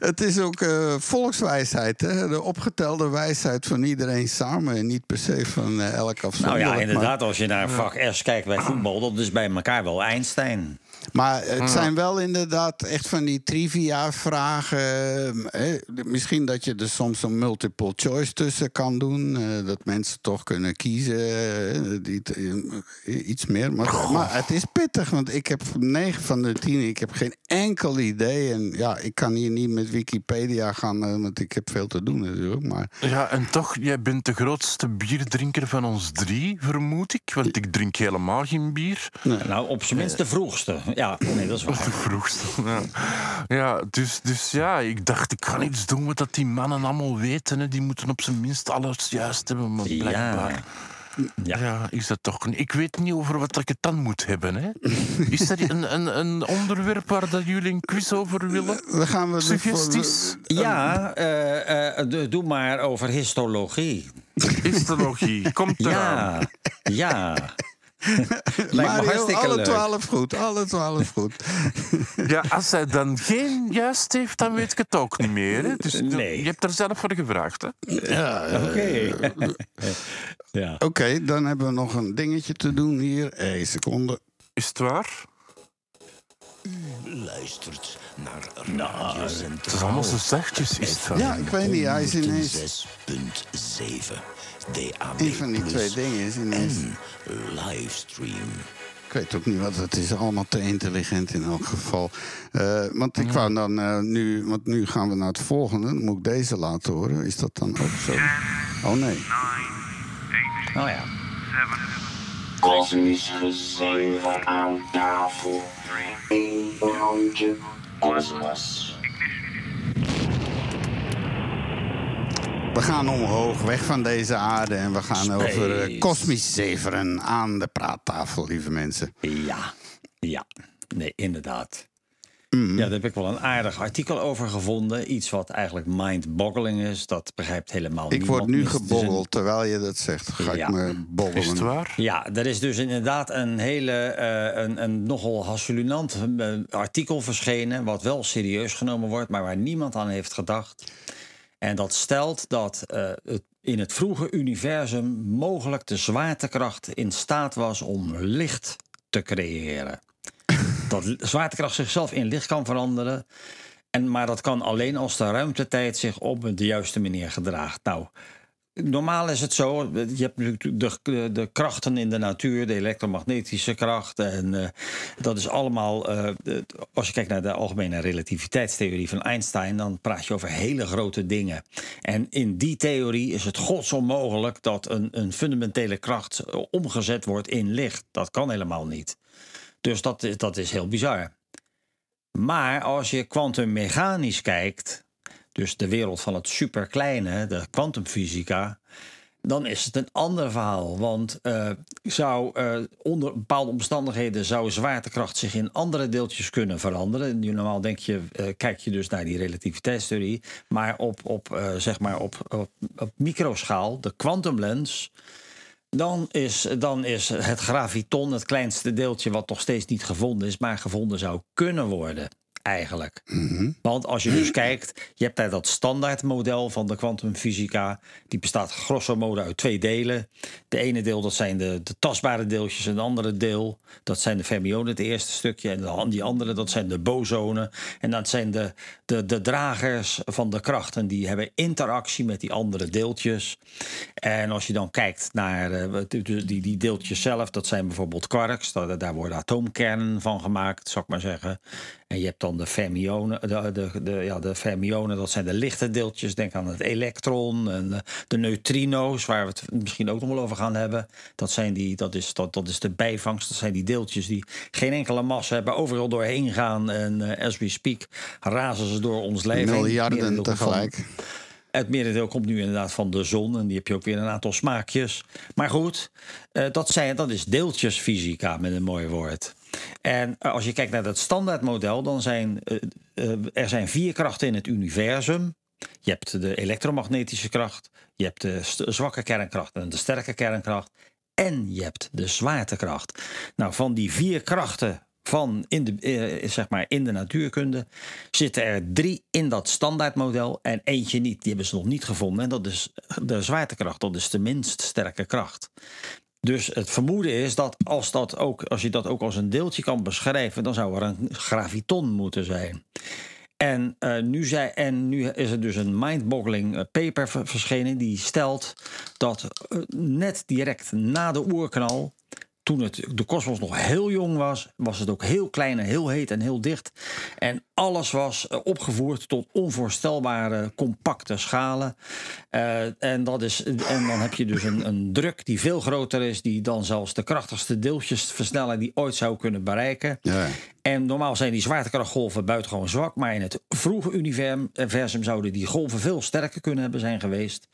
Het is ook volkswijsheid. Hè? De opgetelde wijsheid van iedereen samen. En niet per se van elk afzonderlijk. Nou ja, inderdaad. Maar, als je naar vak S kijkt bij voetbal... dat is bij elkaar wel Einstein. Maar het zijn wel inderdaad echt van die trivia-vragen. Misschien dat je er soms een multiple choice tussen kan doen. Dat mensen toch kunnen kiezen. Iets meer. Maar het is pittig, want ik heb 9 van de 10. Ik heb geen enkel idee. En ja, ik kan hier niet met Wikipedia gaan, want ik heb veel te doen natuurlijk. Maar... Ja, en toch, jij bent de grootste bierdrinker van ons 3, vermoed ik. Want ik drink helemaal geen bier. Nee. Nou, op zijn minst de vroegste. Ja, nee, dat is waar. De vroegste, ja. Ja, dus ja, ik dacht, ik kan iets doen wat die mannen allemaal weten. Hè. Die moeten op zijn minst alles juist hebben, maar blijkbaar... Ja, is dat toch... Ik weet niet over wat ik het dan moet hebben, hè. Is er een onderwerp waar dat jullie een quiz over willen? Suggesties? Doe maar over histologie. Histologie, komt eraan. Ja. Mario, alle 12 goed. Ja, als hij dan geen juist heeft, dan weet ik het ook niet meer. Hè? Dus nee. Je hebt er zelf voor gevraagd, hè? Ja, Oké, dan hebben we nog een dingetje te doen hier. 1 seconde. Is het waar? U luistert naar Radio Centraal. Het is allemaal zo zachtjes, is het waar? Ja, ik weet niet. Hij is ineens... 6.7. DAB+. Een van die 2 dingen is ineens... En livestream. Ik weet ook niet wat het is. Allemaal te intelligent in elk geval. Want ik wou dan nu... Want nu gaan we naar het volgende. Dan moet ik deze laten horen. Is dat dan ook zo? Oh nee. 9, 8, 7... Kosmische zeven aan tafel. 1 rondje kosmos. We gaan omhoog, weg van deze aarde. En we gaan over kosmisch zeveren aan de praattafel, lieve mensen. Ja, nee, inderdaad. Mm. Ja, daar heb ik wel een aardig artikel over gevonden. Iets wat eigenlijk mind-boggling is. Dat begrijpt helemaal niemand. Ik word nu geboggeld terwijl je dat zegt. Ga ik me boggelen. Is het waar? Ja, er is dus inderdaad een hele, een nogal hassululant artikel verschenen. Wat wel serieus genomen wordt, maar waar niemand aan heeft gedacht. En dat stelt dat in het vroege universum mogelijk de zwaartekracht in staat was om licht te creëren. Dat zwaartekracht zichzelf in licht kan veranderen. Maar dat kan alleen als de ruimtetijd zich op de juiste manier gedraagt. Nou, normaal is het zo. Je hebt natuurlijk de krachten in de natuur. De elektromagnetische kracht. En dat is allemaal... als je kijkt naar de algemene relativiteitstheorie van Einstein... dan praat je over hele grote dingen. En in die theorie is het godsonmogelijk... dat een fundamentele kracht omgezet wordt in licht. Dat kan helemaal niet. Dus dat is heel bizar. Maar als je kwantummechanisch kijkt... dus de wereld van het superkleine, de kwantumfysica... dan is het een ander verhaal. Want onder bepaalde omstandigheden... zou zwaartekracht zich in andere deeltjes kunnen veranderen. Nu, normaal denk je, kijk je dus naar die relativiteitstheorie... maar op microschaal, de kwantumlens... Dan is het graviton het kleinste deeltje... wat nog steeds niet gevonden is, maar gevonden zou kunnen worden... eigenlijk. Mm-hmm. Want als je dus kijkt... je hebt daar dat standaardmodel van de kwantumfysica. Die bestaat grosso modo uit twee delen. De ene deel, dat zijn de tastbare deeltjes... en de andere deel, dat zijn de fermionen, het eerste stukje... en die andere, dat zijn de bosonen. En dat zijn de dragers van de krachten. Die hebben interactie met die andere deeltjes. En als je dan kijkt naar die deeltjes zelf... dat zijn bijvoorbeeld quarks. Daar worden atoomkernen van gemaakt, zou ik maar zeggen... En je hebt dan de fermionen, de fermionen, dat zijn de lichte deeltjes. Denk aan het elektron en de neutrino's, waar we het misschien ook nog wel over gaan hebben. Dat is de bijvangst, dat zijn die deeltjes die geen enkele massa hebben, overal doorheen gaan. En as we speak razen ze door ons lijf. Miljarden tegelijk. Het merendeel komt nu inderdaad van de zon. En die heb je ook weer een aantal smaakjes. Maar goed, dat is deeltjesfysica met een mooi woord. En als je kijkt naar dat standaardmodel... dan zijn er vier krachten in het universum. Je hebt de elektromagnetische kracht. Je hebt de zwakke kernkracht en de sterke kernkracht. En je hebt de zwaartekracht. Nou, van die vier krachten... in de natuurkunde zitten er drie in dat standaardmodel en eentje niet. Die hebben ze nog niet gevonden. En dat is de zwaartekracht. Dat is de minst sterke kracht. Dus het vermoeden is dat als je dat ook als een deeltje kan beschrijven... dan zou er een graviton moeten zijn. En, nu is er dus een mind-boggling paper verschenen... die stelt dat net direct na de oerknal... toen de kosmos nog heel jong was... was het ook heel klein en heel heet en heel dicht. En alles was opgevoerd tot onvoorstelbare compacte schalen. En dan heb je dus een druk die veel groter is... die dan zelfs de krachtigste deeltjes versnellen... die ooit zou kunnen bereiken. Ja. En normaal zijn die zwaartekrachtgolven buitengewoon zwak... maar in het vroege universum zouden die golven veel sterker kunnen hebben zijn geweest.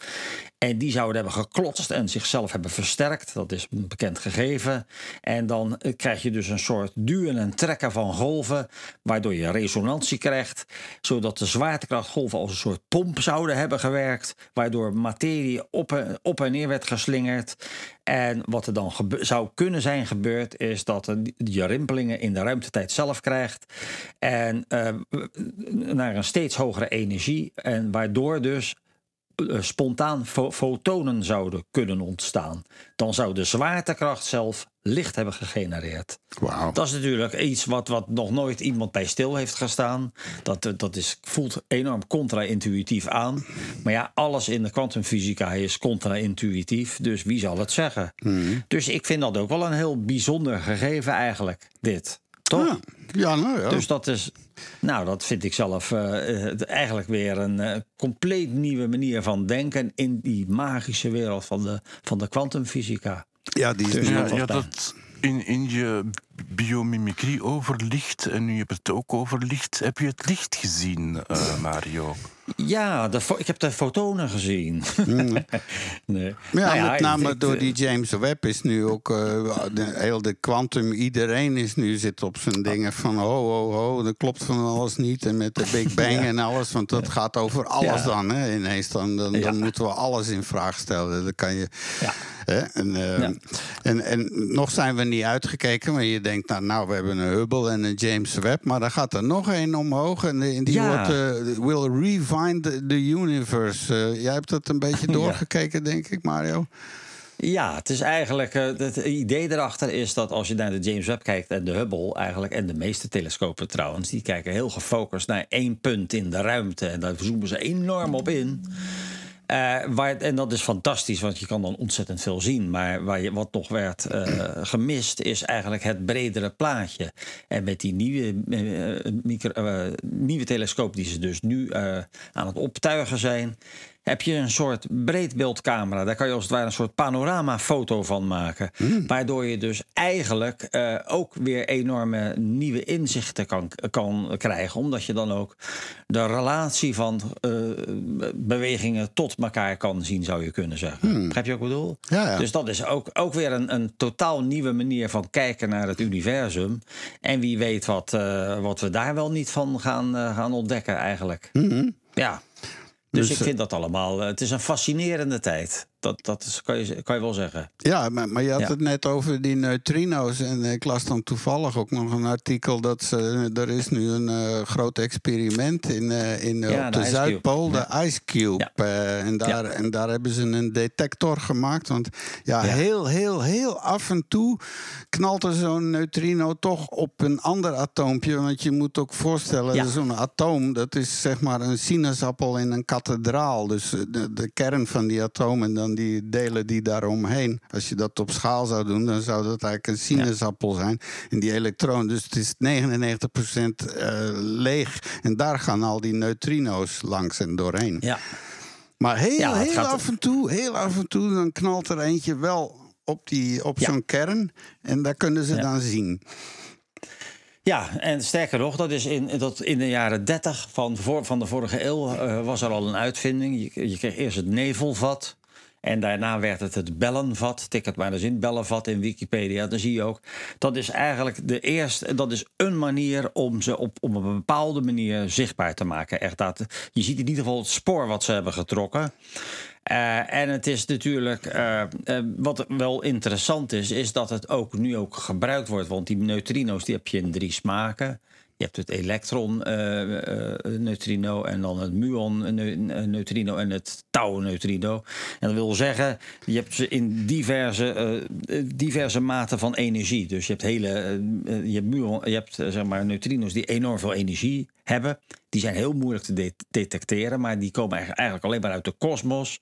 En die zouden hebben geklotst en zichzelf hebben versterkt. Dat is een bekend gegeven. En dan krijg je dus een soort duwen en trekken van golven... waardoor je resonantie krijgt... zodat de zwaartekrachtgolven als een soort pomp zouden hebben gewerkt... waardoor materie op en neer werd geslingerd... En wat er dan zou kunnen zijn gebeurd... is dat je rimpelingen in de ruimtetijd zelf krijgt... en naar een steeds hogere energie... en waardoor dus spontaan fotonen zouden kunnen ontstaan. Dan zou de zwaartekracht zelf licht hebben gegenereerd. Wow. Dat is natuurlijk iets wat nog nooit iemand bij stil heeft gestaan. Dat voelt enorm contra-intuïtief aan. Maar ja, alles in de kwantumfysica is contra-intuïtief. Dus wie zal het zeggen? Mm. Dus ik vind dat ook wel een heel bijzonder gegeven eigenlijk, dit. Toch? Ja. Ja. Dus dat is... Nou, dat vind ik zelf eigenlijk weer een compleet nieuwe manier van denken... in die magische wereld van de kwantumfysica. Ja, die is dat in je biomimicrie over licht... en nu heb je het ook over licht... heb je het licht gezien, Mario? Ja, ik heb de fotonen gezien. Nee. Ja, nou ja, met name door die James Webb is nu ook... heel de quantum, iedereen is nu zit op zijn dingen van... ho, dat klopt van alles niet. En met de Big Bang en alles, want dat gaat over alles dan. Hè? Ineens dan moeten we alles in vraag stellen. Dan kan je... Ja. Hè? En nog zijn we niet uitgekeken, maar je denkt... Nou, we hebben een Hubble en een James Webb... maar dan gaat er nog één omhoog en die wordt... will refine the universe. Jij hebt dat een beetje doorgekeken, denk ik, Mario. Ja, het is eigenlijk... het idee erachter is dat als je naar de James Webb kijkt... en de Hubble eigenlijk, en de meeste telescopen trouwens... die kijken heel gefocust naar één punt in de ruimte... en daar zoomen ze enorm op in... en dat is fantastisch, want je kan dan ontzettend veel zien. Maar wat nog werd gemist, is eigenlijk het bredere plaatje. En met die nieuwe telescoop die ze dus nu aan het optuigen zijn... heb je een soort breedbeeldcamera. Daar kan je als het ware een soort panoramafoto van maken. Waardoor je dus eigenlijk ook weer enorme nieuwe inzichten kan krijgen. Omdat je dan ook de relatie van bewegingen tot elkaar kan zien, zou je kunnen zeggen. Begrijp je ook wat ik bedoel? Ja, ja. Dus dat is ook weer een totaal nieuwe manier van kijken naar het universum. En wie weet wat we daar wel niet van gaan ontdekken eigenlijk. Ja. Dus ik vind dat allemaal... Het is een fascinerende tijd. Dat kan je wel zeggen. Ja, maar je had het net over die neutrino's. En ik las dan toevallig ook nog een artikel... dat er is nu een groot experiment op de Zuidpool. De Ice Cube. Ja. En daar hebben ze een detector gemaakt. Want heel, heel, heel af en toe... knalt er zo'n neutrino toch op een ander atoompje. Want je moet ook voorstellen... zo'n atoom, dat is zeg maar een sinaasappel in een kathedraal. Dus de kern van die atoom... en dan die delen die daaromheen. Als je dat op schaal zou doen, dan zou dat eigenlijk een sinaasappel zijn. En die elektroon, dus het is 99% leeg. En daar gaan al die neutrino's langs en doorheen. Ja. Maar heel af en toe, dan knalt er eentje wel op zo'n kern. En daar kunnen ze dan zien. Ja, en sterker nog, dat is in de jaren 30 van de vorige eeuw... was er al een uitvinding. Je kreeg eerst het nevelvat... En daarna werd het bellenvat. Tik het maar eens in, bellenvat in Wikipedia. Dan zie je ook, dat is eigenlijk de eerste... dat is een manier om ze op een bepaalde manier zichtbaar te maken. Echt je ziet in ieder geval het spoor wat ze hebben getrokken. En het is natuurlijk... wat wel interessant is dat het ook nu ook gebruikt wordt. Want die neutrino's die heb je in 3 smaken. Je hebt het elektron-neutrino en dan het muon-neutrino en het tau-neutrino. En dat wil zeggen, je hebt ze in diverse maten van energie. Dus je hebt zeg maar neutrino's die enorm veel energie hebben. Die zijn heel moeilijk te detecteren, maar die komen eigenlijk alleen maar uit de kosmos.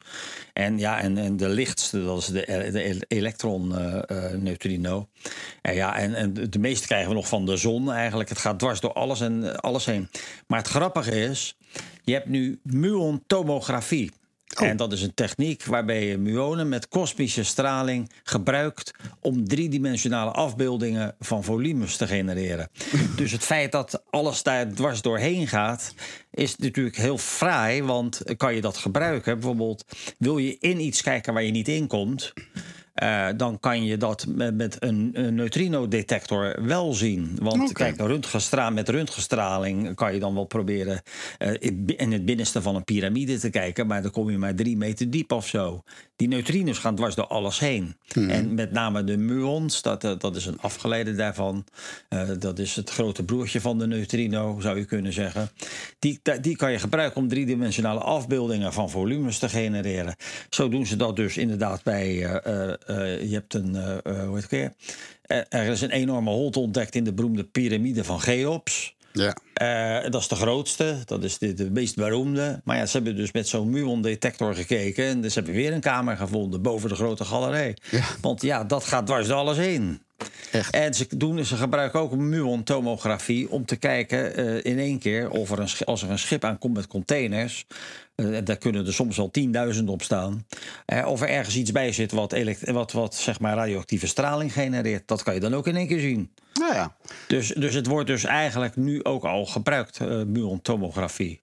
En de lichtste, dat is de elektron-neutrino. En de meeste krijgen we nog van de zon eigenlijk. Het gaat dwars door alles en alles heen. Maar het grappige is, je hebt nu muontomografie. Oh. En dat is een techniek waarbij je muonen met kosmische straling gebruikt... om 3-dimensionale afbeeldingen van volumes te genereren. Dus het feit dat alles daar dwars doorheen gaat... is natuurlijk heel fraai, want kan je dat gebruiken? Bijvoorbeeld, wil je in iets kijken waar je niet in komt... dan kan je dat met een neutrino-detector wel zien. Want kijk, met röntgenstraling kan je dan wel proberen... in het binnenste van een piramide te kijken... maar dan kom je maar 3 meter diep of zo. Die neutrino's gaan dwars door alles heen. En met name de muons, dat is een afgeleide daarvan. Dat is het grote broertje van de neutrino, zou je kunnen zeggen. Die kan je gebruiken om 3-dimensionale afbeeldingen... van volumes te genereren. Zo doen ze dat dus inderdaad bij... je hebt een... hoe heet het weer? Er is een enorme holte ontdekt in de beroemde piramide van Cheops. Ja. Dat is de grootste. Dat is de meest beroemde. Maar ja, ze hebben dus met zo'n muon-detector gekeken. En dus hebben we weer een kamer gevonden boven de grote galerij. Ja. Want ja, dat gaat dwars door alles heen. Echt? En ze gebruiken ook muontomografie om te kijken in één keer... of er als er een schip aankomt met containers... daar kunnen er soms wel 10.000 op staan... of er ergens iets bij zit wat zeg maar radioactieve straling genereert... dat kan je dan ook in één keer zien. Nou ja. Dus het wordt dus eigenlijk nu ook al gebruikt, muontomografie.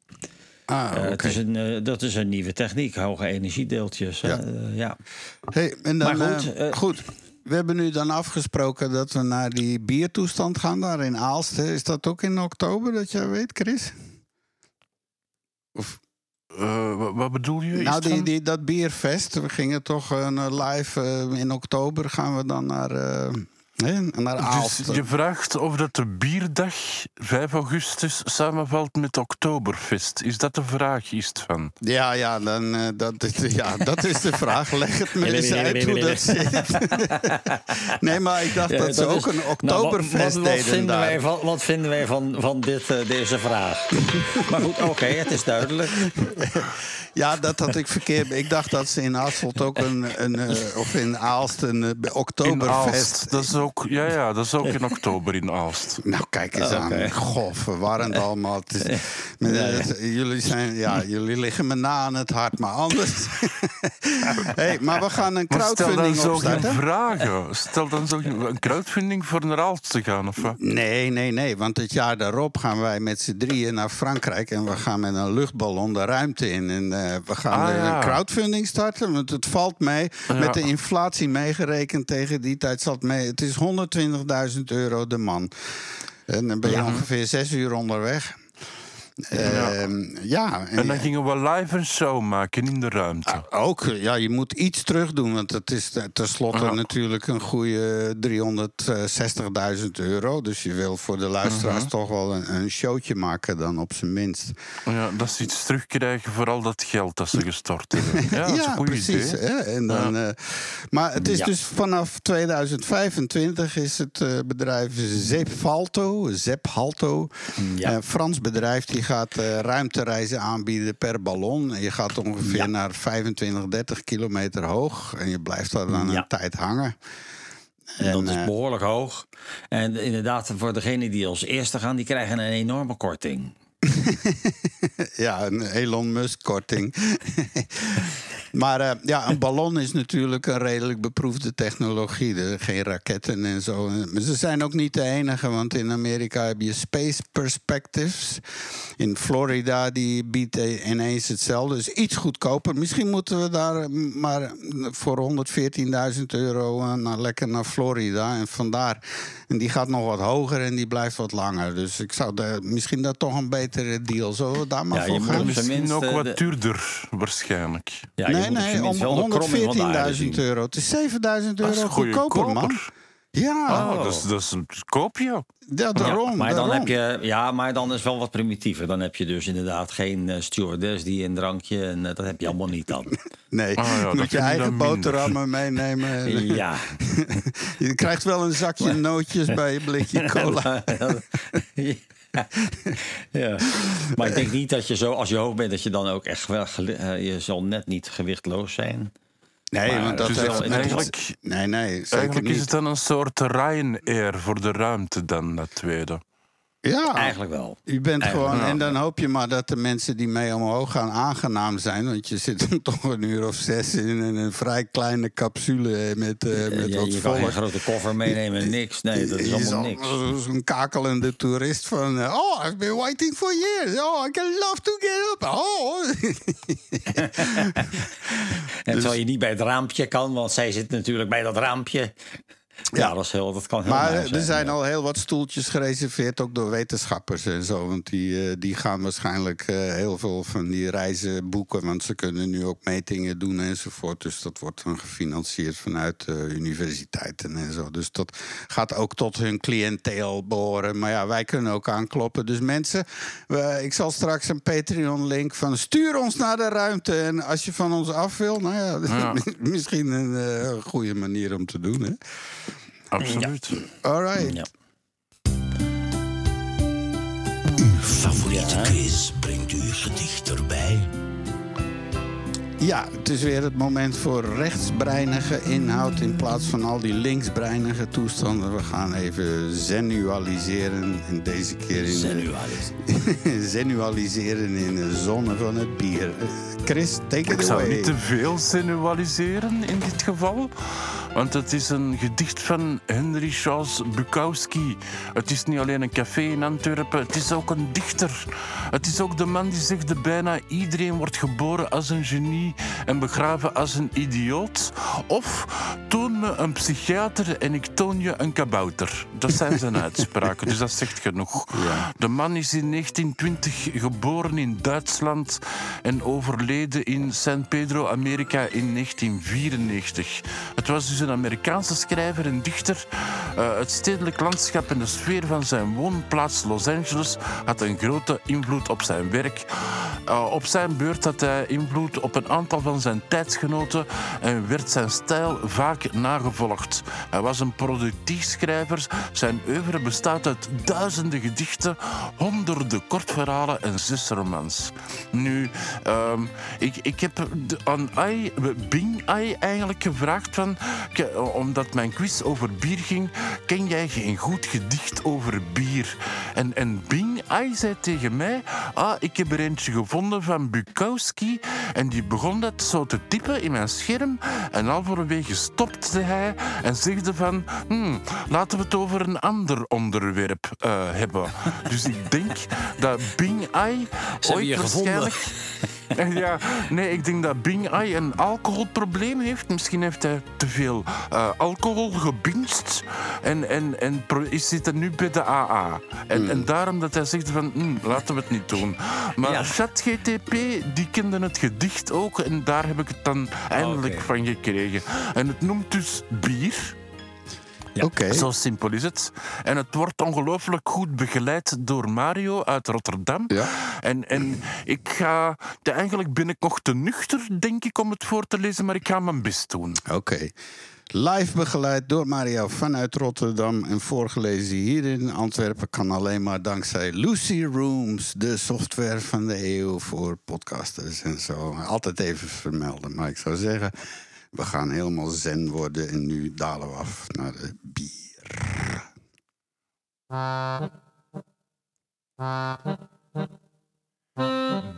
Okay. Dat is een nieuwe techniek, hoge energiedeeltjes. Ja. Hey, en dan, maar goed... goed. We hebben nu dan afgesproken dat we naar die biertoestand gaan daar in Alst. Is dat ook in oktober, dat jij weet, Chris? Of... wat bedoel je? Nou, dat bierfest. We gingen toch live in oktober gaan we dan naar Aalst. Dus je vraagt of dat de bierdag 5 augustus samenvalt met Oktoberfest. Is dat de vraag, Istvan? Ja, dan, dat is de vraag. Leg het me eens uit hoe dat zit. Nee, maar ik dacht dat ze ook een Oktoberfest deden daar. Wat vinden wij van deze vraag? Maar goed, oké, het is duidelijk. Ja, dat had ik verkeerd. Ik dacht dat ze in Aalst ook een Oktoberfest... Dat is ook, dat is ook in oktober in Alst. Nou, kijk eens aan. Goh, verwarrend allemaal. Jullie liggen me na aan het hart, maar anders... Hey, maar we gaan een crowdfunding opstarten. Stel dan zo een crowdfunding voor naar Alst te gaan, of wat? Nee. Want het jaar daarop gaan wij met z'n drieën naar Frankrijk... en we gaan met een luchtballon de ruimte in. En we gaan een crowdfunding starten, want het valt mee. Ja. Met de inflatie meegerekend tegen die tijd zat mee... Het is €120.000 de man. En dan ben je ongeveer 6 uur onderweg. En dan gingen we live een show maken in de ruimte. Ook, je moet iets terug doen. Want het is tenslotte natuurlijk een goede €360.000. Dus je wil voor de luisteraars toch wel een showtje maken dan op zijn minst. Ja, dat ze iets terugkrijgen voor al dat geld dat ze gestort hebben. Ja, dat is een goede precies. Idee. En dan, maar het is dus vanaf 2025 is het bedrijf Zephalto. Ja. Frans bedrijf die gaat ruimtereizen aanbieden per ballon. En je gaat ongeveer naar 25, 30 kilometer hoog. En je blijft daar dan een tijd hangen. En dat is behoorlijk hoog. En inderdaad, voor degene die als eerste gaan... die krijgen een enorme korting. Een Elon Musk korting. Maar een ballon is natuurlijk een redelijk beproefde technologie. Geen raketten en zo. Maar ze zijn ook niet de enige, want in Amerika heb je Space Perspectives. In Florida, die biedt ineens hetzelfde. Dus iets goedkoper. Misschien moeten we daar maar voor €114.000 lekker naar Florida. En vandaar. En die gaat nog wat hoger en die blijft wat langer. Dus ik zou misschien dat toch een betere deal. Zullen we daar maar voor gaan? Misschien ook wat duurder, waarschijnlijk. Ja, nee, om €114.000. Het is €7.000 goedkoper, man. Ja, dat is een koopje. Ja, daarom. Maar dan heb je, maar dan is wel wat primitiever. Dan heb je dus inderdaad geen stewardess die een drankje... en dat heb je allemaal niet dan. Nee, moet je eigen boterhammen meenemen. Ja. Je krijgt wel een zakje nootjes bij je blikje cola. Ja. Maar ik denk niet dat je zo, als je hoog bent... dat je dan ook echt wel... je zal net niet gewichtloos zijn... Nee, maar want dat dus heeft eigenlijk... Nee, eigenlijk is het dan een soort Ryanair voor de ruimte dan, dat tweede. Ja, eigenlijk wel. Je bent eigenlijk gewoon... En dan hoop je maar dat de mensen die mee omhoog gaan aangenaam zijn. Want je zit hem toch 6 uur in een vrij kleine capsule met wat volk. Je kan geen grote koffer meenemen, niks. Nee, dat is allemaal niks. Zo'n kakelende toerist van... Oh, I've been waiting for years. Oh, I can love to get up. Oh. En terwijl je niet bij het raampje kan, want zij zit natuurlijk bij dat raampje... Ja, dat kan heel maar zijn, er zijn al heel wat stoeltjes gereserveerd, ook door wetenschappers en zo. Want die gaan waarschijnlijk heel veel van die reizen boeken. Want ze kunnen nu ook metingen doen enzovoort. Dus dat wordt dan gefinancierd vanuit universiteiten en zo. Dus dat gaat ook tot hun cliënteel behoren. Maar wij kunnen ook aankloppen. Dus mensen, ik zal straks een Patreon-link van stuur ons naar de ruimte. En als je van ons af wil, misschien een goede manier om te doen, hè? Absoluut. Ja. All right. Ja. Uw favoriete quiz brengt u gedichterbij. Ja, het is weer het moment voor rechtsbreinige inhoud... in plaats van al die linksbreinige toestanden. We gaan even zenualiseren. En deze keer zenualiseren in de zonne van het bier. Chris, take it away. Ik zou niet te veel zenualiseren in dit geval... Want het is een gedicht van Henry Charles Bukowski. Het is niet alleen een café in Antwerpen, het is ook een dichter. Het is ook de man die zegt dat bijna iedereen wordt geboren als een genie en begraven als een idioot. Of toon me een psychiater en ik toon je een kabouter. Dat zijn zijn uitspraken, dus dat zegt genoeg. Ja. De man is in 1920 geboren in Duitsland en overleden in San Pedro, Amerika in 1994. Het was dus een Amerikaanse schrijver en dichter. Het stedelijk landschap en de sfeer van zijn woonplaats Los Angeles had een grote invloed op zijn werk. Op zijn beurt had hij invloed op een aantal van zijn tijdsgenoten en werd zijn stijl vaak nagevolgd. Hij was een productief schrijver. Zijn oeuvre bestaat uit duizenden gedichten, honderden kortverhalen en 6 romans. Nu, ik heb aan Bing Ai eigenlijk gevraagd van, omdat mijn quiz over bier ging, ken jij geen goed gedicht over bier? En Bing Ai zei tegen mij, ik heb er eentje gevonden van Bukowski en die begon dat zo te typen in mijn scherm en halverwege stopte hij en zegde van, laten we het over een ander onderwerp hebben. Dus ik denk dat Bing Ai ooit waarschijnlijk... Ja, nee, ik denk dat Bing Ai een alcoholprobleem heeft. Misschien heeft hij te veel alcohol gebinged en zit er nu bij de AA. En daarom dat hij zegt van, laten we het niet doen. Maar ja. ChatGTP, die kende het gedicht ook en daar heb ik het dan eindelijk van gekregen. En het noemt dus bier... Ja. Okay. Zo simpel is het. En het wordt ongelooflijk goed begeleid door Mario uit Rotterdam. Ja. En ik ga... Eigenlijk ben ik nog te nuchter, denk ik, om het voor te lezen, maar ik ga mijn best doen. Oké. Live begeleid door Mario vanuit Rotterdam en voorgelezen hier in Antwerpen kan alleen maar dankzij Lucy Rooms, de software van de eeuw voor podcasters en zo. Altijd even vermelden, maar ik zou zeggen... We gaan helemaal zen worden en nu dalen we af naar de bier.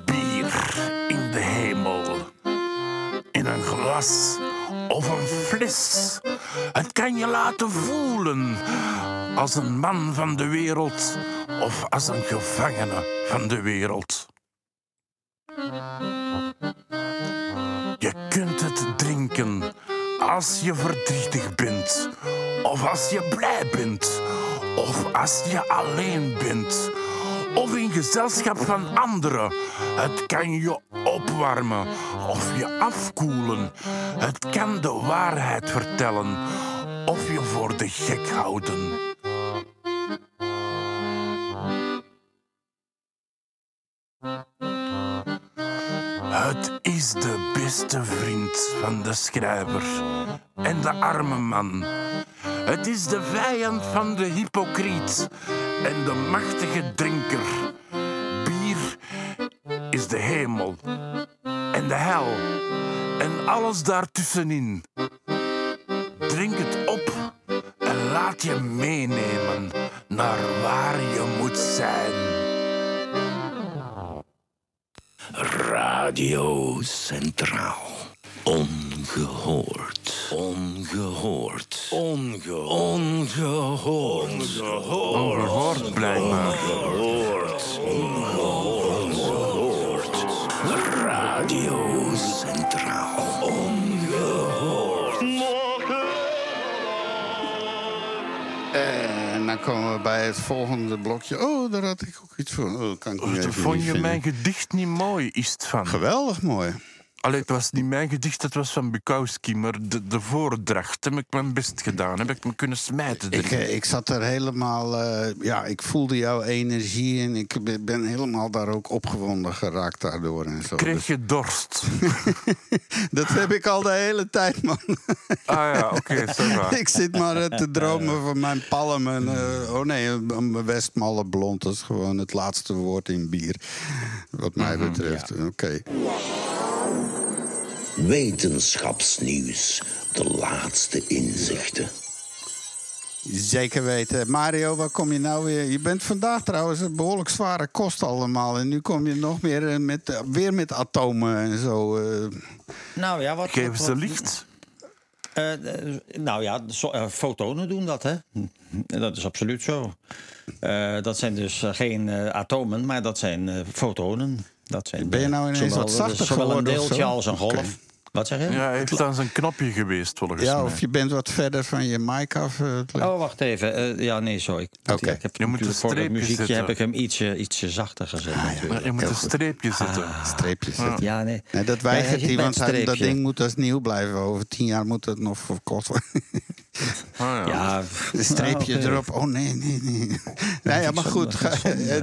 Bier in de hemel. In een glas of een fles. Het kan je laten voelen. Als een man van de wereld of als een gevangene van de wereld. Je kunt het drinken als je verdrietig bent, of als je blij bent, of als je alleen bent, of in gezelschap van anderen. Het kan je opwarmen of je afkoelen. Het kan de waarheid vertellen of je voor de gek houden. Het is de beste vriend van de schrijver en de arme man. Het is de vijand van de hypocriet en de machtige drinker. Bier is de hemel en de hel en alles daartussenin. Drink het op en laat je meenemen naar waar je moet zijn. Radio Centraal. Ongehoord. Ongehoord. Ongehoord. Ongehoord blijkbaar. Ongehoord. Ongehoord. Radio Centraal. Ongehoord. En dan komen we bij het volgende blokje. Oh, daar had ik ook iets voor. Oh, kan ik vond je mijn gedicht niet mooi, Istvan? Geweldig mooi. Allee, het was niet mijn gedicht, het was van Bukowski. Maar de voordracht heb ik mijn best gedaan. Heb ik me kunnen smijten. Ik zat er helemaal... ik voelde jouw energie en ik ben helemaal daar ook opgewonden geraakt daardoor. En zo. Kreeg je dorst? Dat heb ik al de hele tijd, man. Sorry. Ik zit maar te dromen van mijn palm. En, mijn Westmalle blond. Dat is gewoon het laatste woord in bier. Wat mij betreft. Ja. Oké. Wetenschapsnieuws, de laatste inzichten. Zeker weten. Mario, waar kom je nou weer? Je bent vandaag trouwens een behoorlijk zware kost allemaal. En nu kom je nog meer met atomen en zo. Nou ja, wat... Geef ze licht. Nou ja, fotonen doen dat, hè? Dat is absoluut zo. Dat zijn dus geen atomen, maar dat zijn fotonen. Dat zijn, ben je nou ineens zowel, wat zachter dus geworden? Zowel een deeltje als een golf. Okay. Wat zeg je? Ja, het is aan zijn knopje geweest, volgens mij. Ja, of je bent wat verder van je mic af. Oh, wacht even. Ja, nee, sorry. Okay. Ik heb je moet voor het muziekje zetten. Heb ik hem ietsje zachter gezet. Ah, ja. Je moet een streepje zetten. Ja, nee. Nee, dat weigert hij, want dat ding moet als nieuw blijven. Over 10 jaar moet het nog verkocht worden. Ja. Een streepje erop. Oh, nee. Nou ja, maar goed.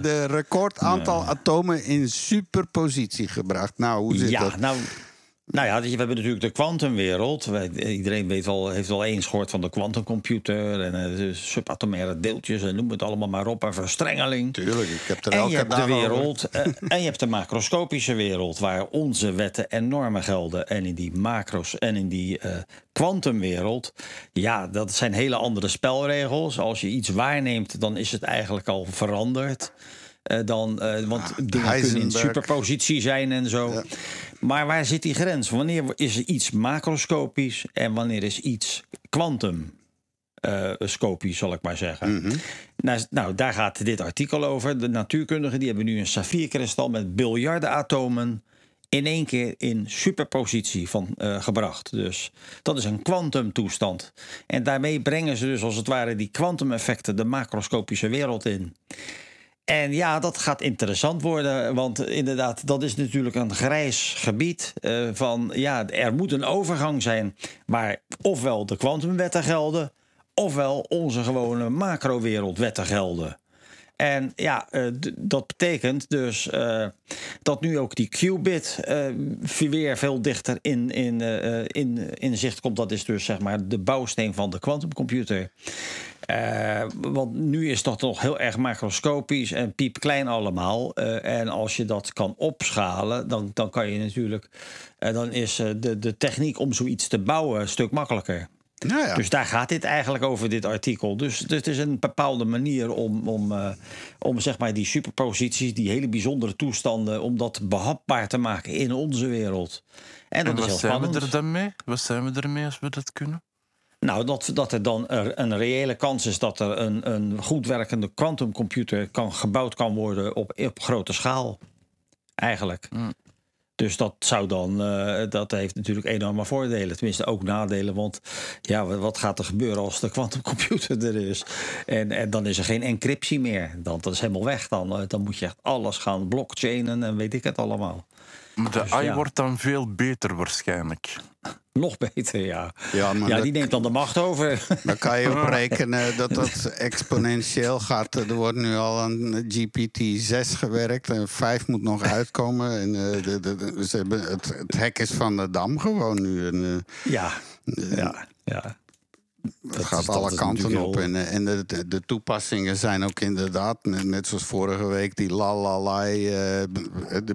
De record aantal atomen in superpositie gebracht. Nou, hoe zit dat? Nou ja, we hebben natuurlijk de kwantumwereld. Iedereen heeft wel eens gehoord van de kwantumcomputer en de subatomaire deeltjes en noem het allemaal maar op. En verstrengeling. Tuurlijk, ik heb er elke dag over. En je hebt de macroscopische wereld waar onze wetten en normen gelden. En in die macros en in die kwantumwereld, ja, dat zijn hele andere spelregels. Als je iets waarneemt, dan is het eigenlijk al veranderd. Want dingen kunnen in superpositie zijn en zo. Ja. Maar waar zit die grens? Wanneer is er iets macroscopisch en wanneer is iets kwantumscopisch, zal ik maar zeggen. Mm-hmm. Nou, daar gaat dit artikel over. De natuurkundigen die hebben nu een saffierkristal met biljarden atomen in één keer in superpositie gebracht. Dus dat is een kwantumtoestand. En daarmee brengen ze dus als het ware die kwantumeffecten de macroscopische wereld in. En ja, dat gaat interessant worden, want inderdaad, dat is natuurlijk een grijs gebied van, ja, er moet een overgang zijn waar ofwel de kwantumwetten gelden, ofwel onze gewone macrowereldwetten gelden. En ja, dat betekent dus dat nu ook die qubit weer veel dichter in zicht komt. Dat is dus zeg maar de bouwsteen van de kwantumcomputer. Want nu is dat nog heel erg macroscopisch en piepklein allemaal. En als je dat kan opschalen, dan kan je natuurlijk. Dan is de techniek om zoiets te bouwen een stuk makkelijker. Nou ja. Dus daar gaat dit eigenlijk over, dit artikel. Dus het is een bepaalde manier om zeg maar die superposities, die hele bijzondere toestanden, om dat behapbaar te maken in onze wereld. En dat is heel spannend. Wat zijn we er dan mee? Wat zijn we ermee als we dat kunnen? Nou, dat er dan een reële kans is dat er een goed werkende kwantumcomputer gebouwd kan worden op grote schaal. Eigenlijk. Mm. Dus dat zou dan, dat heeft natuurlijk enorme voordelen. Tenminste ook nadelen, want ja, wat gaat er gebeuren als de kwantumcomputer er is? En dan is er geen encryptie meer. Dat is helemaal weg dan. Dan moet je echt alles gaan blockchainen en weet ik het allemaal. De AI wordt dan veel beter waarschijnlijk. Nog beter, ja. Ja, die neemt dan de macht over. Dan kan je op rekenen dat exponentieel gaat. Er wordt nu al aan GPT-6 gewerkt. En 5 moet nog uitkomen. En het hek is van de dam gewoon nu. En, ja. Het gaat alle kanten op. En de toepassingen zijn ook inderdaad, net zoals vorige week, die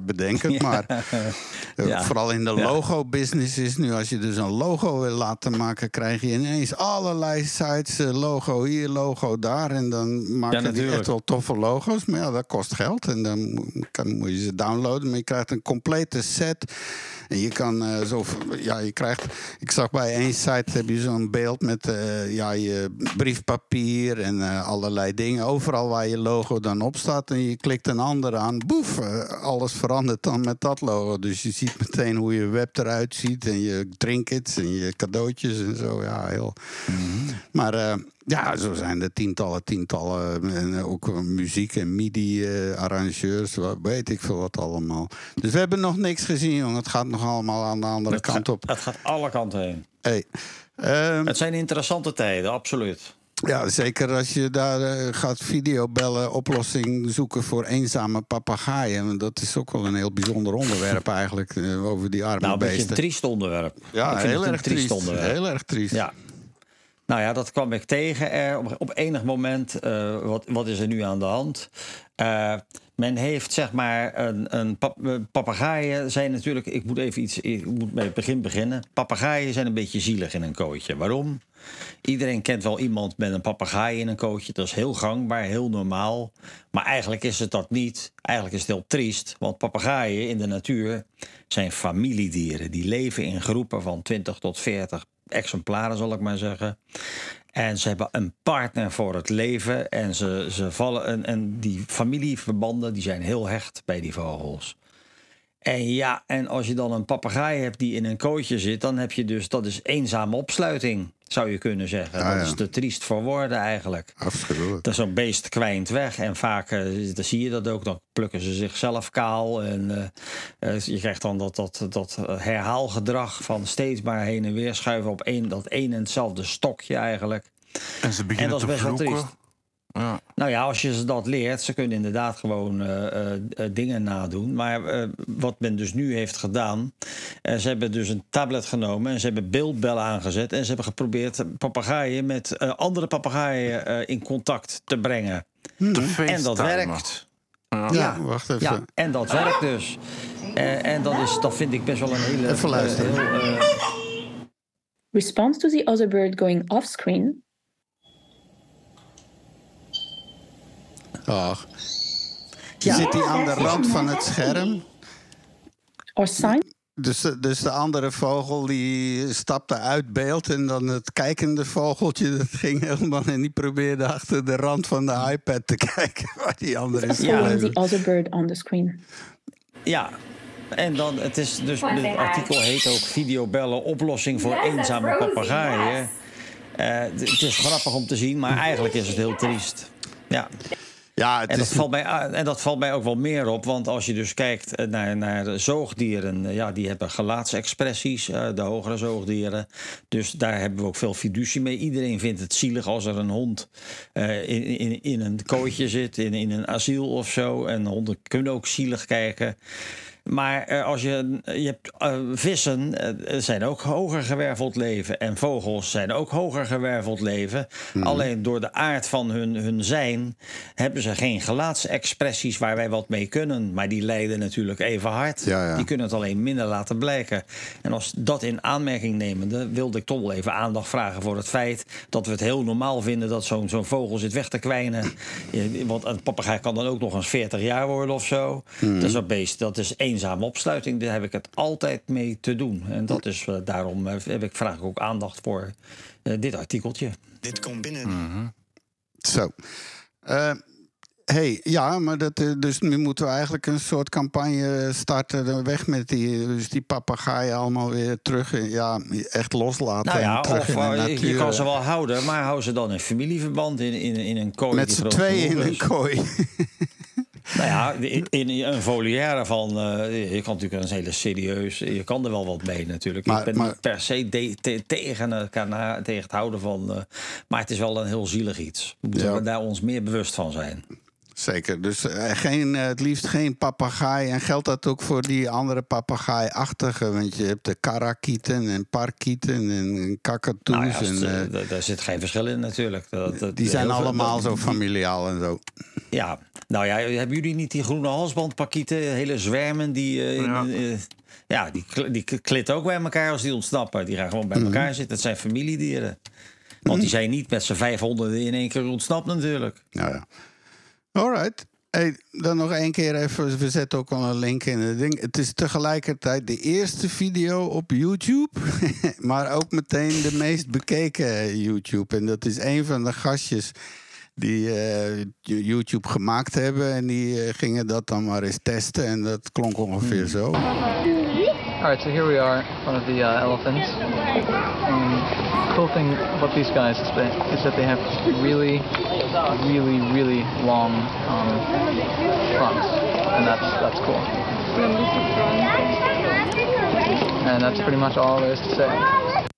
bedenk het maar. Vooral in de logo-business is nu, als je dus een logo wil laten maken, krijg je ineens allerlei sites, logo hier, logo daar. En dan maken die echt wel toffe logo's. Maar ja, dat kost geld. En dan moet je ze downloaden. Maar je krijgt een complete set. En je kan je krijgt. Ik zag bij één site, heb je zo'n beeld met je briefpapier en allerlei dingen. Overal waar je logo dan op staat en je klikt een ander aan, boef, alles verandert dan met dat logo. Dus je ziet meteen hoe je web eruit ziet en je trinkets en je cadeautjes en zo. Ja, heel. Mm-hmm. Maar zo zijn er tientallen. En ook muziek en midi-arrangeurs, weet ik veel wat allemaal. Dus we hebben nog niks gezien, jongen. Het gaat nog allemaal aan de andere kant op. Het gaat alle kanten heen. Hey. Het zijn interessante tijden, absoluut. Ja, zeker als je daar gaat videobellen, oplossing zoeken voor eenzame papegaaien. Dat is ook wel een heel bijzonder onderwerp eigenlijk, over die arme beesten. Een beetje een triest onderwerp. Ja, heel erg triest. Ja. Nou ja, dat kwam ik tegen op enig moment. Wat is er nu aan de hand? Men heeft zeg maar papegaaien zijn natuurlijk. Ik moet bij het begin beginnen. Papegaaien zijn een beetje zielig in een kooitje. Waarom? Iedereen kent wel iemand met een papegaai in een kooitje. Dat is heel gangbaar, heel normaal. Maar eigenlijk is het dat niet. Eigenlijk is het heel triest. Want papegaaien in de natuur zijn familiedieren. Die leven in groepen van 20 tot 40 exemplaren, zal ik maar zeggen. En ze hebben een partner voor het leven. En ze vallen. En die familieverbanden die zijn heel hecht bij die vogels. En ja, en als je dan een papegaai hebt die in een kooitje zit, dan heb je dus, dat is eenzame opsluiting, zou je kunnen zeggen. Ah, dat is te triest voor woorden eigenlijk. Afschuwelijk. Dat zo'n beest kwijnt weg. En vaak dan zie je dat ook, dan plukken ze zichzelf kaal. En je krijgt dan dat herhaalgedrag van steeds maar heen en weer schuiven op dat een en hetzelfde stokje eigenlijk. En ze beginnen te vloeken. Ja. Nou ja, als je ze dat leert, ze kunnen inderdaad gewoon dingen nadoen. Maar wat men dus nu heeft gedaan, ze hebben dus een tablet genomen en ze hebben beeldbellen aangezet. En ze hebben geprobeerd papegaaien met andere papegaaien in contact te brengen. En dat werkt. Ja, wacht even. Ja, en dat werkt dus. En dat vind ik best wel een hele... Even luisteren. Response to the other bird going off screen... Ach. Ja. Zit hij aan de rand van het scherm? Dus de andere vogel die stapte uit beeld en dan het kijkende vogeltje dat ging helemaal en die probeerde achter de rand van de iPad te kijken waar die andere is. Ja, the other bird on the screen. Ja. En dan, het is dus, het artikel heet ook videobellen oplossing voor eenzame papegaaien. Het is grappig om te zien, maar eigenlijk is het heel triest. Ja. Ja, dat valt mij ook wel meer op. Want als je dus kijkt naar zoogdieren... Ja, die hebben gelaatsexpressies, de hogere zoogdieren. Dus daar hebben we ook veel fiducie mee. Iedereen vindt het zielig als er een hond in een kooitje zit... in een asiel of zo. En honden kunnen ook zielig kijken. Maar als je hebt vissen zijn ook hoger gewerveld leven. En vogels zijn ook hoger gewerveld leven. Mm. Alleen door de aard van hun zijn... hebben ze geen gelaatsexpressies waar wij wat mee kunnen. Maar die lijden natuurlijk even hard. Ja, ja. Die kunnen het alleen minder laten blijken. En als dat in aanmerking nemende... wilde ik toch wel even aandacht vragen voor het feit... dat we het heel normaal vinden dat zo'n vogel zit weg te kwijnen. Want een papegaai kan dan ook nog eens 40 jaar worden of zo. Mm. Dus dat beest, dat is één. Eenzame opsluiting, daar heb ik het altijd mee te doen. En dat is daarom vraag ik ook aandacht voor dit artikeltje. Dit komt binnen. Mm-hmm. Zo. Maar dus nu moeten we eigenlijk een soort campagne starten. Weg met die papegaaien allemaal weer terug. Echt loslaten. Nou ja, je kan ze wel houden, maar hou ze dan in familieverband in een kooi. Met z'n tweeën in een kooi. Nou ja, in een volière van... je kan natuurlijk een hele serieus... Je kan er wel wat mee natuurlijk. Maar, ik ben niet per se tegen het houden van... maar het is wel een heel zielig iets. Moeten we daar ons meer bewust van zijn. Zeker. Dus het liefst geen papegaai. En geldt dat ook voor die andere papegaai-achtige? Want je hebt de karakieten en parkieten en kakatoes. Nou ja, daar zit geen verschil in natuurlijk. Die zijn allemaal zo familiaal en zo. Ja. Nou ja, hebben jullie niet die groene halsbandparkieten? Hele zwermen die... die klitten ook bij elkaar als die ontsnappen. Die gaan gewoon bij elkaar zitten. Het zijn familiedieren. Want die zijn niet met z'n 500 in één keer ontsnapt natuurlijk. Nou ja. Alright. Hey, dan nog één keer even. We zetten ook al een link in het ding. Het is tegelijkertijd de eerste video op YouTube. Maar ook meteen de meest bekeken YouTube. En dat is een van de gastjes die YouTube gemaakt hebben. En die gingen dat dan maar eens testen. En dat klonk ongeveer zo. Alright, so here we are. One of the elephants. The cool thing about these guys is that they have really, really, really long trunks, and that's cool. And that's pretty much all there is to say.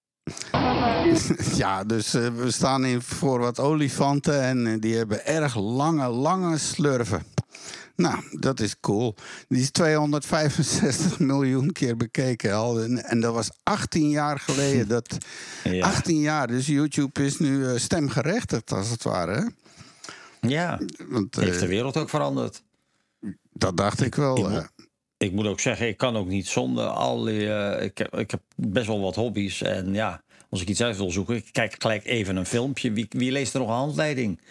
Ja, dus we staan hier voor wat olifanten en die hebben erg lange, lange slurven. Nou, dat is cool. Die is 265 miljoen keer bekeken al. En dat was 18 jaar geleden. 18 jaar, dus YouTube is nu stemgerechtigd als het ware. Hè? Ja, want heeft de wereld ook veranderd. Dat dacht ik wel. Ik moet ook zeggen, ik kan ook niet zonder al die... ik heb best wel wat hobby's en ja... Als ik iets uit wil zoeken, ik kijk gelijk even een filmpje. Wie leest er nog een handleiding?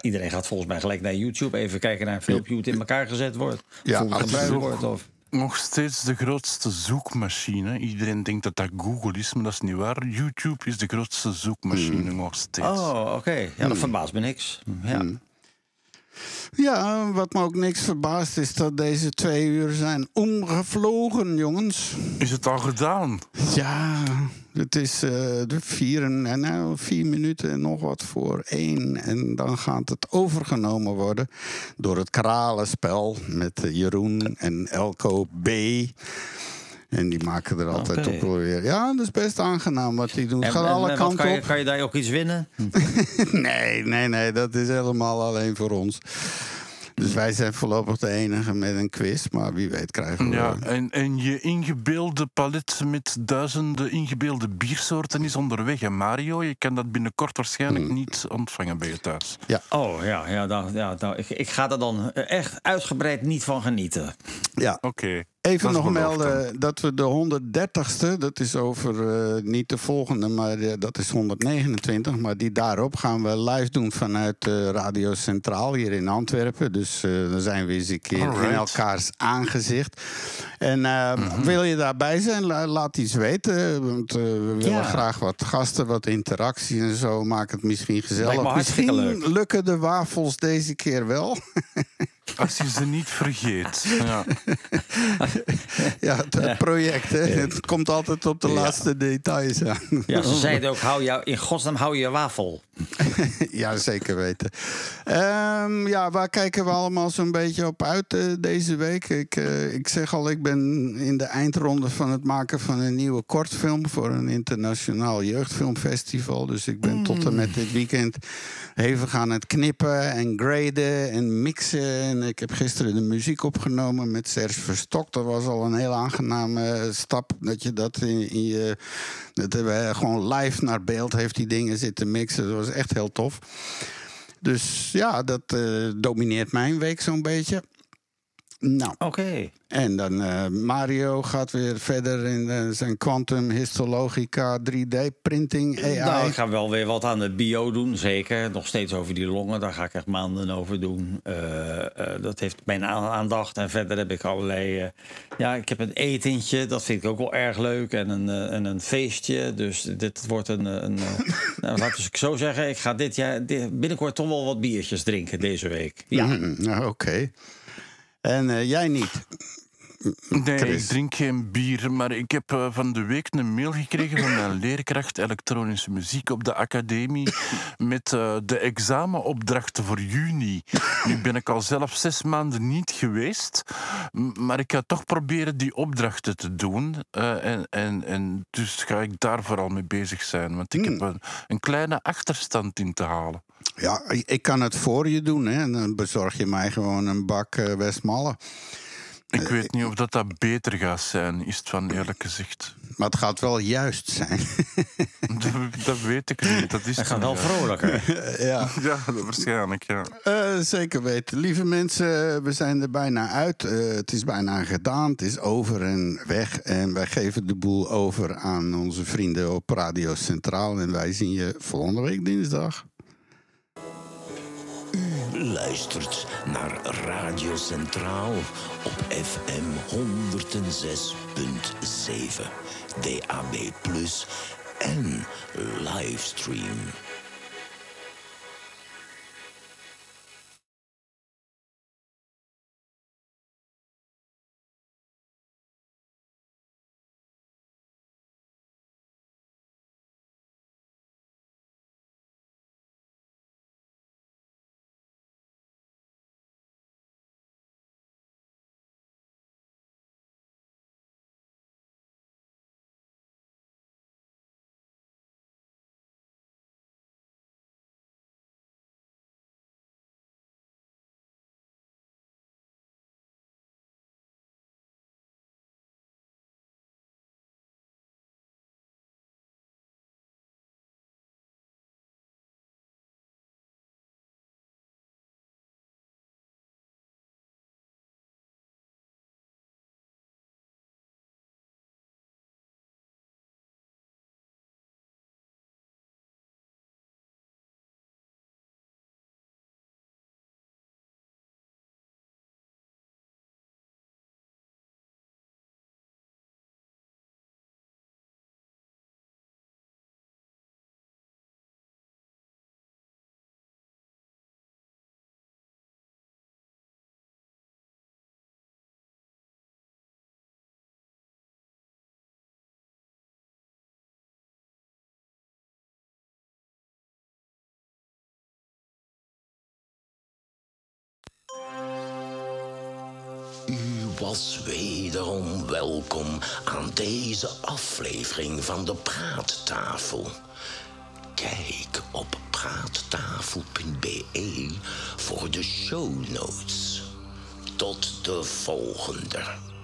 Iedereen gaat volgens mij gelijk naar YouTube even kijken naar een filmpje hoe het in elkaar gezet wordt. Ja, hoe het gebruikt wordt. nog steeds de grootste zoekmachine. Iedereen denkt dat dat Google is, maar dat is niet waar. YouTube is de grootste zoekmachine nog steeds. Oh, oké. Okay. Ja, dat verbaast me niks. Ja. Ja, wat me ook niks verbaast is dat deze 2 uur zijn omgevlogen, jongens. Is het al gedaan? Ja, het is 4 minuten en nog wat voor 1. En dan gaat het overgenomen worden door het kralenspel met Jeroen en Elko B. En die maken er altijd op weer. Ja, dat is best aangenaam wat die doen. Het gaat alle kanten op. Kan je daar ook iets winnen? Nee. Dat is helemaal alleen voor ons. Dus wij zijn voorlopig de enige met een quiz. Maar wie weet krijgen we... Ja, en je ingebeelde palet met duizenden ingebeelde biersoorten is onderweg. En Mario, je kan dat binnenkort waarschijnlijk niet ontvangen bij je thuis. Ja. Oh, ik ga er dan echt uitgebreid niet van genieten. Ja, oké. Even nog melden dat we de 130ste, dat is over niet de volgende, maar dat is 129. Maar die daarop gaan we live doen vanuit Radio Centraal hier in Antwerpen. Dus dan zijn we eens een keer in elkaars aangezicht. En wil je daarbij zijn, laat iets weten. Want we willen graag wat gasten, wat interactie en zo. Maak het misschien gezellig. Misschien lukken de wafels deze keer wel. Als je ze niet vergeet. Ja, het project, hè. Het komt altijd op de laatste details aan. Ja, ze zeiden ook, in godsnaam hou je wafel. Ja, zeker weten. Waar kijken we allemaal zo'n beetje op uit deze week? Ik zeg al, ik ben in de eindronde van het maken van een nieuwe kortfilm voor een internationaal jeugdfilmfestival. Dus ik ben tot en met dit weekend hevig aan het knippen en graden en mixen. En ik heb gisteren de muziek opgenomen met Serge Verstok. Dat was al een heel aangename stap. Dat je dat gewoon live naar beeld heeft die dingen zitten mixen. Dat was echt heel tof. Dus ja, dat domineert mijn week zo'n beetje. Nou, oké. En dan Mario gaat weer verder in zijn quantum, histologica, 3D-printing, AI. Nou, ik ga wel weer wat aan de bio doen, zeker. Nog steeds over die longen, daar ga ik echt maanden over doen. Dat heeft mijn aandacht. En verder heb ik allerlei... ik heb een etentje, dat vind ik ook wel erg leuk. En een feestje, dus dit wordt laten we zo zeggen, ik ga binnenkort toch wel wat biertjes drinken deze week. Ja, oké. En jij niet? Nee, Chris. Ik drink geen bier, maar ik heb van de week een mail gekregen van mijn leerkracht elektronische muziek op de academie met de examenopdrachten voor juni. Nu ben ik al zelf 6 maanden niet geweest, maar ik ga toch proberen die opdrachten te doen. En dus ga ik daar vooral mee bezig zijn, want ik heb een kleine achterstand in te halen. Ja, ik kan het voor je doen, hè. Dan bezorg je mij gewoon een bak Westmalle. Ik weet niet of dat beter gaat zijn, is het van eerlijk gezegd. Maar het gaat wel juist zijn. Dat weet ik niet. Het gaat wel vrolijker. Ja, waarschijnlijk, ja. Zeker weten. Lieve mensen, we zijn er bijna uit. Het is bijna gedaan. Het is over en weg. En wij geven de boel over aan onze vrienden op Radio Centraal. En wij zien je volgende week dinsdag. Luistert naar Radio Centraal op FM 106.7, DAB+ en livestream. U was wederom welkom aan deze aflevering van de Praattafel. Kijk op praattafel.be voor de show notes. Tot de volgende.